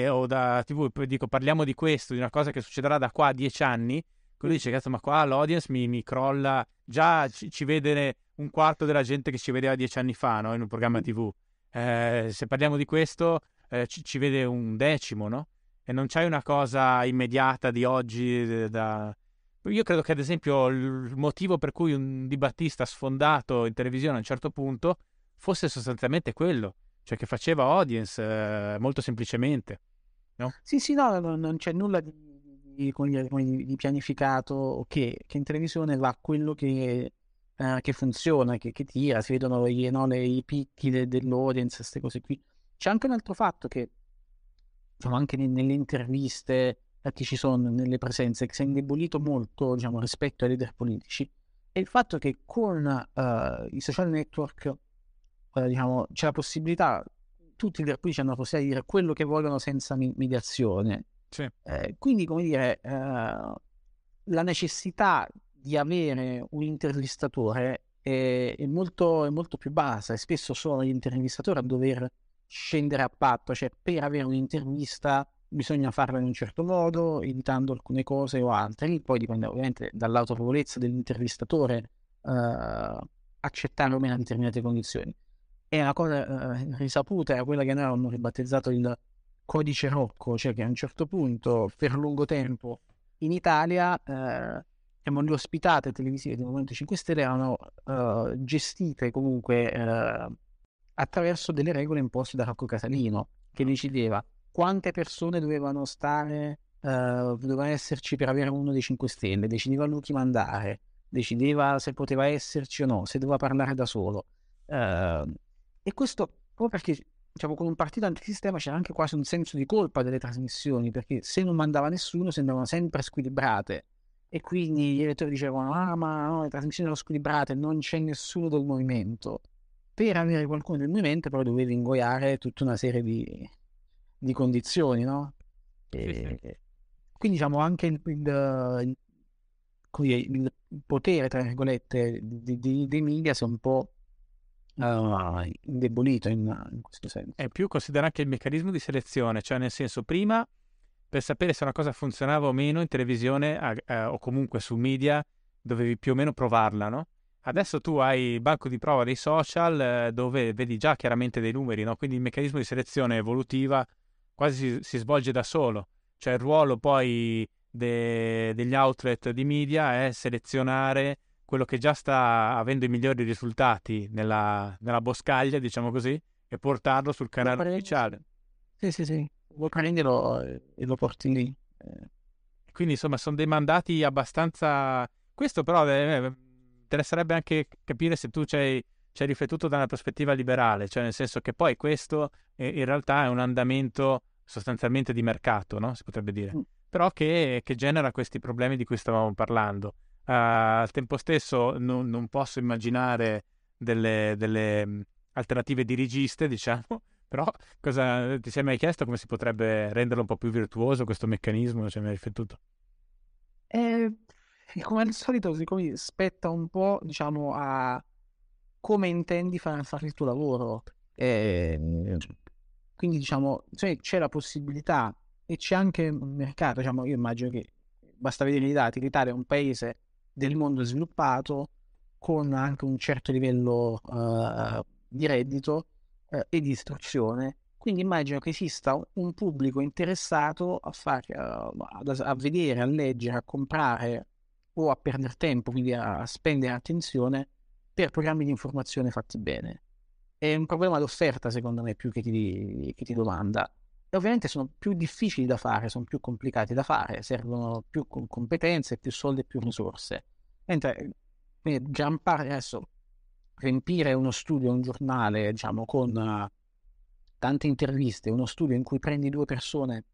o da TV e poi dico parliamo di questo, di una cosa che succederà da qua a 10 anni, quello dice cazzo, ma qua l'audience mi crolla, già ci vede un quarto della gente che ci vedeva 10 anni fa, no? In un programma TV, se parliamo di questo ci vede un decimo, no? E non c'hai una cosa immediata di oggi da... Io credo che ad esempio il motivo per cui un Di Battista sfondato in televisione a un certo punto fosse sostanzialmente quello, cioè che faceva audience molto semplicemente, no? Sì, no, non c'è nulla di pianificato, che in televisione va quello che funziona, che tira, si vedono i picchi dell'audience, queste cose qui. C'è anche un altro fatto che, diciamo, anche nelle interviste che ci sono, nelle presenze, che si è indebolito molto, diciamo, rispetto ai leader politici, è il fatto che con i social network, diciamo, c'è la possibilità, tutti gli artisti hanno la possibilità di dire quello che vogliono senza mediazione. Sì. Quindi, come dire, la necessità di avere un intervistatore è molto più bassa, e spesso sono gli intervistatori a dover scendere a patto, cioè per avere un'intervista bisogna farla in un certo modo, evitando alcune cose o altre. Lì poi dipende ovviamente dall'autorevolezza dell'intervistatore accettare o meno determinate condizioni. E una cosa risaputa era quella che noi avevamo ribattezzato il codice Rocco, cioè che a un certo punto, per lungo tempo, in Italia le ospitate televisive del Movimento 5 Stelle erano gestite comunque attraverso delle regole imposte da Rocco Casalino, che decideva quante persone dovevano stare, dovevano esserci per avere uno dei 5 Stelle, decideva lui chi mandare, decideva se poteva esserci o no, se doveva parlare da solo. E questo proprio perché, diciamo, con un partito antisistema c'era anche quasi un senso di colpa delle trasmissioni, perché se non mandava nessuno sembravano sempre squilibrate, e quindi gli elettori dicevano: ah, ma no, le trasmissioni sono squilibrate, non c'è nessuno del movimento. Per avere qualcuno del movimento però dovevi ingoiare tutta una serie di condizioni, no? Sì. Quindi, diciamo, anche il potere, tra virgolette, dei media si è un po' indebolito in questo senso. È più considera anche il meccanismo di selezione, cioè, nel senso, prima per sapere se una cosa funzionava o meno in televisione o comunque su media dovevi più o meno provarla, no? Adesso tu hai il banco di prova dei social dove vedi già chiaramente dei numeri, no? Quindi il meccanismo di selezione evolutiva quasi si svolge da solo, cioè il ruolo poi degli outlet di media è selezionare quello che già sta avendo i migliori risultati nella boscaglia, diciamo così, e portarlo sul canale ufficiale. Sì, lo prenderlo e lo porti lì. Quindi, insomma, sono dei mandati abbastanza... Questo però... interesserebbe anche capire se tu ci hai riflettuto da una prospettiva liberale, cioè nel senso che poi questo in realtà è un andamento sostanzialmente di mercato, no? Si potrebbe dire, però che genera questi problemi di cui stavamo parlando. Al tempo stesso non posso immaginare delle alternative dirigiste, diciamo, però cosa ti sei mai chiesto come si potrebbe renderlo un po' più virtuoso questo meccanismo? Cioè, mi hai riflettuto? Come al solito, siccome spetta un po', diciamo, a come intendi fare il tuo lavoro, quindi, diciamo, cioè, c'è la possibilità e c'è anche un mercato, diciamo. Io immagino che basta vedere i dati, l'Italia è un paese del mondo sviluppato con anche un certo livello di reddito e di istruzione, quindi immagino che esista un pubblico interessato a vedere, a leggere, a comprare o a perdere tempo, quindi a spendere attenzione per programmi di informazione fatti bene. È un problema d'offerta, secondo me, più che di domanda. E ovviamente sono più difficili da fare, sono più complicati da fare, servono più competenze, più soldi e più risorse. Mentre giampare adesso, riempire uno studio, un giornale, diciamo, con tante interviste, uno studio in cui prendi due persone,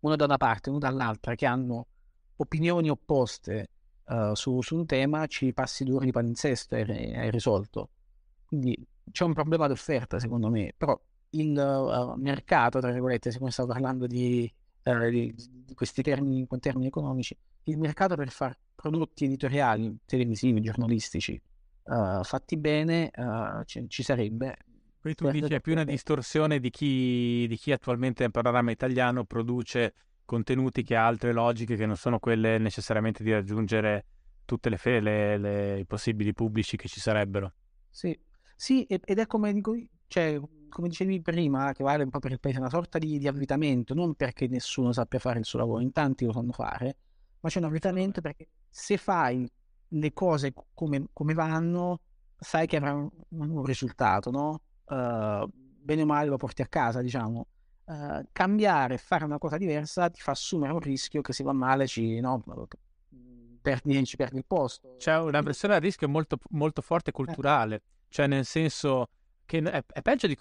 una da una parte e una dall'altra, che hanno opinioni opposte su un tema, ci passi 2 ore di palinsesto e hai risolto. Quindi c'è un problema d'offerta, secondo me, però il mercato, tra virgolette, siccome stavo parlando di questi termini con termini economici, il mercato per fare prodotti editoriali, televisivi, giornalistici fatti bene ci sarebbe. Quindi tu dici è più una distorsione di chi attualmente nel panorama italiano produce contenuti che ha altre logiche che non sono quelle necessariamente di raggiungere tutte i possibili pubblici che ci sarebbero. Sì, ed è come dico, cioè, come dicevi prima, che vale un po' per il paese, una sorta di avvitamento, non perché nessuno sappia fare il suo lavoro, in tanti lo sanno fare, ma c'è un avvitamento perché se fai le cose come vanno, sai che avrai un risultato, no? Bene o male lo porti a casa, diciamo. Cambiare, fare una cosa diversa ti fa assumere un rischio che se va male perdi il posto. C'è una pressione a rischio molto, molto forte culturale, cioè nel senso che è peggio di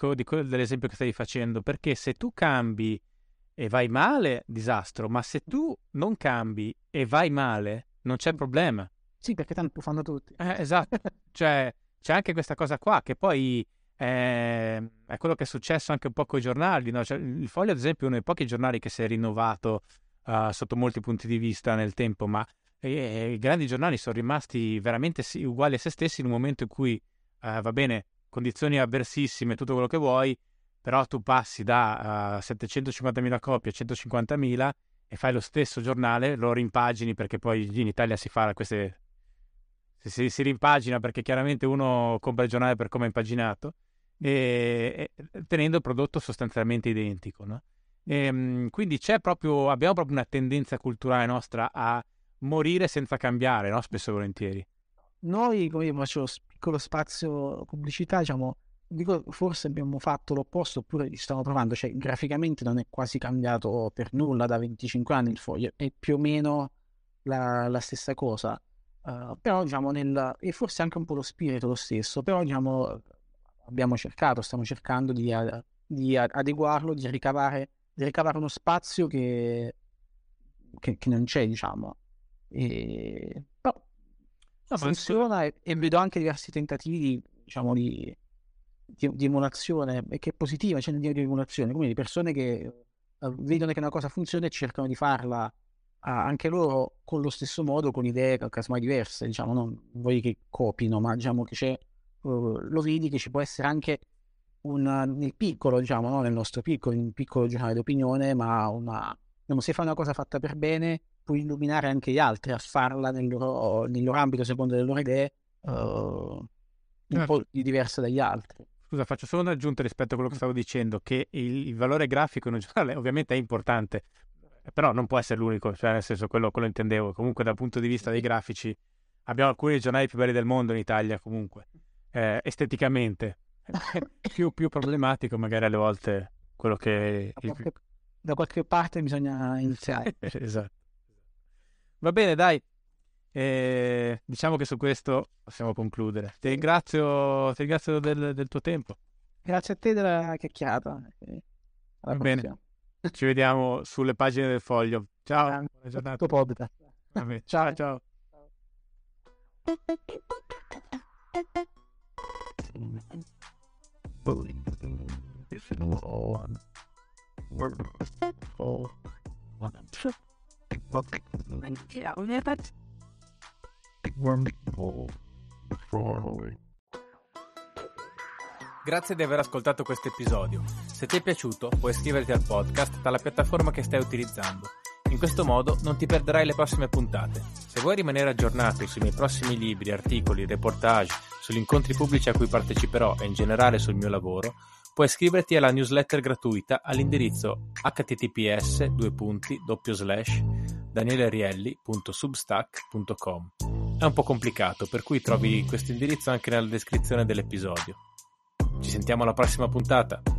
dell'esempio che stavi facendo, perché se tu cambi e vai male, disastro, ma se tu non cambi e vai male non c'è problema, Sì, perché tanto fanno tutti. Esatto, cioè c'è anche questa cosa qua che poi è quello che è successo anche un po' con i giornali, no? Cioè, il Foglio ad esempio è uno dei pochi giornali che si è rinnovato sotto molti punti di vista nel tempo, ma i grandi giornali sono rimasti veramente uguali a se stessi in un momento in cui va bene, condizioni avversissime, tutto quello che vuoi, però tu passi da 750.000 copie a 150.000 e fai lo stesso giornale, lo rimpagini, perché poi in Italia si fa queste... Si rimpagina, perché chiaramente uno compra il giornale per come è impaginato, e tenendo il prodotto sostanzialmente identico, no? Quindi abbiamo proprio una tendenza culturale nostra a morire senza cambiare, no? Spesso e volentieri. Noi, come io faccio piccolo spazio pubblicità, diciamo, dico, forse abbiamo fatto l'opposto, oppure stiamo provando, cioè graficamente non è quasi cambiato per nulla da 25 anni il Foglio, è più o meno la stessa cosa. Però diciamo e forse anche un po' lo spirito lo stesso, però diciamo stiamo cercando di adeguarlo, di ricavare uno spazio che non c'è, diciamo, e però funziona, e vedo anche diversi tentativi, diciamo, di emulazione, che è positiva, cioè di emulazione, quindi persone che vedono che una cosa funziona e cercano di farla anche loro con lo stesso modo, con idee casomai diverse, diciamo, non voglio che copino, ma diciamo che c'è, lo vedi che ci può essere anche nel piccolo, diciamo, no? Nel nostro piccolo, in un piccolo giornale d'opinione, ma diciamo, se fai una cosa fatta per bene puoi illuminare anche gli altri a farla nel loro ambito, secondo le loro idee, po' diversa dagli altri. Scusa, faccio solo un'aggiunta rispetto a quello che stavo dicendo, che il valore grafico in un giornale ovviamente è importante, però non può essere l'unico, cioè nel senso, quello intendevo. Comunque dal punto di vista dei grafici abbiamo alcuni dei giornali più belli del mondo in Italia, comunque esteticamente più problematico magari alle volte quello che da qualche parte bisogna iniziare. Esatto, va bene, dai, diciamo che su questo possiamo concludere. Ti ringrazio del tuo tempo. Grazie a te della chiacchierata. Va bene, prossima. Ci vediamo sulle pagine del Foglio. Ciao, buona giornata. Vabbè, ciao, ciao. Grazie di aver ascoltato questo episodio. Se ti è piaciuto, puoi iscriverti al podcast dalla piattaforma che stai utilizzando. In questo modo non ti perderai le prossime puntate. Se vuoi rimanere aggiornato sui miei prossimi libri, articoli, reportage, sugli incontri pubblici a cui parteciperò e in generale sul mio lavoro, puoi iscriverti alla newsletter gratuita all'indirizzo https://danielerielli.substack.com. È un po' complicato, per cui trovi questo indirizzo anche nella descrizione dell'episodio. Ci sentiamo alla prossima puntata.